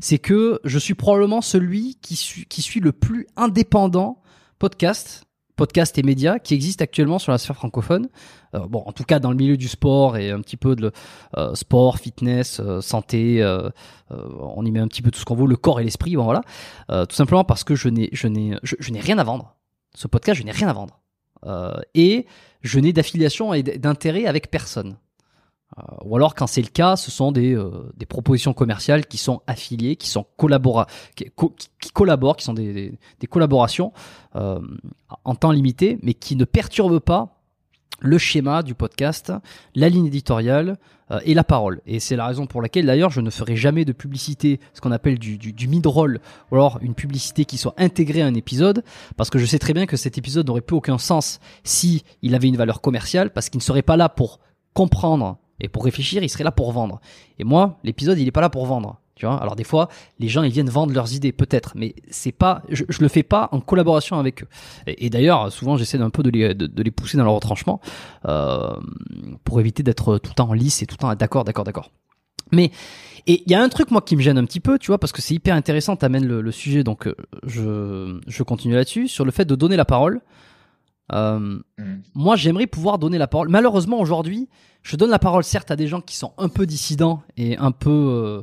c'est que je suis probablement celui qui suis le plus indépendant podcast et médias qui existent actuellement sur la sphère francophone. Bon, en tout cas dans le milieu du sport et un petit peu de sport, fitness, santé, on y met un petit peu tout ce qu'on veut, le corps et l'esprit, bon voilà. Tout simplement parce que je n'ai rien à vendre. Ce podcast, je n'ai rien à vendre. Et je n'ai d'affiliation et d'intérêt avec personne. Ou alors, quand c'est le cas, ce sont des propositions commerciales qui sont affiliées, qui collaborent, qui sont des collaborations en temps limité, mais qui ne perturbent pas le schéma du podcast, la ligne éditoriale et la parole. Et c'est la raison pour laquelle, d'ailleurs, je ne ferai jamais de publicité, ce qu'on appelle du mid-roll, ou alors une publicité qui soit intégrée à un épisode, parce que je sais très bien que cet épisode n'aurait plus aucun sens si il avait une valeur commerciale, parce qu'il ne serait pas là pour comprendre et pour réfléchir, il serait là pour vendre. Et moi, l'épisode, il n'est pas là pour vendre. Tu vois, alors des fois, les gens ils viennent vendre leurs idées peut-être, mais c'est pas, je le fais pas en collaboration avec eux. Et d'ailleurs, souvent j'essaie un peu de les pousser dans leur retranchement pour éviter d'être tout le temps en lice et tout le temps d'accord. Mais et il y a un truc moi qui me gêne un petit peu, tu vois, parce que c'est hyper intéressant, t'amènes le sujet, donc je continue là-dessus sur le fait de donner la parole. Moi, j'aimerais pouvoir donner la parole. Malheureusement aujourd'hui, je donne la parole certes à des gens qui sont un peu dissidents et un peu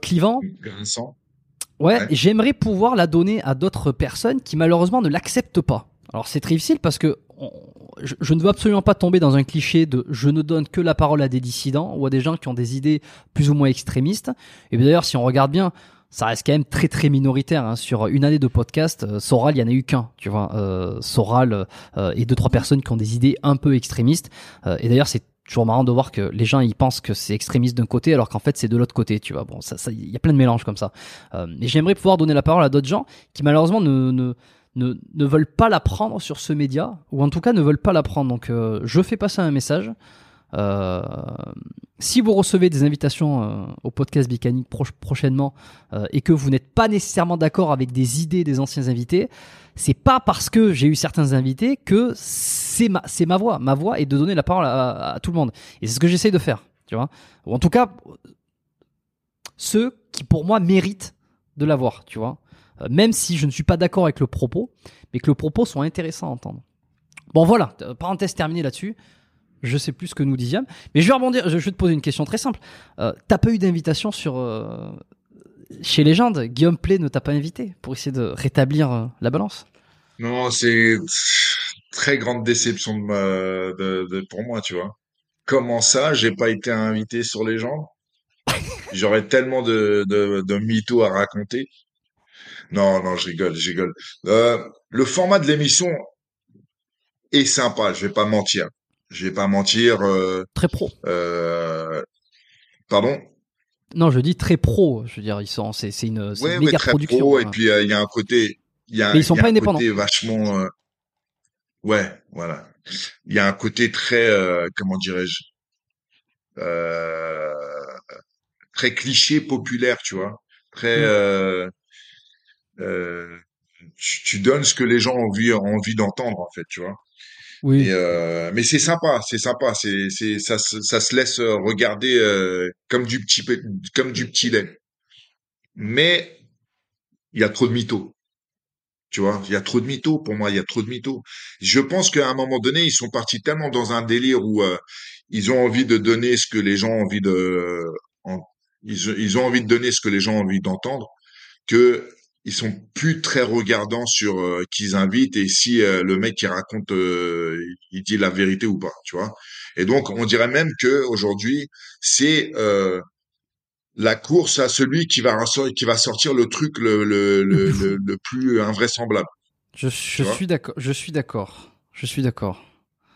clivant. Grinçant. Ouais, j'aimerais pouvoir la donner à d'autres personnes qui malheureusement ne l'acceptent pas. Alors c'est très difficile parce que je ne veux absolument pas tomber dans un cliché de je ne donne que la parole à des dissidents ou à des gens qui ont des idées plus ou moins extrémistes. Et d'ailleurs, si on regarde bien, ça reste quand même très très minoritaire, hein. Sur une année de podcast, Soral, il n'y en a eu qu'un, tu vois. Soral et 2-3 personnes qui ont des idées un peu extrémistes. Et d'ailleurs, c'est toujours marrant de voir que les gens ils pensent que c'est extrémiste d'un côté alors qu'en fait c'est de l'autre côté, tu vois. Bon, ça il y a plein de mélanges comme ça. Et j'aimerais pouvoir donner la parole à d'autres gens qui malheureusement ne veulent pas la prendre sur ce média, ou en tout cas ne veulent pas la prendre. Donc je fais passer un message. Si vous recevez des invitations au podcast Biomécanique prochainement et que vous n'êtes pas nécessairement d'accord avec des idées des anciens invités, c'est pas parce que j'ai eu certains invités que c'est ma voix. Ma voix est de donner la parole à tout le monde. Et c'est ce que j'essaye de faire, tu vois. Ou en tout cas, ceux qui pour moi méritent de l'avoir, tu vois. Même si je ne suis pas d'accord avec le propos, mais que le propos soit intéressant à entendre. Bon voilà, parenthèse terminée là-dessus. Je sais plus ce que nous disions, mais je vais rebondir. Je vais te poser une question très simple. T'as pas eu d'invitation chez Légende? Guillaume Plé ne t'a pas invité pour essayer de rétablir la balance? Non, c'est très grande déception pour moi, tu vois. Comment ça, j'ai pas été invité sur Légende? J'aurais tellement de mythos à raconter. Non, non, je rigole, je rigole. Le format de l'émission est sympa, je vais pas mentir. Je vais pas mentir. Très pro. Pardon ? Non, je dis très pro. Je veux dire, ils sont, c'est une, c'est ouais, une méga très production. Pro, et puis il y a un côté, il y a, mais ils sont pas indépendants. Côté vachement. Ouais, voilà. Il y a un côté très, comment dirais-je, très cliché populaire, tu vois. Très, tu donnes ce que les gens ont envie d'entendre, en fait, tu vois. Oui. Et mais c'est sympa, c'est sympa, c'est ça se laisse regarder comme du petit lait. Mais il y a trop de mythos. Tu vois, il y a trop de mythos pour moi, il y a trop de mythos. Je pense qu'à un moment donné, ils sont partis tellement dans un délire où ils ont envie de donner ce que les gens ont envie de ils ont envie de donner ce que les gens ont envie d'entendre, que ils sont plus très regardants sur qui ils invitent et si le mec qui raconte, il dit la vérité ou pas, tu vois. Et donc, on dirait même que aujourd'hui, c'est la course à celui qui va sortir le truc le plus invraisemblable. Je suis d'accord. Je suis d'accord. Je suis d'accord.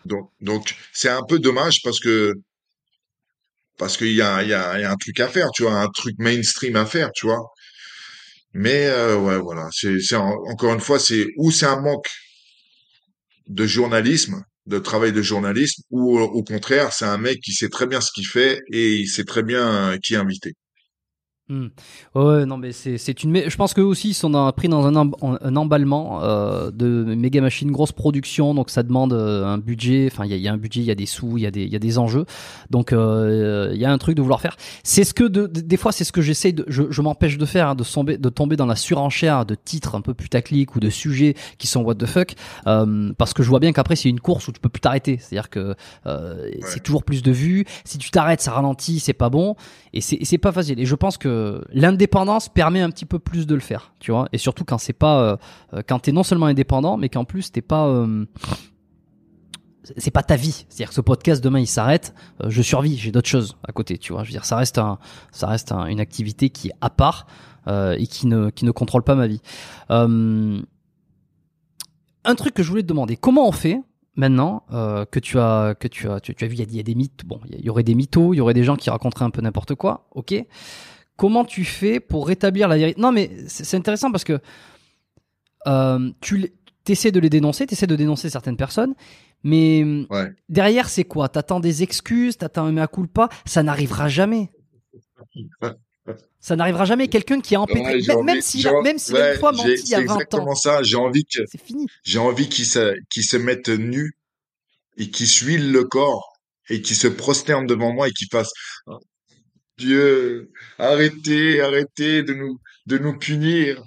Donc c'est un peu dommage parce qu'il y a un truc à faire, tu vois, un truc mainstream à faire, tu vois. Mais ouais, voilà, c'est encore une fois, c'est ou c'est un manque de journalisme, de travail de journalisme, ou au contraire, c'est un mec qui sait très bien ce qu'il fait et il sait très bien qui inviter. Mmh. Ouais, non, mais mais je pense qu'eux aussi ils sont pris dans un emballement de méga machine, grosse production, donc ça demande un budget. Enfin, il y a un budget, il y a des sous, il y a des enjeux. Donc il y a un truc de vouloir faire. C'est ce que des fois c'est ce que j'essaie. Je m'empêche de faire, hein, de tomber dans la surenchère de titres un peu putaclic ou de sujets qui sont what the fuck, parce que je vois bien qu'après c'est une course où tu peux plus t'arrêter. C'est-à-dire que ouais. C'est toujours plus de vues. Si tu t'arrêtes, ça ralentit, c'est pas bon et c'est pas facile. Et je pense que l'indépendance permet un petit peu plus de le faire, tu vois, et surtout quand c'est pas quand t'es non seulement indépendant mais qu'en plus t'es pas c'est pas ta vie, c'est-à-dire que ce podcast demain il s'arrête, je survis, j'ai d'autres choses à côté, tu vois, je veux dire ça reste une activité qui est à part et qui ne contrôle pas ma vie. Un truc que je voulais te demander, comment on fait maintenant que tu as vu il y a des mythes, bon il y aurait des mythos, il y aurait des gens qui raconteraient un peu n'importe quoi, ok. Comment tu fais pour rétablir la vérité ? Non, mais c'est intéressant parce que tu essaies de les dénoncer, tu essaies de dénoncer certaines personnes, mais ouais. Derrière, c'est quoi ? T'attends des excuses, t'attends un mea culpa, ça n'arrivera jamais. Ça n'arrivera jamais. Quelqu'un qui a empêtré, ouais, même s'il a une fois menti il y a 20 ans. C'est exactement ça. J'ai envie qu'ils se mettent nus et qu'ils s'huilent le corps et qu'ils se prosternent devant moi et qu'ils fassent... Dieu, arrêtez de nous punir.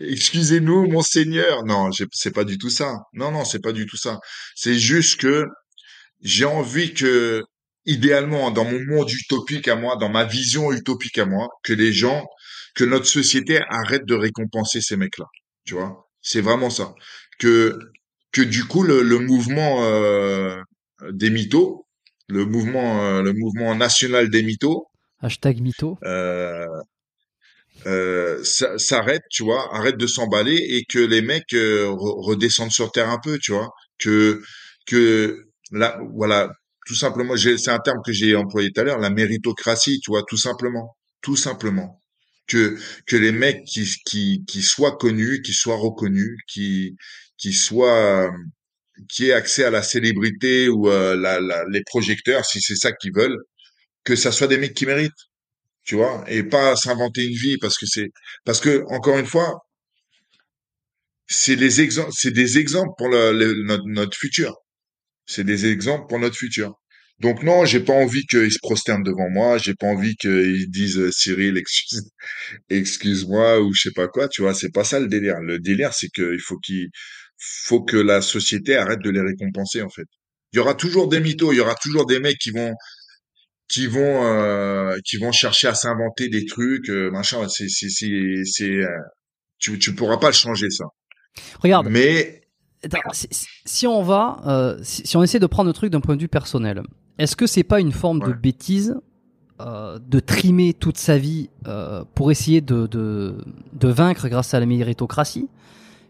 Excusez-nous, mon Seigneur. Non, c'est pas du tout ça. Non, c'est pas du tout ça. C'est juste que j'ai envie que, idéalement, dans mon monde utopique à moi, dans ma vision utopique à moi, que notre société arrête de récompenser ces mecs-là. Tu vois? C'est vraiment ça. Que du coup, le mouvement, des mythos, le mouvement national des mythos, #mytho, s'arrête, tu vois, arrête de s'emballer et que les mecs redescendent sur terre un peu, tu vois, que là, voilà, tout simplement, c'est un terme que j'ai employé tout à l'heure, la méritocratie, tu vois, tout simplement, que les mecs qui soient connus, qui soient reconnus, qui soient qui ait accès à la célébrité ou les projecteurs, si c'est ça qu'ils veulent, que ça soit des mecs qui méritent, tu vois, et pas s'inventer une vie, parce que encore une fois, c'est des exemples pour notre futur, c'est des exemples pour notre futur. Donc non, j'ai pas envie qu'ils se prosternent devant moi, j'ai pas envie qu'ils disent Cyrille, excuse-moi ou je sais pas quoi, tu vois, c'est pas ça le délire. Le délire, c'est que il faut que la société arrête de les récompenser, en fait. Il y aura toujours des mythos, il y aura toujours des mecs qui vont chercher à s'inventer des trucs, machin. Tu pourras pas le changer, ça. Regarde. Mais si on essaie de prendre le truc d'un point de vue personnel, est-ce que c'est pas une forme de bêtise de trimer toute sa vie pour essayer de vaincre grâce à la méritocratie,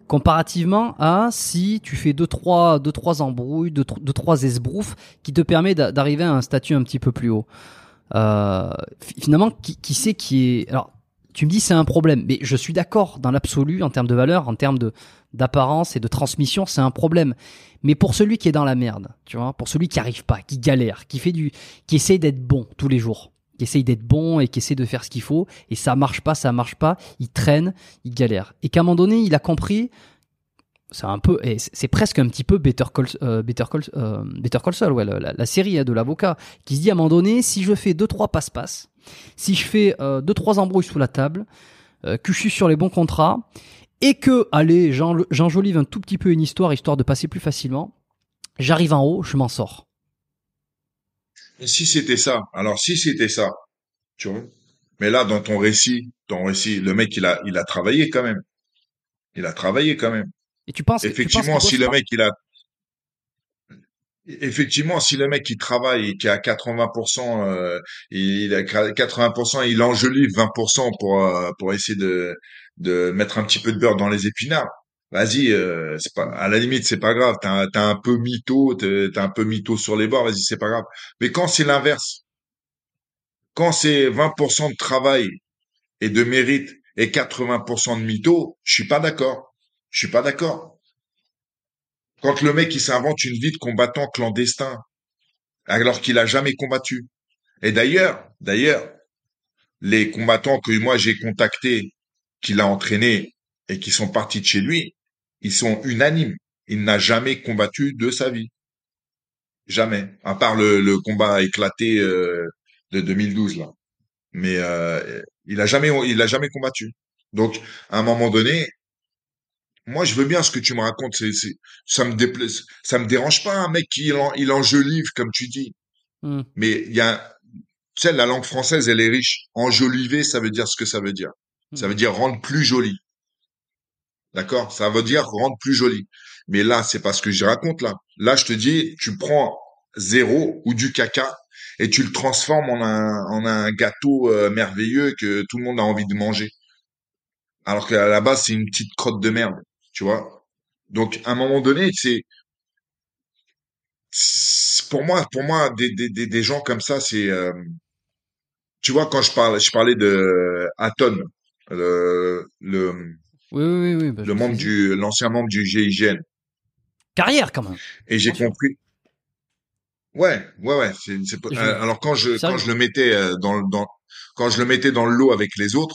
comparativement à si tu fais 2-3 embrouilles, 2-3 esbroufes qui te permet d'arriver à un statut un petit peu plus haut. Finalement, qui c'est qui est... Alors, tu me dis c'est un problème, mais je suis d'accord, dans l'absolu, en termes de valeur, en termes d'apparence et de transmission, c'est un problème. Mais pour celui qui est dans la merde, tu vois, pour celui qui arrive pas, qui galère, qui essaie d'être bon tous les jours, qui essaye d'être bon et qui essaie de faire ce qu'il faut, et ça marche pas, il traîne, il galère. Et qu'à un moment donné, il a compris, c'est presque un petit peu Better Call Saul, ouais, la série de l'avocat, qui se dit à un moment donné, si je fais 2-3 passe-passe, si je fais 2-3 embrouilles sous la table, que je suis sur les bons contrats, et que, allez, j'enjolive un tout petit peu une histoire, histoire de passer plus facilement, j'arrive en haut, je m'en sors. Si c'était ça, tu vois. Mais là, dans ton récit, le mec, il a travaillé quand même. Et tu penses effectivement, si le mec, il travaille et qui a 80%, il a 80%, il enjolive 20% pour essayer de mettre un petit peu de beurre dans les épinards. Vas-y, c'est pas, à la limite, c'est pas grave. T'as un peu mytho sur les bords. Vas-y, c'est pas grave. Mais quand c'est l'inverse, quand c'est 20% de travail et de mérite et 80% de mytho, je suis pas d'accord. Quand le mec, il s'invente une vie de combattant clandestin, alors qu'il a jamais combattu. Et d'ailleurs, les combattants que moi j'ai contactés, qu'il a entraînés et qui sont partis de chez lui, ils sont unanimes. Il n'a jamais combattu de sa vie. Jamais. À part le combat éclaté de 2012, là. Mais il a jamais combattu. Donc, à un moment donné, moi, je veux bien ce que tu me racontes. Ça me dérange pas, un mec qui il enjolive, comme tu dis. Mm. Mais tu sais, la langue française, elle est riche. Enjoliver, ça veut dire ce que ça veut dire. Mm. Ça veut dire rendre plus joli. D'accord? Ça veut dire rendre plus joli. Mais là, c'est pas ce que je raconte, là. Là, je te dis, tu prends 0 ou du caca et tu le transformes en un gâteau merveilleux que tout le monde a envie de manger. Alors qu'à la base, c'est une petite crotte de merde. Tu vois? Donc, à un moment donné, c'est pour moi, des gens comme ça, c'est, tu vois, quand je parlais de Hatton, oui, bah, l'ancien membre du GIGN. Carrière, quand même. Et j'ai compris. Ouais. Alors quand je le mettais dans le lot avec les autres,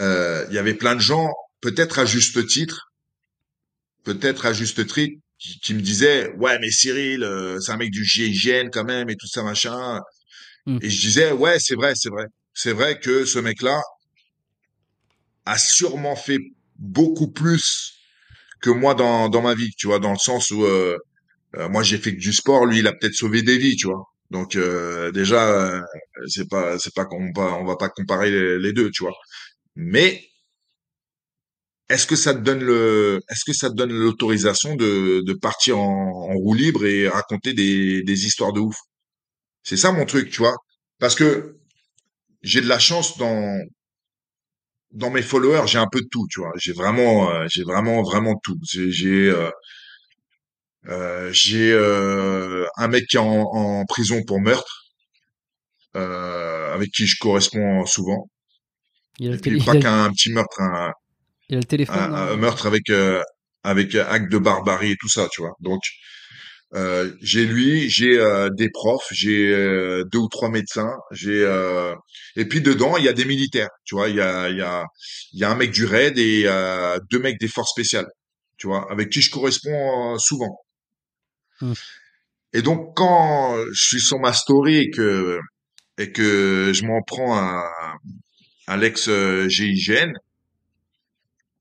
il y avait plein de gens, peut-être à juste titre, qui me disaient ouais mais Cyrille, c'est un mec du GIGN quand même et tout ça machin. Mm. Et je disais ouais c'est vrai que ce mec là a sûrement fait beaucoup plus que moi dans ma vie, tu vois, dans le sens où moi j'ai fait que du sport, lui il a peut-être sauvé des vies, tu vois. Donc déjà c'est pas on va pas comparer les deux, tu vois. Mais est-ce que ça te donne l'autorisation de partir en roue libre et raconter des histoires de ouf? C'est ça mon truc, tu vois, parce que j'ai de la chance dans mes followers, j'ai un peu de tout, tu vois. J'ai vraiment tout. J'ai un mec qui est en prison pour meurtre, avec qui je corresponds souvent. Qu'un petit meurtre, il a le téléphone. Un meurtre avec acte de barbarie et tout ça, tu vois. Donc j'ai lui, j'ai des profs, j'ai 2 ou 3 médecins, j'ai et puis dedans il y a des militaires, tu vois, il y a un mec du raid et 2 mecs des forces spéciales, tu vois, avec qui je corresponds souvent. Mmh. Et donc quand je suis sur ma story et que je m'en prends à l'ex GIGN,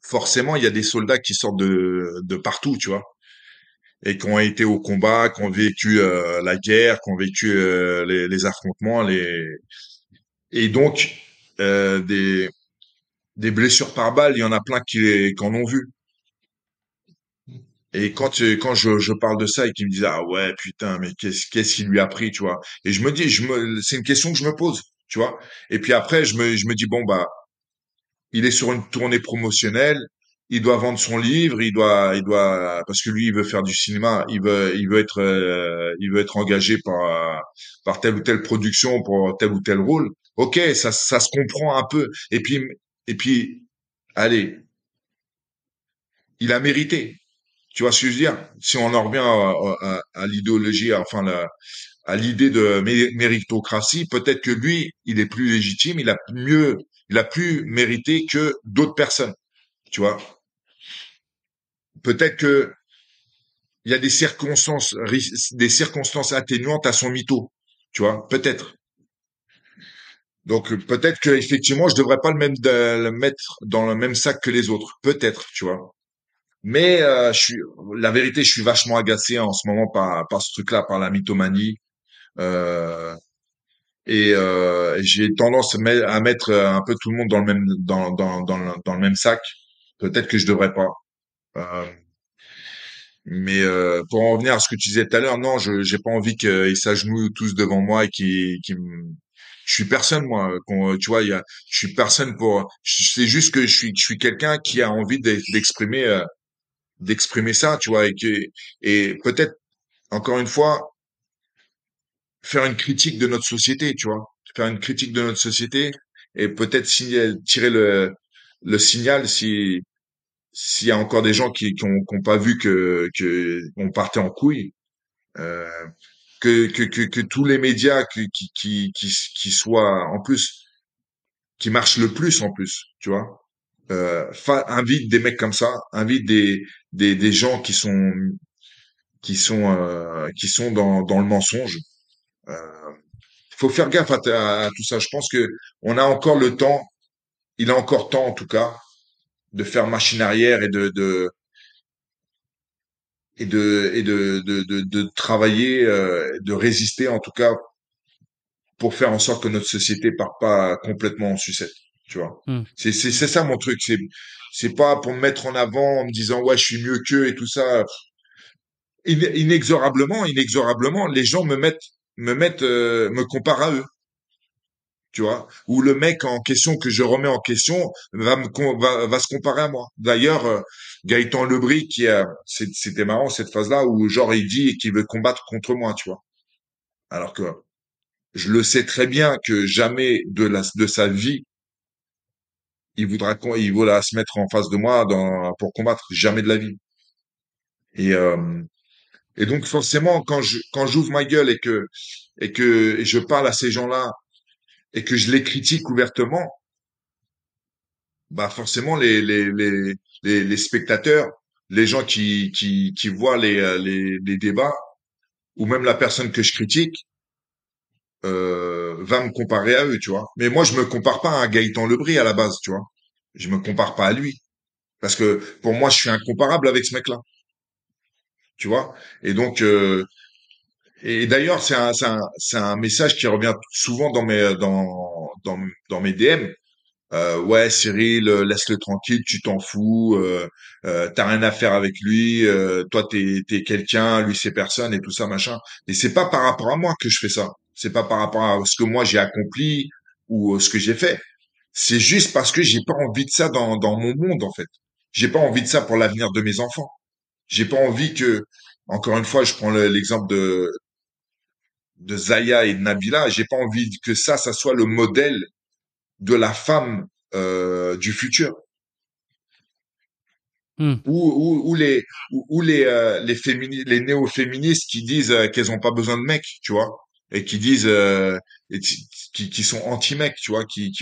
forcément il y a des soldats qui sortent de partout, tu vois. Et qui ont été au combat, qui ont vécu la guerre, qui ont vécu les affrontements, et donc des blessures par balle, il y en a plein qui en ont vu. Et quand je parle de ça et qu'ils me disent, ah ouais, putain, mais qu'est-ce qui lui a pris, tu vois? Et je me dis, c'est une question que je me pose, tu vois? Et puis après, je me dis, bon, bah, il est sur une tournée promotionnelle, il doit vendre son livre, il doit, parce que lui, il veut faire du cinéma, il veut être engagé par telle ou telle production pour tel ou tel rôle. Ok, ça se comprend un peu. Et puis, allez, il a mérité. Tu vois ce que je veux dire? Si on en revient à l'idéologie, enfin à l'idée de méritocratie, peut-être que lui, il est plus légitime, il a plus mérité que d'autres personnes. Tu vois? Peut-être que il y a des circonstances atténuantes à son mytho. Tu vois? Peut-être. Donc peut-être que effectivement, je devrais pas le mettre dans le même sac que les autres. Peut-être. Tu vois? Mais la vérité, je suis vachement agacé en ce moment par ce truc-là, par la mythomanie. Et j'ai tendance à mettre un peu tout le monde dans le même sac. Peut-être que je devrais pas. Mais pour en revenir à ce que tu disais tout à l'heure, non, j'ai pas envie qu'ils s'agenouillent tous devant moi et je suis personne, moi. Tu vois, je suis personne pour. C'est juste que je suis quelqu'un qui a envie d'exprimer ça, tu vois, et peut-être, encore une fois, faire une critique de notre société, tu vois, faire une critique de notre société, et peut-être tirer le signal s'il y a encore des gens qui ont pas vu que on partait en couille, que tous les médias qui soient, en plus, qui marchent le plus, en plus, tu vois, invite des mecs comme ça, invite des gens qui sont dans le mensonge. Faut faire gaffe à tout ça. Je pense que on a encore le temps, il a encore temps en tout cas de faire machine arrière et de travailler, de résister en tout cas pour faire en sorte que notre société parte pas complètement en sucette. Tu vois, c'est ça mon truc. C'est pas pour me mettre en avant en me disant ouais je suis mieux qu'eux et tout ça. Inexorablement les gens me comparent à eux, tu vois, ou le mec en question que je remets en question va se comparer à moi. D'ailleurs, Gaëtan Le Bris c'était marrant cette phase là où genre il dit qu'il veut combattre contre moi, tu vois, alors que je le sais très bien que jamais de sa vie il voudra se mettre en face de moi pour combattre, jamais de la vie. Et donc forcément quand j'ouvre ma gueule et que je parle à ces gens-là et que je les critique ouvertement, bah forcément les spectateurs, les gens qui voient les débats ou même la personne que je critique va me comparer à eux, tu vois. Mais moi, je me compare pas à Gaëtan Le Bris à la base, tu vois. Je me compare pas à lui. Parce que, pour moi, je suis incomparable avec ce mec-là. Tu vois? Et donc, et d'ailleurs, c'est un message qui revient souvent dans mes DM. Ouais, Cyril, laisse-le tranquille, tu t'en fous, t'as rien à faire avec lui, toi, t'es quelqu'un, lui, c'est personne et tout ça, machin. Et c'est pas par rapport à moi que je fais ça. C'est pas par rapport à ce que moi j'ai accompli ou ce que j'ai fait. C'est juste parce que j'ai pas envie de ça dans mon monde, en fait. J'ai pas envie de ça pour l'avenir de mes enfants. J'ai pas envie que, encore une fois, je prends l'exemple de Zaya et de Nabila. J'ai pas envie que ça soit le modèle de la femme du futur. Ou les néo-féministes qui disent qu'elles ont pas besoin de mecs, tu vois. Et qui disent qui sont anti-mecs, tu vois, qui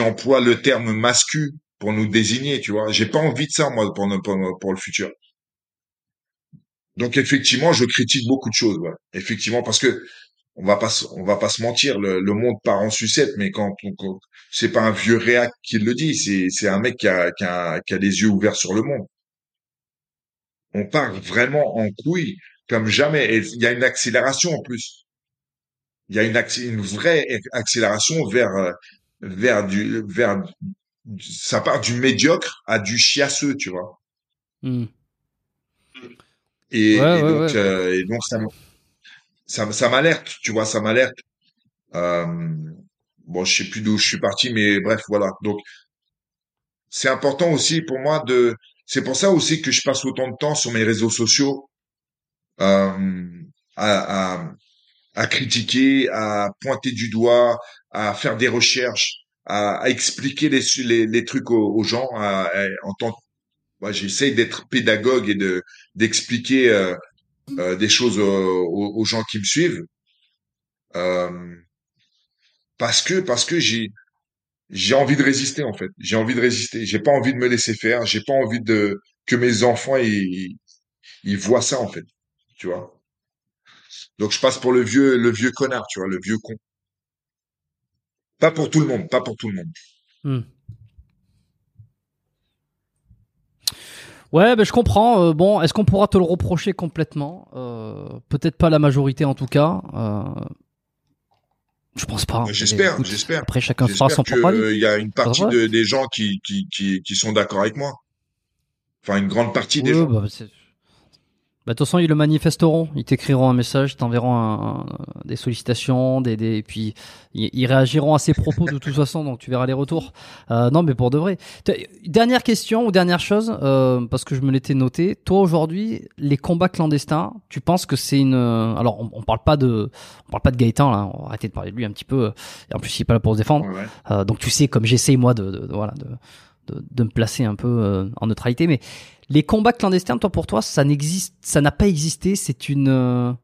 emploient le terme mascu pour nous désigner, tu vois. J'ai pas envie de ça, moi, pour le futur. Donc effectivement, je critique beaucoup de choses, ouais. Effectivement, parce que on va pas se mentir, le monde part en sucette, mais quand c'est pas un vieux réac qui le dit, c'est un mec qui a les yeux ouverts sur le monde. On part vraiment en couille comme jamais. Et il y a une accélération en plus. Il y a une vraie accélération vers ça part du médiocre à du chiasseux, tu vois. Et donc ça m'alerte, tu vois, ça m'alerte. Bon, je sais plus d'où je suis parti, mais bref, voilà. Donc, c'est important aussi pour moi de. C'est pour ça aussi que je passe autant de temps sur mes réseaux sociaux à critiquer, à pointer du doigt, à faire des recherches, à expliquer les trucs aux gens. En tant, moi, j'essaye d'être pédagogue et d'expliquer des choses aux gens qui me suivent. Parce que j'ai envie de résister, en fait. J'ai envie de résister. J'ai pas envie de me laisser faire. J'ai pas envie que mes enfants, ils voient ça, en fait. Tu vois? Donc, je passe pour le vieux connard, tu vois, le vieux con. Pas pour tout le monde, pas pour tout le monde. Ouais, ben je comprends. Bon, est-ce qu'on pourra te le reprocher complètement? Peut-être pas la majorité, en tout cas. Je pense pas. J'espère, écoute, j'espère. Après, chacun fera son propre avis. Il y a une partie des gens qui sont d'accord avec moi. Enfin, une grande partie des gens. De toute façon, ils le manifesteront. Ils t'écriront un message, ils t'enverront des sollicitations, et puis ils réagiront à ces propos de toute façon, donc tu verras les retours. Non, mais pour de vrai. Dernière question ou dernière chose, parce que je me l'étais noté. Toi, aujourd'hui, les combats clandestins, tu penses que c'est une... Alors, on parle pas de Gaëtan, là. On va arrêter de parler de lui un petit peu. Et en plus, il est pas là pour se défendre. Ouais. Donc, tu sais, comme j'essaye, moi, de me placer un peu en neutralité, mais... Les combats clandestins, toi, pour toi, ça n'a pas existé. C'est une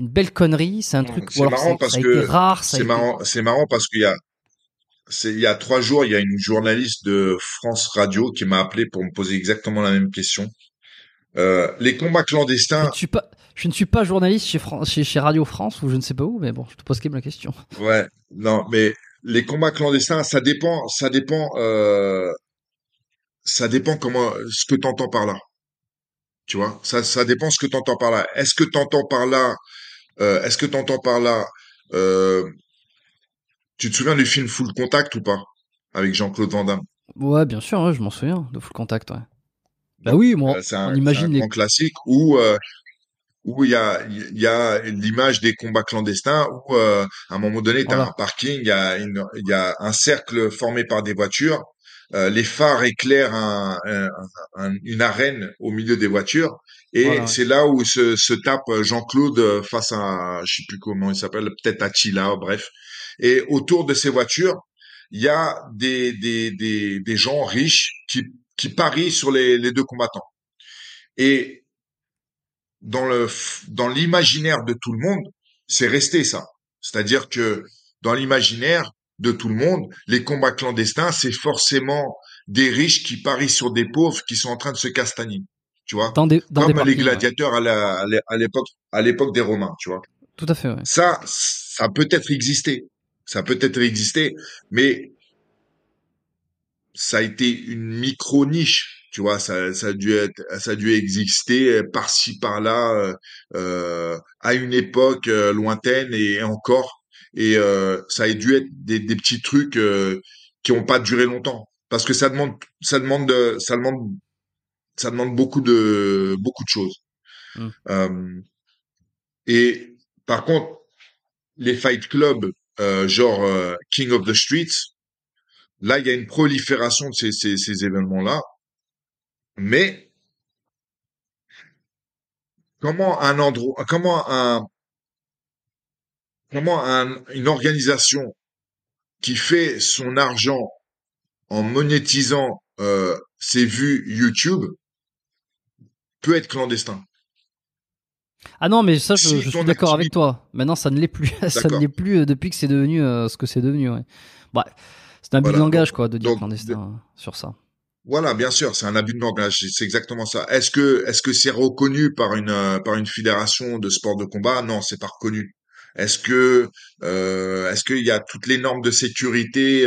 belle connerie. C'est un truc. C'est marrant parce que c'est marrant parce qu'il y a, il y a 3 jours, il y a une journaliste de France Radio qui m'a appelé pour me poser exactement la même question. Les combats clandestins. Je ne suis pas journaliste chez Radio France ou je ne sais pas où, mais bon, je te pose quand même la question. Ouais, non, mais les combats clandestins, ça dépend. Ça dépend comment, ce que t'entends par là. Tu vois? Ça dépend ce que t'entends par là. Est-ce que t'entends par là, tu te souviens du film Full Contact ou pas? Avec Jean-Claude Van Damme. Ouais, bien sûr, ouais, je m'en souviens de Full Contact, ouais. Bah oui, moi, on imagine les... C'est un grand classique où il y a l'image des combats clandestins où, à un moment donné, t'as un parking, il y a un cercle formé par des voitures. Les phares éclairent une arène au milieu des voitures et c'est là où se tape Jean-Claude face à je sais plus comment il s'appelle, peut-être Attila, bref. Et autour de ces voitures, il y a des gens riches qui parient sur les deux combattants. Et dans l'imaginaire de tout le monde, c'est resté ça. C'est-à-dire que dans l'imaginaire de tout le monde, les combats clandestins, c'est forcément des riches qui parient sur des pauvres qui sont en train de se castagner, tu vois, comme les gladiateurs à l'époque des Romains, tu vois. Tout à fait. Ouais. Ça peut être existé, mais ça a été une micro niche, tu vois. Ça a dû exister par-ci par-là à une époque lointaine et encore. Et ça a dû être des petits trucs qui n'ont pas duré longtemps parce que ça demande beaucoup de choses. Et par contre, les fight clubs genre King of the Streets, là il y a une prolifération de ces événements là. Mais comment une organisation qui fait son argent en monétisant ses vues YouTube peut être clandestin? Ah non, mais ça, je suis d'accord avec toi. Maintenant, ça ne l'est plus. Ça ne l'est plus depuis que c'est devenu ce que c'est devenu. Ouais. Bah, c'est un abus de langage, quoi, de dire clandestin sur ça. Voilà, bien sûr, c'est un abus de langage. C'est exactement ça. Est-ce que c'est reconnu par une fédération de sport de combat? Non, c'est pas reconnu. Est-ce qu'il y a toutes les normes de sécurité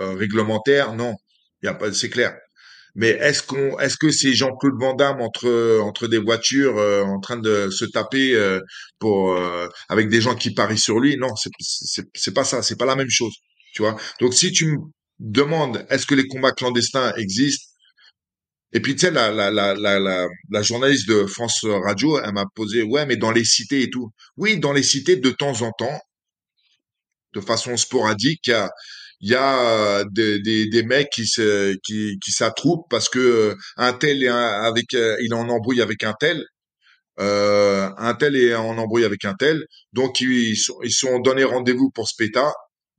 réglementaires? Non, il y a pas, c'est clair. Mais est-ce que c'est Jean-Claude Van Damme entre des voitures en train de se taper pour avec des gens qui parient sur lui? Non, c'est pas ça, c'est pas la même chose, tu vois. Donc si tu me demandes est-ce que les combats clandestins existent, Et puis, tu sais, la journaliste de France Radio, elle m'a posé, ouais, mais dans les cités et tout. Oui, dans les cités, de temps en temps, de façon sporadique, il y a des mecs qui s'attroupent parce que un tel est il est en embrouille avec un tel. Un tel est en embrouille avec un tel, donc ils sont donnés rendez-vous pour ce péta,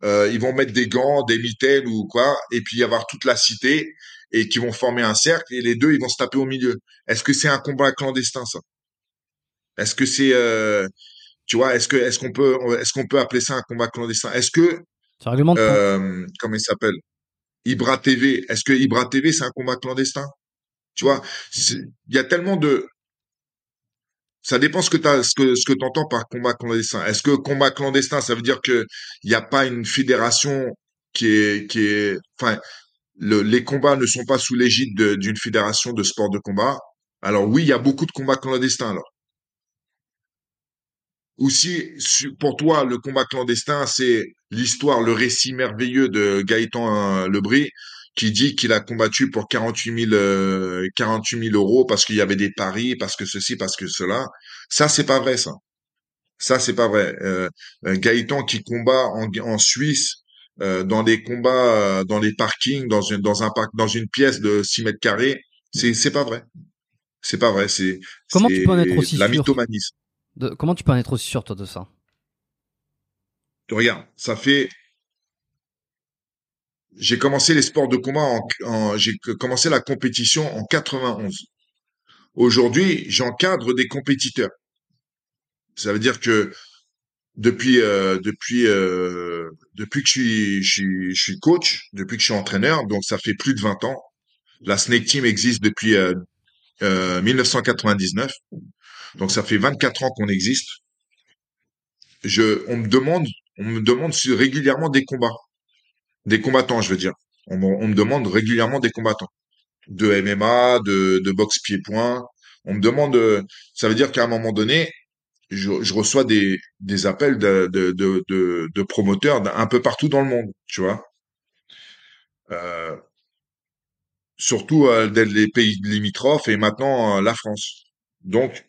ils vont mettre des gants, des mitaines ou quoi, et puis y avoir toute la cité, et qui vont former un cercle, et les deux ils vont se taper au milieu. Est-ce que c'est un combat clandestin, ça? Est-ce que c'est tu vois, est-ce qu'on peut appeler ça un combat clandestin? Est-ce que ça argumente comment il s'appelle, Ibra TV, est-ce que Ibra TV c'est un combat clandestin? Tu vois, il y a tellement de... Ça dépend ce que t'entends par combat clandestin. Est-ce que combat clandestin, ça veut dire que il n'y a pas une fédération qui est, enfin, les combats ne sont pas sous l'égide d'une fédération de sport de combat. Alors oui, il y a beaucoup de combats clandestins, alors. Ou si, pour toi, le combat clandestin, c'est l'histoire, le récit merveilleux de Gaëtan Le Bris, qui dit qu'il a combattu pour 48 000 euros parce qu'il y avait des paris, parce que ceci, parce que cela. Ça, c'est pas vrai, ça. Ça, c'est pas vrai. Gaëtan qui combat en Suisse, dans des combats, dans des parkings, dans une pièce de 6 mètres carrés, c'est pas vrai. C'est pas vrai. C'est comment tu peux en être aussi la mythomanie. Comment tu peux en être aussi sûr, toi, de ça? Regarde, ça fait... J'ai commencé les sports de combat j'ai commencé la compétition en 91. Aujourd'hui, j'encadre des compétiteurs. Ça veut dire que depuis que je suis coach, depuis que je suis entraîneur, donc ça fait plus de 20 ans. La Snake Team existe depuis 1999. Donc ça fait 24 ans qu'on existe. On me demande régulièrement des combats. Des combattants, je veux dire. On me demande régulièrement des combattants. De MMA, de boxe pied-point. On me demande... Ça veut dire qu'à un moment donné, je reçois des appels de promoteurs un peu partout dans le monde, tu vois. Surtout les pays limitrophes et maintenant la France. Donc,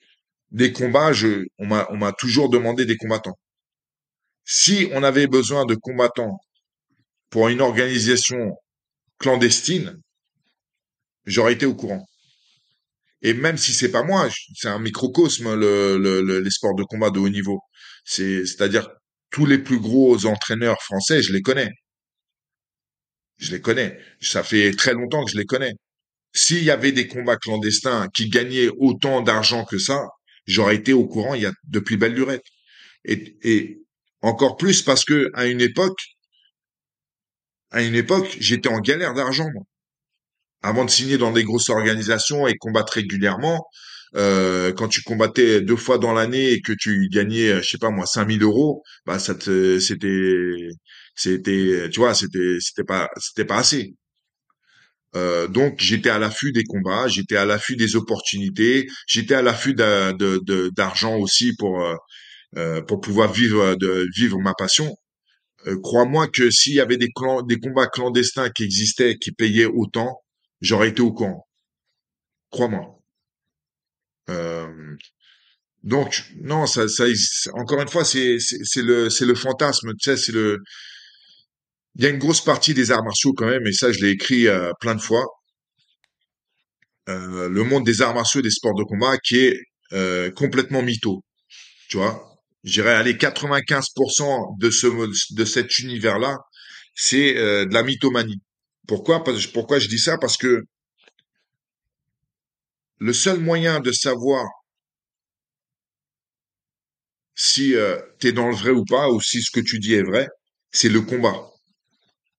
des combats, on m'a toujours demandé des combattants. Si on avait besoin de combattants pour une organisation clandestine, j'aurais été au courant. Et même si c'est pas moi, c'est un microcosme, les sports de combat de haut niveau. C'est-à-dire, tous les plus gros entraîneurs français, je les connais. Je les connais. Ça fait très longtemps que je les connais. S'il y avait des combats clandestins qui gagnaient autant d'argent que ça, j'aurais été au courant depuis belle lurette. Et encore plus parce que, à une époque, j'étais en galère d'argent, moi. Avant de signer dans des grosses organisations et combattre régulièrement, quand tu combattais 2 fois dans l'année et que tu gagnais, je sais pas moi, 5 000 euros, bah c'était pas assez. Donc j'étais à l'affût des combats, j'étais à l'affût des opportunités, j'étais à l'affût d'argent aussi pour pouvoir vivre ma passion. Crois-moi que s'il y avait des combats clandestins qui existaient, qui payaient autant, j'aurais été au courant. Crois-moi. Donc non, ça encore une fois, c'est le fantasme, tu sais, il y a une grosse partie des arts martiaux quand même, et ça je l'ai écrit plein de fois. Le monde des arts martiaux et des sports de combat qui est complètement mytho, tu vois. Je dirais, allez, 95% de cet univers-là, c'est de la mythomanie. Pourquoi je dis ça? Parce que le seul moyen de savoir si t'es dans le vrai ou pas, ou si ce que tu dis est vrai, c'est le combat.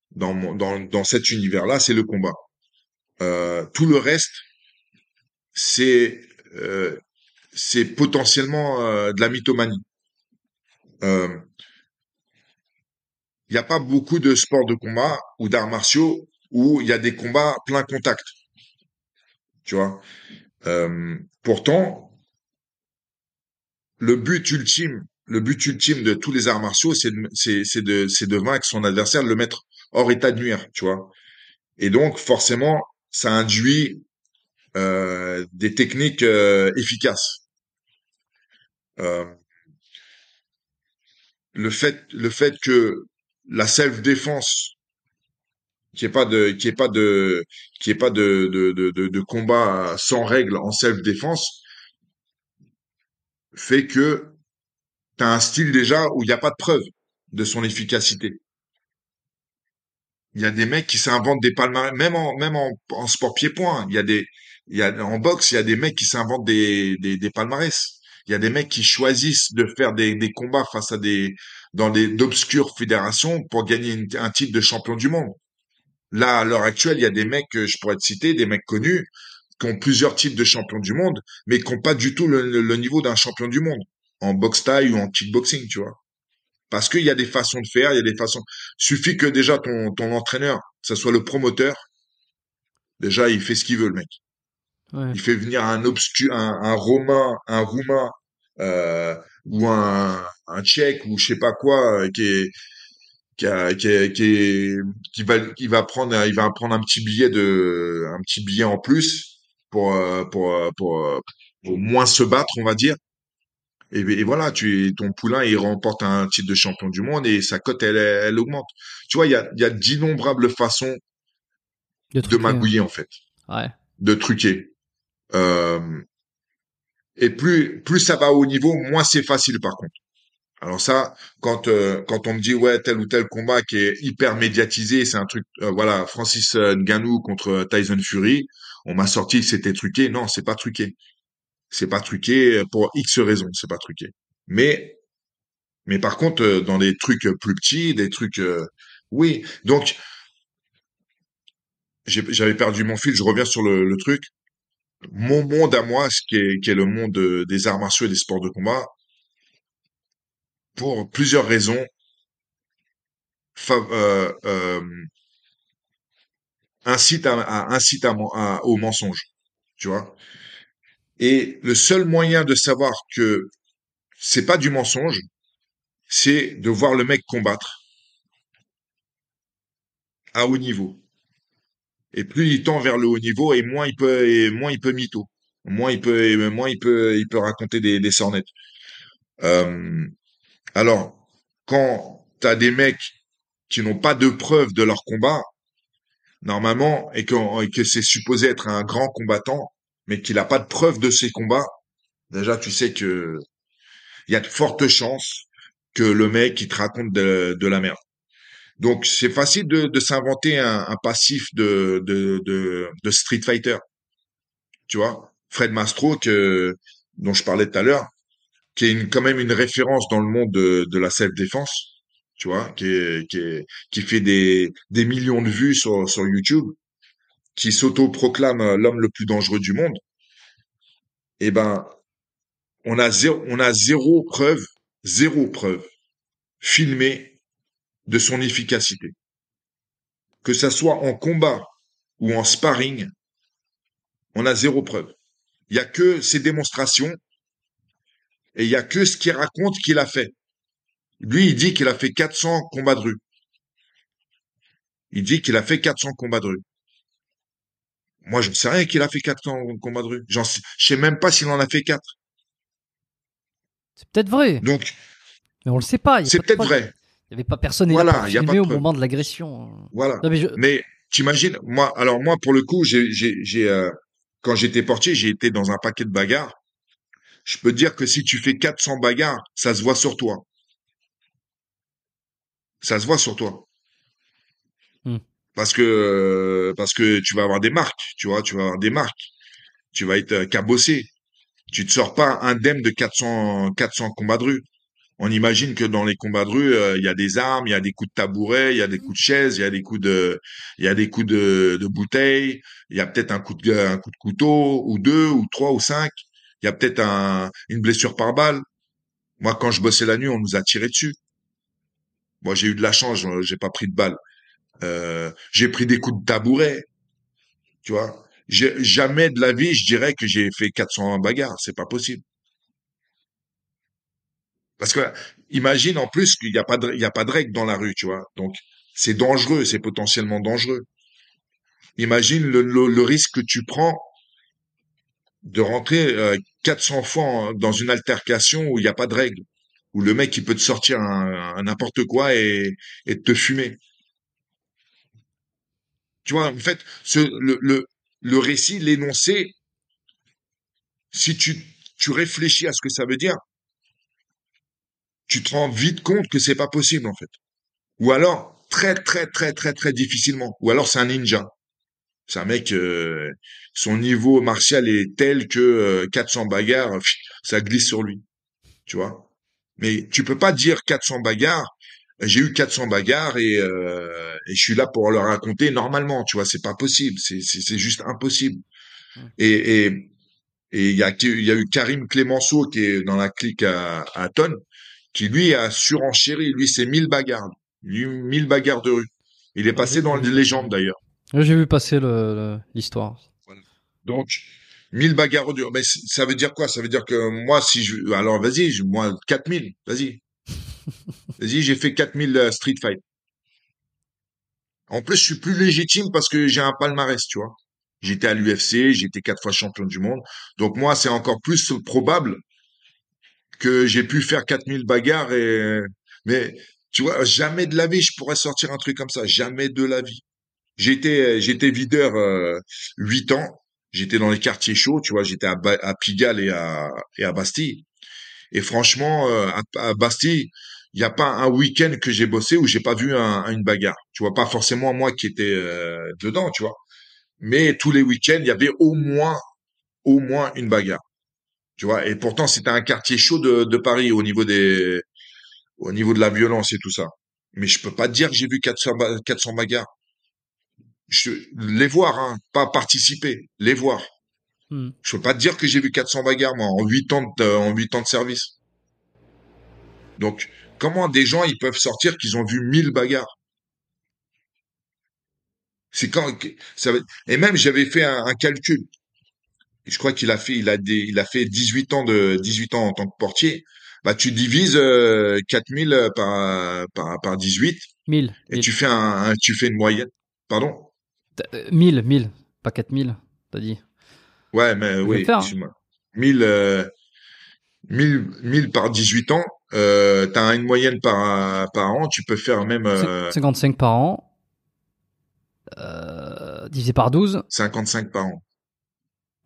Dans cet univers-là, c'est le combat. Tout le reste, c'est potentiellement de la mythomanie. Il n'y a pas beaucoup de sports de combat ou d'arts martiaux où il y a des combats plein contact. Tu vois. Pourtant, le but ultime de tous les arts martiaux, c'est de vaincre son adversaire, de le mettre hors état de nuire. Tu vois. Et donc, forcément, ça induit des techniques efficaces. Le fait que la self-défense, qu'il n'y ait pas de combat sans règles en self-défense, fait que tu as un style déjà où il n'y a pas de preuve de son efficacité. Il y a des mecs qui s'inventent des palmarès, même en sport pied-point. En boxe, il y a des mecs qui s'inventent des palmarès. Il y a des mecs qui choisissent de faire des combats face à d'obscures fédérations pour gagner un titre de champion du monde. Là, à l'heure actuelle, il y a des mecs que je pourrais te citer, des mecs connus, qui ont plusieurs titres de champion du monde, mais qui n'ont pas du tout le niveau d'un champion du monde, en boxe taille ou en kickboxing, tu vois. Parce qu'il y a des façons de faire, il y a des façons... Suffit que déjà ton entraîneur, que ce soit le promoteur, déjà, il fait ce qu'il veut, le mec. Ouais. Il fait venir un Roumain, ou un Tchèque, ou je sais pas quoi, qui va prendre un petit billet en plus pour moins se battre, on va dire. Et voilà, ton poulain, il remporte un titre de champion du monde et sa cote, elle augmente. Tu vois, il y a d'innombrables façons de magouiller, en fait. Ouais. De truquer. Et plus ça va au niveau, moins c'est facile, par contre. Alors ça, quand on me dit, ouais, tel ou tel combat qui est hyper médiatisé, c'est un truc, voilà, Francis Ngannou contre Tyson Fury, on m'a sorti que c'était truqué. Non, c'est pas truqué. C'est pas truqué pour X raisons, c'est pas truqué. Mais par contre, dans des trucs plus petits, des trucs... oui, donc, j'avais perdu mon fil, je reviens sur le truc. Mon monde à moi, ce qui est le monde des arts martiaux et des sports de combat, pour plusieurs raisons, incite au mensonge, tu vois. Et le seul moyen de savoir que c'est pas du mensonge, c'est de voir le mec combattre à haut niveau. Et plus il tend vers le haut niveau, et moins il peut mytho, moins il peut raconter des sornettes. Alors, quand t'as des mecs qui n'ont pas de preuve de leur combat, normalement, et que c'est supposé être un grand combattant, mais qu'il n'a pas de preuve de ses combats, déjà, tu sais que il y a de fortes chances que le mec, il te raconte de la merde. Donc, c'est facile de s'inventer un passif de Street Fighter. Tu vois, Fred Mastro, dont je parlais tout à l'heure, qui est quand même une référence dans le monde de la self-défense, tu vois, qui fait des millions de vues sur YouTube, qui s'auto-proclame l'homme le plus dangereux du monde, eh ben, on a zéro preuve filmée de son efficacité. Que ça soit en combat ou en sparring, on a zéro preuve. Il y a que ses démonstrations et il y a que ce qu'il raconte qu'il a fait. Lui, il dit qu'il a fait 400 combats de rue. Moi, je ne sais rien qu'il a fait 4 combats de rue. Je sais même pas s'il en a fait 4. C'est peut-être vrai. Donc, mais on le sait pas. C'est peut-être vrai. Il n'y avait pas personne voilà, filmé au moment de l'agression. Voilà. Non, mais t'imagines, moi, pour le coup, quand j'étais portier, j'ai été dans un paquet de bagarres. Je peux te dire que si tu fais 400 bagarres, ça se voit sur toi. Parce que tu vas avoir des marques, tu vois, tu vas être cabossé. Tu te sors pas indemne de 400 combats de rue. On imagine que dans les combats de rue, il y a des armes, il y a des coups de tabouret, il y a des coups de chaise, il y a des coups de bouteille, il y a peut-être un coup de couteau ou 2 ou 3 ou 5. Il y a peut-être une blessure par balle. Moi, quand je bossais la nuit, on nous a tiré dessus. Moi, j'ai eu de la chance, j'ai pas pris de balle. J'ai pris des coups de tabouret, tu vois. Jamais de la vie, je dirais que j'ai fait 400 bagarres, c'est pas possible. Parce que imagine en plus qu'il y a pas de règles dans la rue, tu vois. Donc c'est dangereux, c'est potentiellement dangereux. Imagine le risque que tu prends de rentrer 400 fois dans une altercation où il n'y a pas de règles, où le mec il peut te sortir un n'importe quoi et te fumer. Tu vois, en fait, le récit, l'énoncé, si tu réfléchis à ce que ça veut dire, tu te rends vite compte que c'est pas possible, en fait. Ou alors, très difficilement. Ou alors, c'est un ninja. C'est un mec, son niveau martial est tel que 400 bagarres, ça glisse sur lui. Tu vois? Mais tu peux pas dire 400 bagarres, j'ai eu 400 bagarres et je suis là pour leur raconter normalement, tu vois, c'est pas possible, c'est juste impossible. Et il y a eu Karim Clémenceau qui est dans la clique à Tonne, qui lui a surenchéri, lui c'est 1000 bagarres, 1000 bagarres de rue. Il est passé dans les légendes d'ailleurs. J'ai vu passer l'histoire. Voilà. Donc 1000 bagarres de rue, mais ça veut dire quoi? Ça veut dire que moi si je, alors vas-y, moi 4000, vas-y. Vas-y, j'ai fait 4000 street fight. En plus, je suis plus légitime parce que j'ai un palmarès, tu vois. J'étais à l'UFC, j'étais 4 fois champion du monde. Donc moi, c'est encore plus probable que j'ai pu faire 4000 bagarres et... Mais tu vois, jamais de la vie, je pourrais sortir un truc comme ça. Jamais de la vie. J'étais videur 8 ans. J'étais dans les quartiers chauds, tu vois. J'étais à Pigalle et à Bastille. Et franchement, à Bastille, il n'y a pas un week-end que j'ai bossé où j'ai pas vu une bagarre. Tu vois, pas forcément moi qui étais dedans, tu vois. Mais tous les week-ends, il y avait au moins une bagarre. Tu vois. Et pourtant, c'était un quartier chaud de Paris au niveau de la violence et tout ça. Mais je peux pas te dire que j'ai vu 400 bagarres. Les voir, hein, pas participer, les voir. Je peux pas te dire que j'ai vu 400 bagarres, moi, en 8 ans de service. Donc, comment des gens, ils peuvent sortir qu'ils ont vu 1000 bagarres? C'est quand, ça va, et même, j'avais fait un calcul. Je crois qu'il a fait, il a fait 18 ans en tant que portier. Bah, tu divises, 4000 par 18. 1000. Et 1000. Tu fais une moyenne. Pardon? 1000, pas 4000, t'as dit. Ouais, mais oui, excuse-moi. 1000 par 18 ans. T'as une moyenne par an, tu peux faire même 55 par an divisé par 12, 55 par an.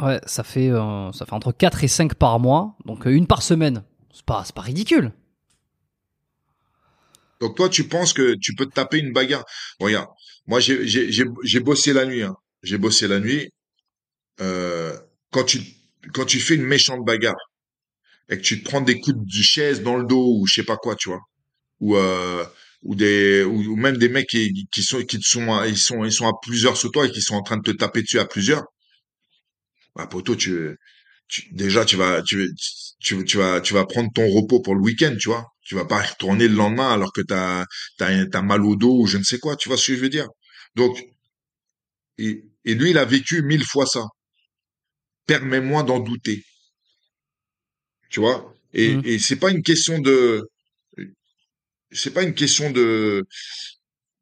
Ouais, ça fait entre 4 et 5 par mois, donc une par semaine. C'est pas ridicule. Donc toi tu penses que tu peux te taper une bagarre. Bon, regarde, moi j'ai bossé la nuit, hein. J'ai bossé la nuit. Quand tu fais une méchante bagarre et que tu te prends des coups de chaise dans le dos ou je sais pas quoi, tu vois, ou même des mecs qui sont à plusieurs sur toi et qui sont en train de te taper dessus à plusieurs, bah poto, tu vas prendre ton repos pour le week-end, tu vois, tu vas pas retourner le lendemain alors que t'as mal au dos ou je ne sais quoi, tu vois ce que je veux dire. Donc et lui il a vécu 1000 fois ça. Permets-moi d'en douter. Tu vois, et c'est pas une question de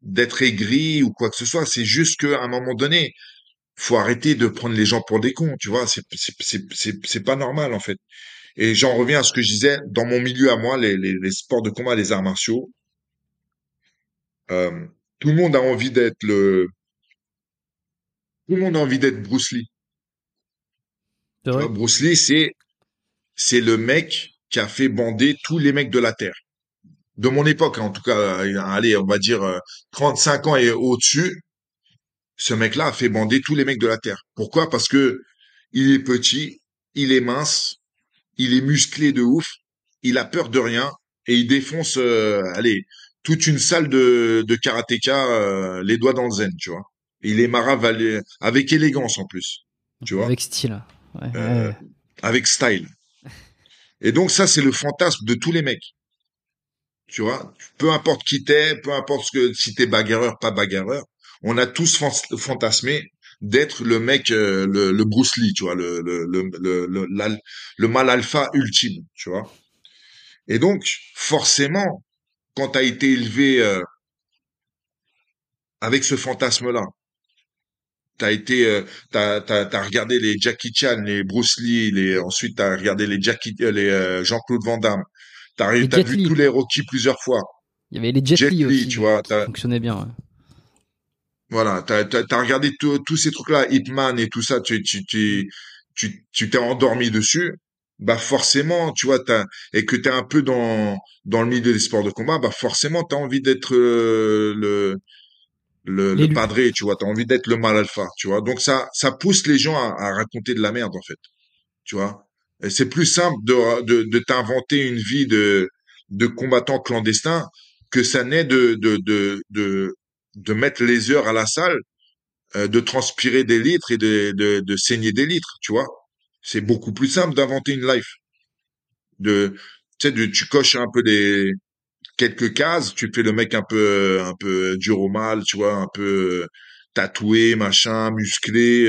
d'être aigri ou quoi que ce soit, c'est juste qu'à un moment donné, faut arrêter de prendre les gens pour des cons, tu vois, c'est pas normal en fait. Et j'en reviens à ce que je disais, dans mon milieu à moi, les sports de combat, les arts martiaux, tout le monde a envie d'être Bruce Lee. Tu vois, Bruce Lee, c'est le mec qui a fait bander tous les mecs de la Terre. De mon époque, en tout cas, allez, on va dire 35 ans et au-dessus, ce mec-là a fait bander tous les mecs de la Terre. Pourquoi? Parce que il est petit, il est mince, il est musclé de ouf, il a peur de rien et il défonce, toute une salle de karatéka, les doigts dans le zen, tu vois. Il est marave avec élégance en plus, tu vois. Avec style, ouais. Avec style. Et donc ça, c'est le fantasme de tous les mecs. Tu vois, peu importe qui t'es, peu importe si t'es bagarreur, pas bagarreur, on a tous fantasmé d'être le mec, le Bruce Lee, tu vois, le mâle alpha ultime, tu vois. Et donc, forcément, quand t'as été élevé avec ce fantasme-là, T'as regardé les Jackie Chan, les Bruce Lee, ensuite t'as regardé les Jean-Claude Van Damme. T'as vu tous les Rocky plusieurs fois. Il y avait les Jet Li aussi, tu vois, ça fonctionnait bien. Ouais. Voilà, t'as regardé tous ces trucs-là, Hitman et tout ça, tu t'es endormi dessus. Bah forcément, tu vois, et que t'es un peu dans le milieu des sports de combat, bah forcément t'as envie d'être le padré, tu vois, t'as envie d'être le mal alpha, tu vois. Donc ça pousse les gens à raconter de la merde en fait, tu vois. Et c'est plus simple de t'inventer une vie de combattant clandestin que ça n'est de mettre les heures à la salle, de transpirer des litres et de saigner des litres, tu vois. C'est beaucoup plus simple d'inventer une life. Tu coches un peu quelques cases, tu fais le mec un peu dur au mal, tu vois, un peu tatoué, machin, musclé,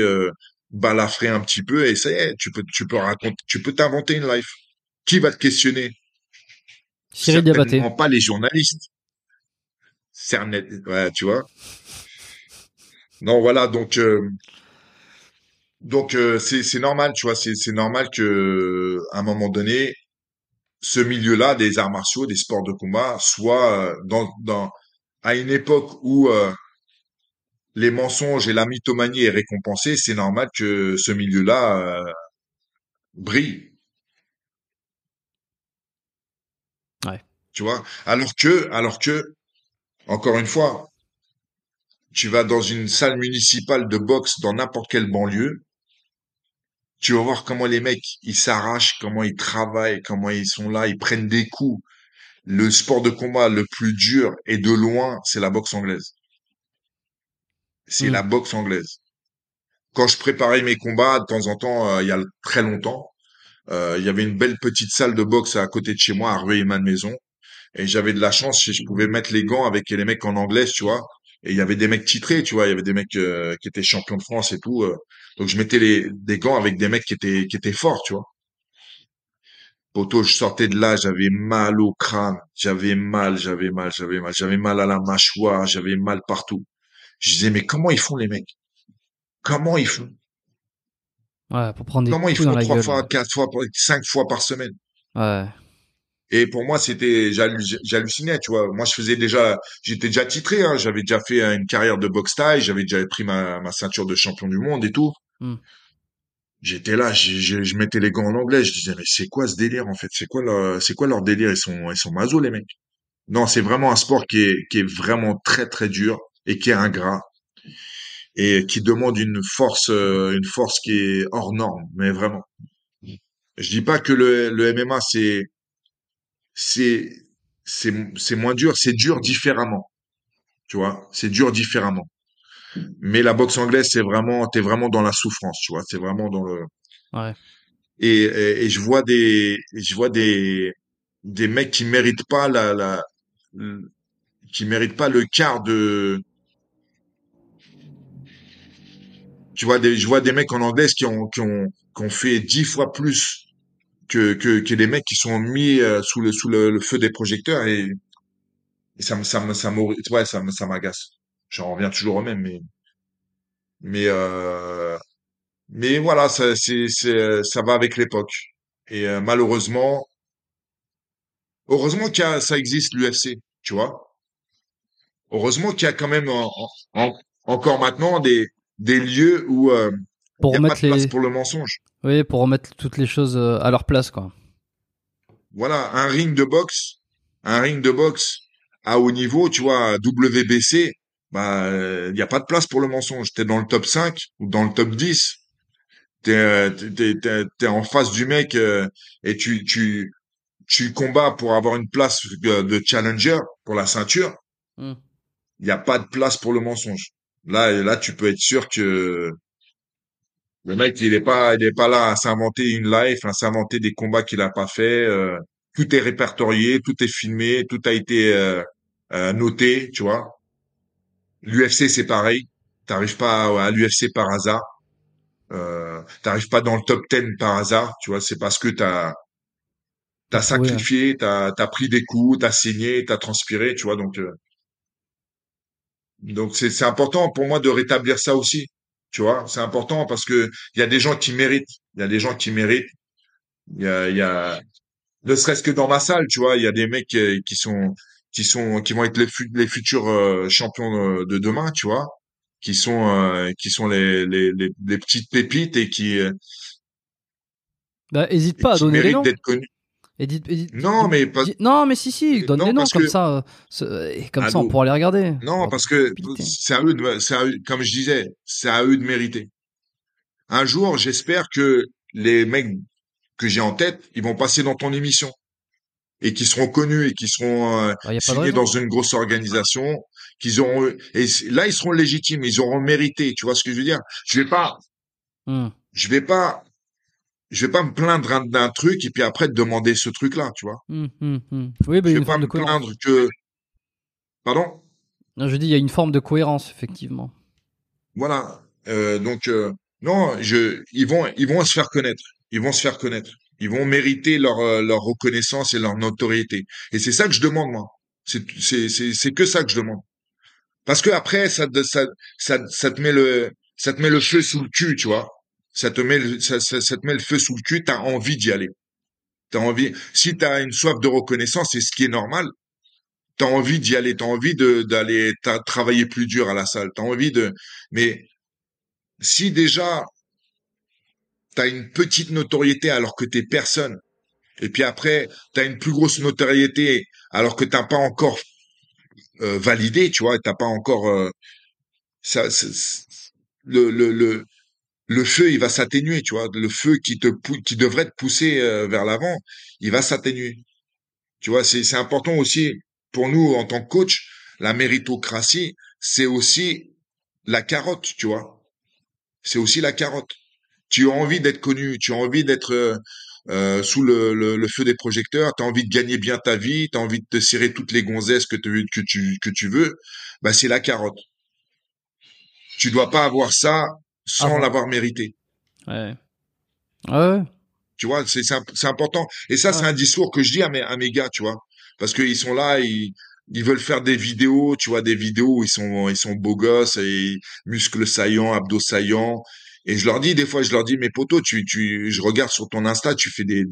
balafré un petit peu, et ça y est, tu peux t'inventer une life. Qui va te questionner? Cyrille Diabaté. Certainement pas les journalistes. Ouais, tu vois. Non, voilà, donc c'est normal, tu vois, c'est normal que à un moment donné ce milieu-là des arts martiaux, des sports de combat soit à une époque où les mensonges et la mythomanie est récompensée, c'est normal que ce milieu-là brille. Ouais. Tu vois, alors que encore une fois, tu vas dans une salle municipale de boxe dans n'importe quelle banlieue. Tu vas voir comment les mecs, ils s'arrachent, comment ils travaillent, comment ils sont là, ils prennent des coups. Le sport de combat le plus dur, et de loin, c'est la boxe anglaise. C'est la boxe anglaise. Quand je préparais mes combats, de temps en temps, il y a très longtemps, il y avait une belle petite salle de boxe à côté de chez moi, à Rueil-Malmaison. Et j'avais de la chance, je pouvais mettre les gants avec les mecs en anglaise, tu vois. Et il y avait des mecs titrés, tu vois, il y avait des mecs qui étaient champions de France et tout. Donc je mettais des gants avec des mecs qui étaient forts, tu vois. Poto, je sortais de là, j'avais mal au crâne, j'avais mal à la mâchoire, j'avais mal partout. Je disais, mais comment ils font les mecs? Comment ils font? Ouais, pour prendre des coups dans la gueule. Comment ils font 3 fois, 4 fois, 5 fois par semaine? Ouais. Et pour moi, j'hallucinais, tu vois. Moi, j'étais déjà titré, hein. J'avais déjà fait une carrière de boxe taille, j'avais déjà pris ma ceinture de champion du monde et tout. J'étais là, je mettais les gants en anglais, je disais, mais c'est quoi ce délire, en fait? C'est quoi leur délire? Ils sont maso, les mecs. Non, c'est vraiment un sport qui est vraiment très, très dur et qui est ingrat et qui demande une force qui est hors norme, mais vraiment. Je dis pas que le MMA, c'est moins dur, c'est dur différemment. Tu vois, c'est dur différemment. Mais la boxe anglaise, t'es vraiment dans la souffrance, tu vois, c'est vraiment dans le... Ouais. Et je vois des mecs qui méritent pas qui méritent pas le quart de... Tu vois, je vois des mecs en anglaise qui ont fait 10 fois plus que les mecs qui sont mis sous le feu des projecteurs, et ça m'agace. J'en reviens toujours au même, mais voilà, ça va avec l'époque. Et malheureusement, heureusement ça existe, l'UFC, tu vois. Heureusement qu'il y a quand même encore maintenant des lieux où il n'y a pas de place pour le mensonge. Oui, pour remettre toutes les choses à leur place, quoi. Voilà, un ring de boxe à haut niveau, tu vois, WBC, bah, il n'y a pas de place pour le mensonge. T'es dans le top 5 ou dans le top 10. T'es en face du mec et tu combats pour avoir une place de challenger pour la ceinture. Il n'y a pas de place pour le mensonge. Là, tu peux être sûr que le mec, il est pas là à s'inventer une life, à s'inventer des combats qu'il a pas fait. Tout est répertorié, tout est filmé, tout a été noté, tu vois. L'UFC, c'est pareil. T'arrives pas à l'UFC par hasard. T'arrives pas dans le top 10 par hasard, tu vois. C'est parce que t'as sacrifié, t'as pris des coups, t'as saigné, t'as transpiré, tu vois. Donc c'est important pour moi de rétablir ça aussi. Tu vois, c'est important parce que il y a des gens qui méritent. Il y a des gens qui méritent. Il y a, ne serait-ce que dans ma salle, tu vois, il y a des mecs qui vont être les futurs champions de demain, tu vois, qui sont les petites pépites et qui. Bah, hésite pas à donner des noms. D'être connus. Non, mais pas... non, mais si, donne des noms comme ça. Comme ça, on pourra les regarder. Non, parce que c'est à eux, comme je disais, c'est à eux de mériter. Un jour, j'espère que les mecs que j'ai en tête, ils vont passer dans ton émission et qui seront connus et qui seront signés dans une grosse organisation, qu'ils auront et là ils seront légitimes, ils auront mérité. Tu vois ce que je veux dire ? Je vais pas me plaindre d'un truc et puis après te demander ce truc-là, tu vois. Oui, bah, je vais pas me plaindre que. Pardon ? Non, je dis il y a une forme de cohérence effectivement. Voilà. Ils vont se faire connaître. Ils vont se faire connaître. Ils vont mériter leur reconnaissance et leur notoriété. Et c'est ça que je demande moi. C'est que ça que je demande. Parce que après ça te met le feu sous le cul, tu vois. Ça te met le feu sous le cul, t'as envie d'y aller. T'as envie, si t'as une soif de reconnaissance, c'est ce qui est normal, t'as envie d'y aller, t'as envie d'aller travailler plus dur à la salle, t'as envie de, mais si déjà t'as une petite notoriété alors que t'es personne, et puis après t'as une plus grosse notoriété alors que t'as pas encore validé, tu vois, et t'as pas encore le feu, il va s'atténuer, tu vois. Le feu qui devrait te pousser vers l'avant, il va s'atténuer. Tu vois, c'est important aussi pour nous en tant que coach. La méritocratie, c'est aussi la carotte, tu vois. C'est aussi la carotte. Tu as envie d'être connu, tu as envie d'être sous le feu des projecteurs, tu as envie de gagner bien ta vie, tu as envie de te cirer toutes les gonzesses que tu veux. Bah c'est la carotte. Tu dois pas avoir ça sans l'avoir mérité. Ouais. Tu vois, c'est important. Et ça, c'est un discours que je dis à mes gars, tu vois. Parce qu'ils sont là, ils veulent faire des vidéos, tu vois, des vidéos où ils sont beaux gosses, et muscles saillants, abdos saillants. Et je leur dis, des fois, mes potos, je regarde sur ton Insta, tu fais des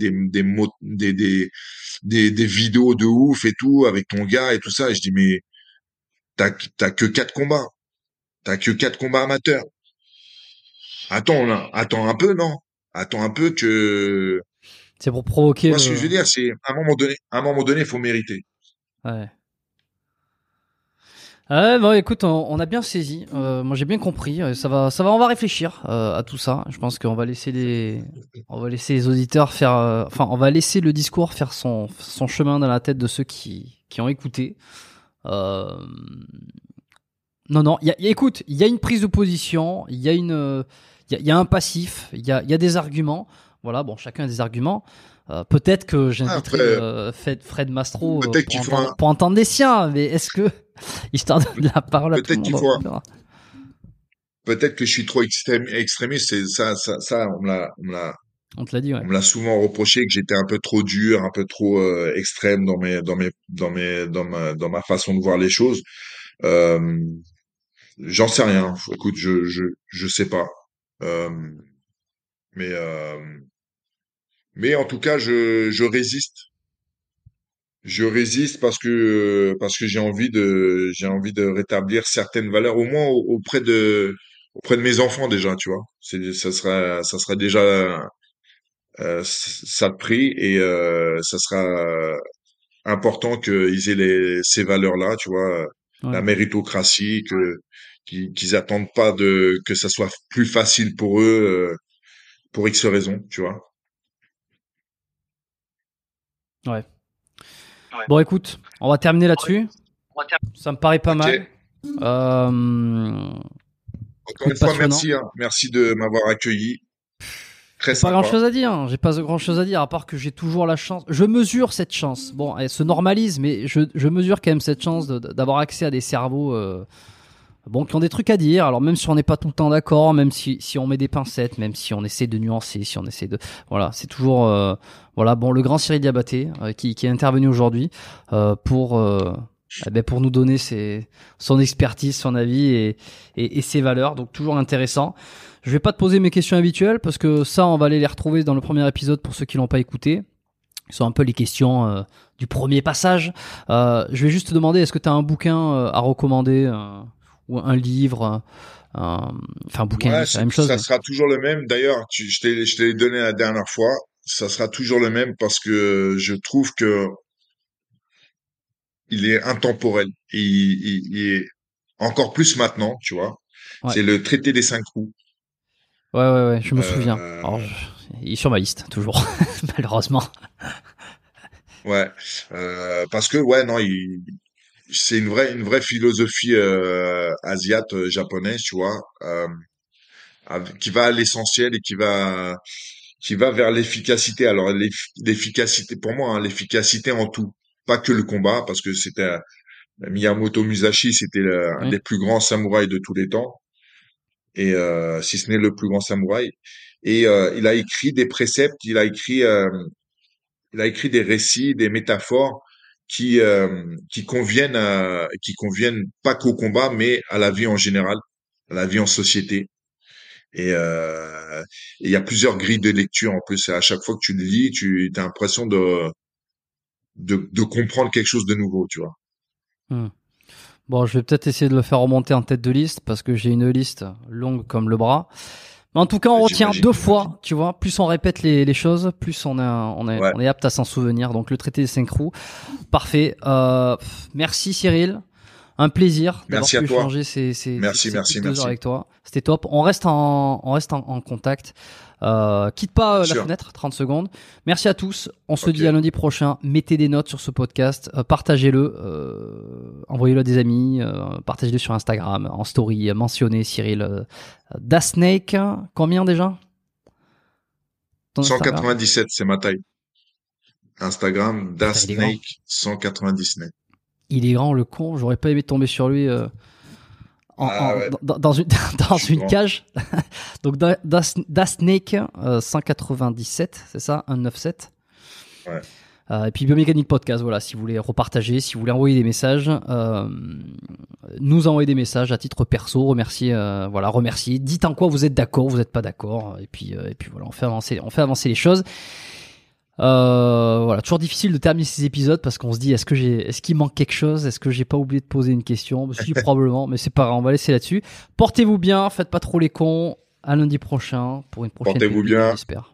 vidéos de ouf et tout, avec ton gars et tout ça. Et je dis, mais t'as que 4 combats. T'as que 4 combats amateurs. Attends un peu, non? Attends un peu que. C'est pour provoquer. Moi, ce que je veux dire, c'est à un moment donné, faut mériter. Ouais. Bon, écoute, on a bien saisi. Moi, j'ai bien compris. Ça va. On va réfléchir à tout ça. Je pense qu'on va laisser les auditeurs faire. Enfin, on va laisser le discours faire son chemin dans la tête de ceux qui ont écouté. Non. Écoute, il y a une prise de position, il y a un passif, il y a des arguments. Voilà, bon, chacun a des arguments. Peut-être que j'inviterai Fred Mastro pour entendre des siens, mais est-ce que histoire de la parole à tout le monde. Peut-être que je suis trop extrémiste. C'est ça, on te l'a dit, ouais. On me l'a souvent reproché que j'étais un peu trop dur, un peu trop extrême dans ma façon de voir les choses. J'en sais rien. Écoute, je sais pas. Mais en tout cas, je résiste. Je résiste parce que j'ai envie de rétablir certaines valeurs, au moins auprès de mes enfants déjà, tu vois. Ça sera déjà ça de pris et ça sera important qu'ils aient ces valeurs-là, tu vois. Ouais. La méritocratie, qu'ils attendent pas que ça soit plus facile pour eux, pour X raisons, tu vois. Ouais. Bon, écoute, on va terminer là-dessus. Ça me paraît pas mal. Encore une fois, merci. Merci de m'avoir accueilli. J'ai pas grand chose à dire, à part que j'ai toujours la chance. Je mesure cette chance. Bon, elle se normalise, mais je mesure quand même cette chance d'avoir accès à des cerveaux, qui ont des trucs à dire. Alors, même si on n'est pas tout le temps d'accord, même si on met des pincettes, même si on essaie de nuancer, si on essaie de, voilà, c'est toujours, le grand Cyrille Diabaté, qui est intervenu aujourd'hui, pour ben, pour nous donner son expertise, son avis et ses valeurs. Donc toujours intéressant. Je vais pas te poser mes questions habituelles parce que ça, on va aller les retrouver dans le premier épisode pour ceux qui l'ont pas écouté. Ce sont un peu les questions du premier passage. Je vais juste te demander, est-ce que tu as un bouquin à recommander ou un livre, enfin un bouquin, ouais, c'est la même chose. Ça sera toujours le même. D'ailleurs, je te l'ai donné la dernière fois. Ça sera toujours le même parce que je trouve que il est intemporel. Il est encore plus maintenant, tu vois. Ouais. C'est le traité des 5 coups. Ouais, je me souviens. Alors, il est sur ma liste, toujours, malheureusement. Ouais, parce que, ouais, non, c'est une vraie philosophie asiate, japonaise, tu vois, qui va à l'essentiel et qui va vers l'efficacité. Alors, l'efficacité, pour moi, hein, l'efficacité en tout, pas que le combat, parce que c'était Miyamoto Musashi, c'était un des plus grands samouraïs de tous les temps. Et si ce n'est le plus grand samouraï, et il a écrit des préceptes, il a écrit des récits, des métaphores qui conviennent pas qu'au combat, mais à la vie en général, à la vie en société. Et il y a plusieurs grilles de lecture en plus. À chaque fois que tu le lis, tu as l'impression de comprendre quelque chose de nouveau, tu vois. Bon, je vais peut-être essayer de le faire remonter en tête de liste parce que j'ai une liste longue comme le bras. Mais en tout cas, on retient 2 fois, tu vois. Plus on répète les choses, plus on est apte à s'en souvenir. Donc, le traité des 5 coups. Parfait. Merci Cyril. Un plaisir d'avoir pu échanger ces 2 heures avec toi. C'était top. On reste en contact. Quitte pas la fenêtre, 30 secondes. Merci à tous. On se dit à lundi prochain. Mettez des notes sur ce podcast. Partagez-le. Envoyez-le à des amis. Partagez-le sur Instagram, en story. Mentionnez Cyril Dasnake. Combien déjà? 197, c'est ma taille. Instagram, Dasnake 197. Il est grand, le con. J'aurais pas aimé tomber sur lui dans une cage. Donc, Dasnake 197, c'est ça, 197. Ouais. Et puis Biomécanique Podcast, voilà, si vous voulez repartager, si vous voulez envoyer des messages, nous envoyer des messages à titre perso, remercier, dites en quoi vous êtes d'accord, vous n'êtes pas d'accord, et puis voilà, on fait avancer les choses. Voilà, toujours difficile de terminer ces épisodes parce qu'on se dit est-ce qu'il manque quelque chose, est-ce que j'ai pas oublié de poser une question? Si, probablement, mais c'est pas grave, on va laisser là-dessus. Portez-vous bien, faites pas trop les cons. À lundi prochain pour une prochaine vidéo. Portez-vous bien, j'espère.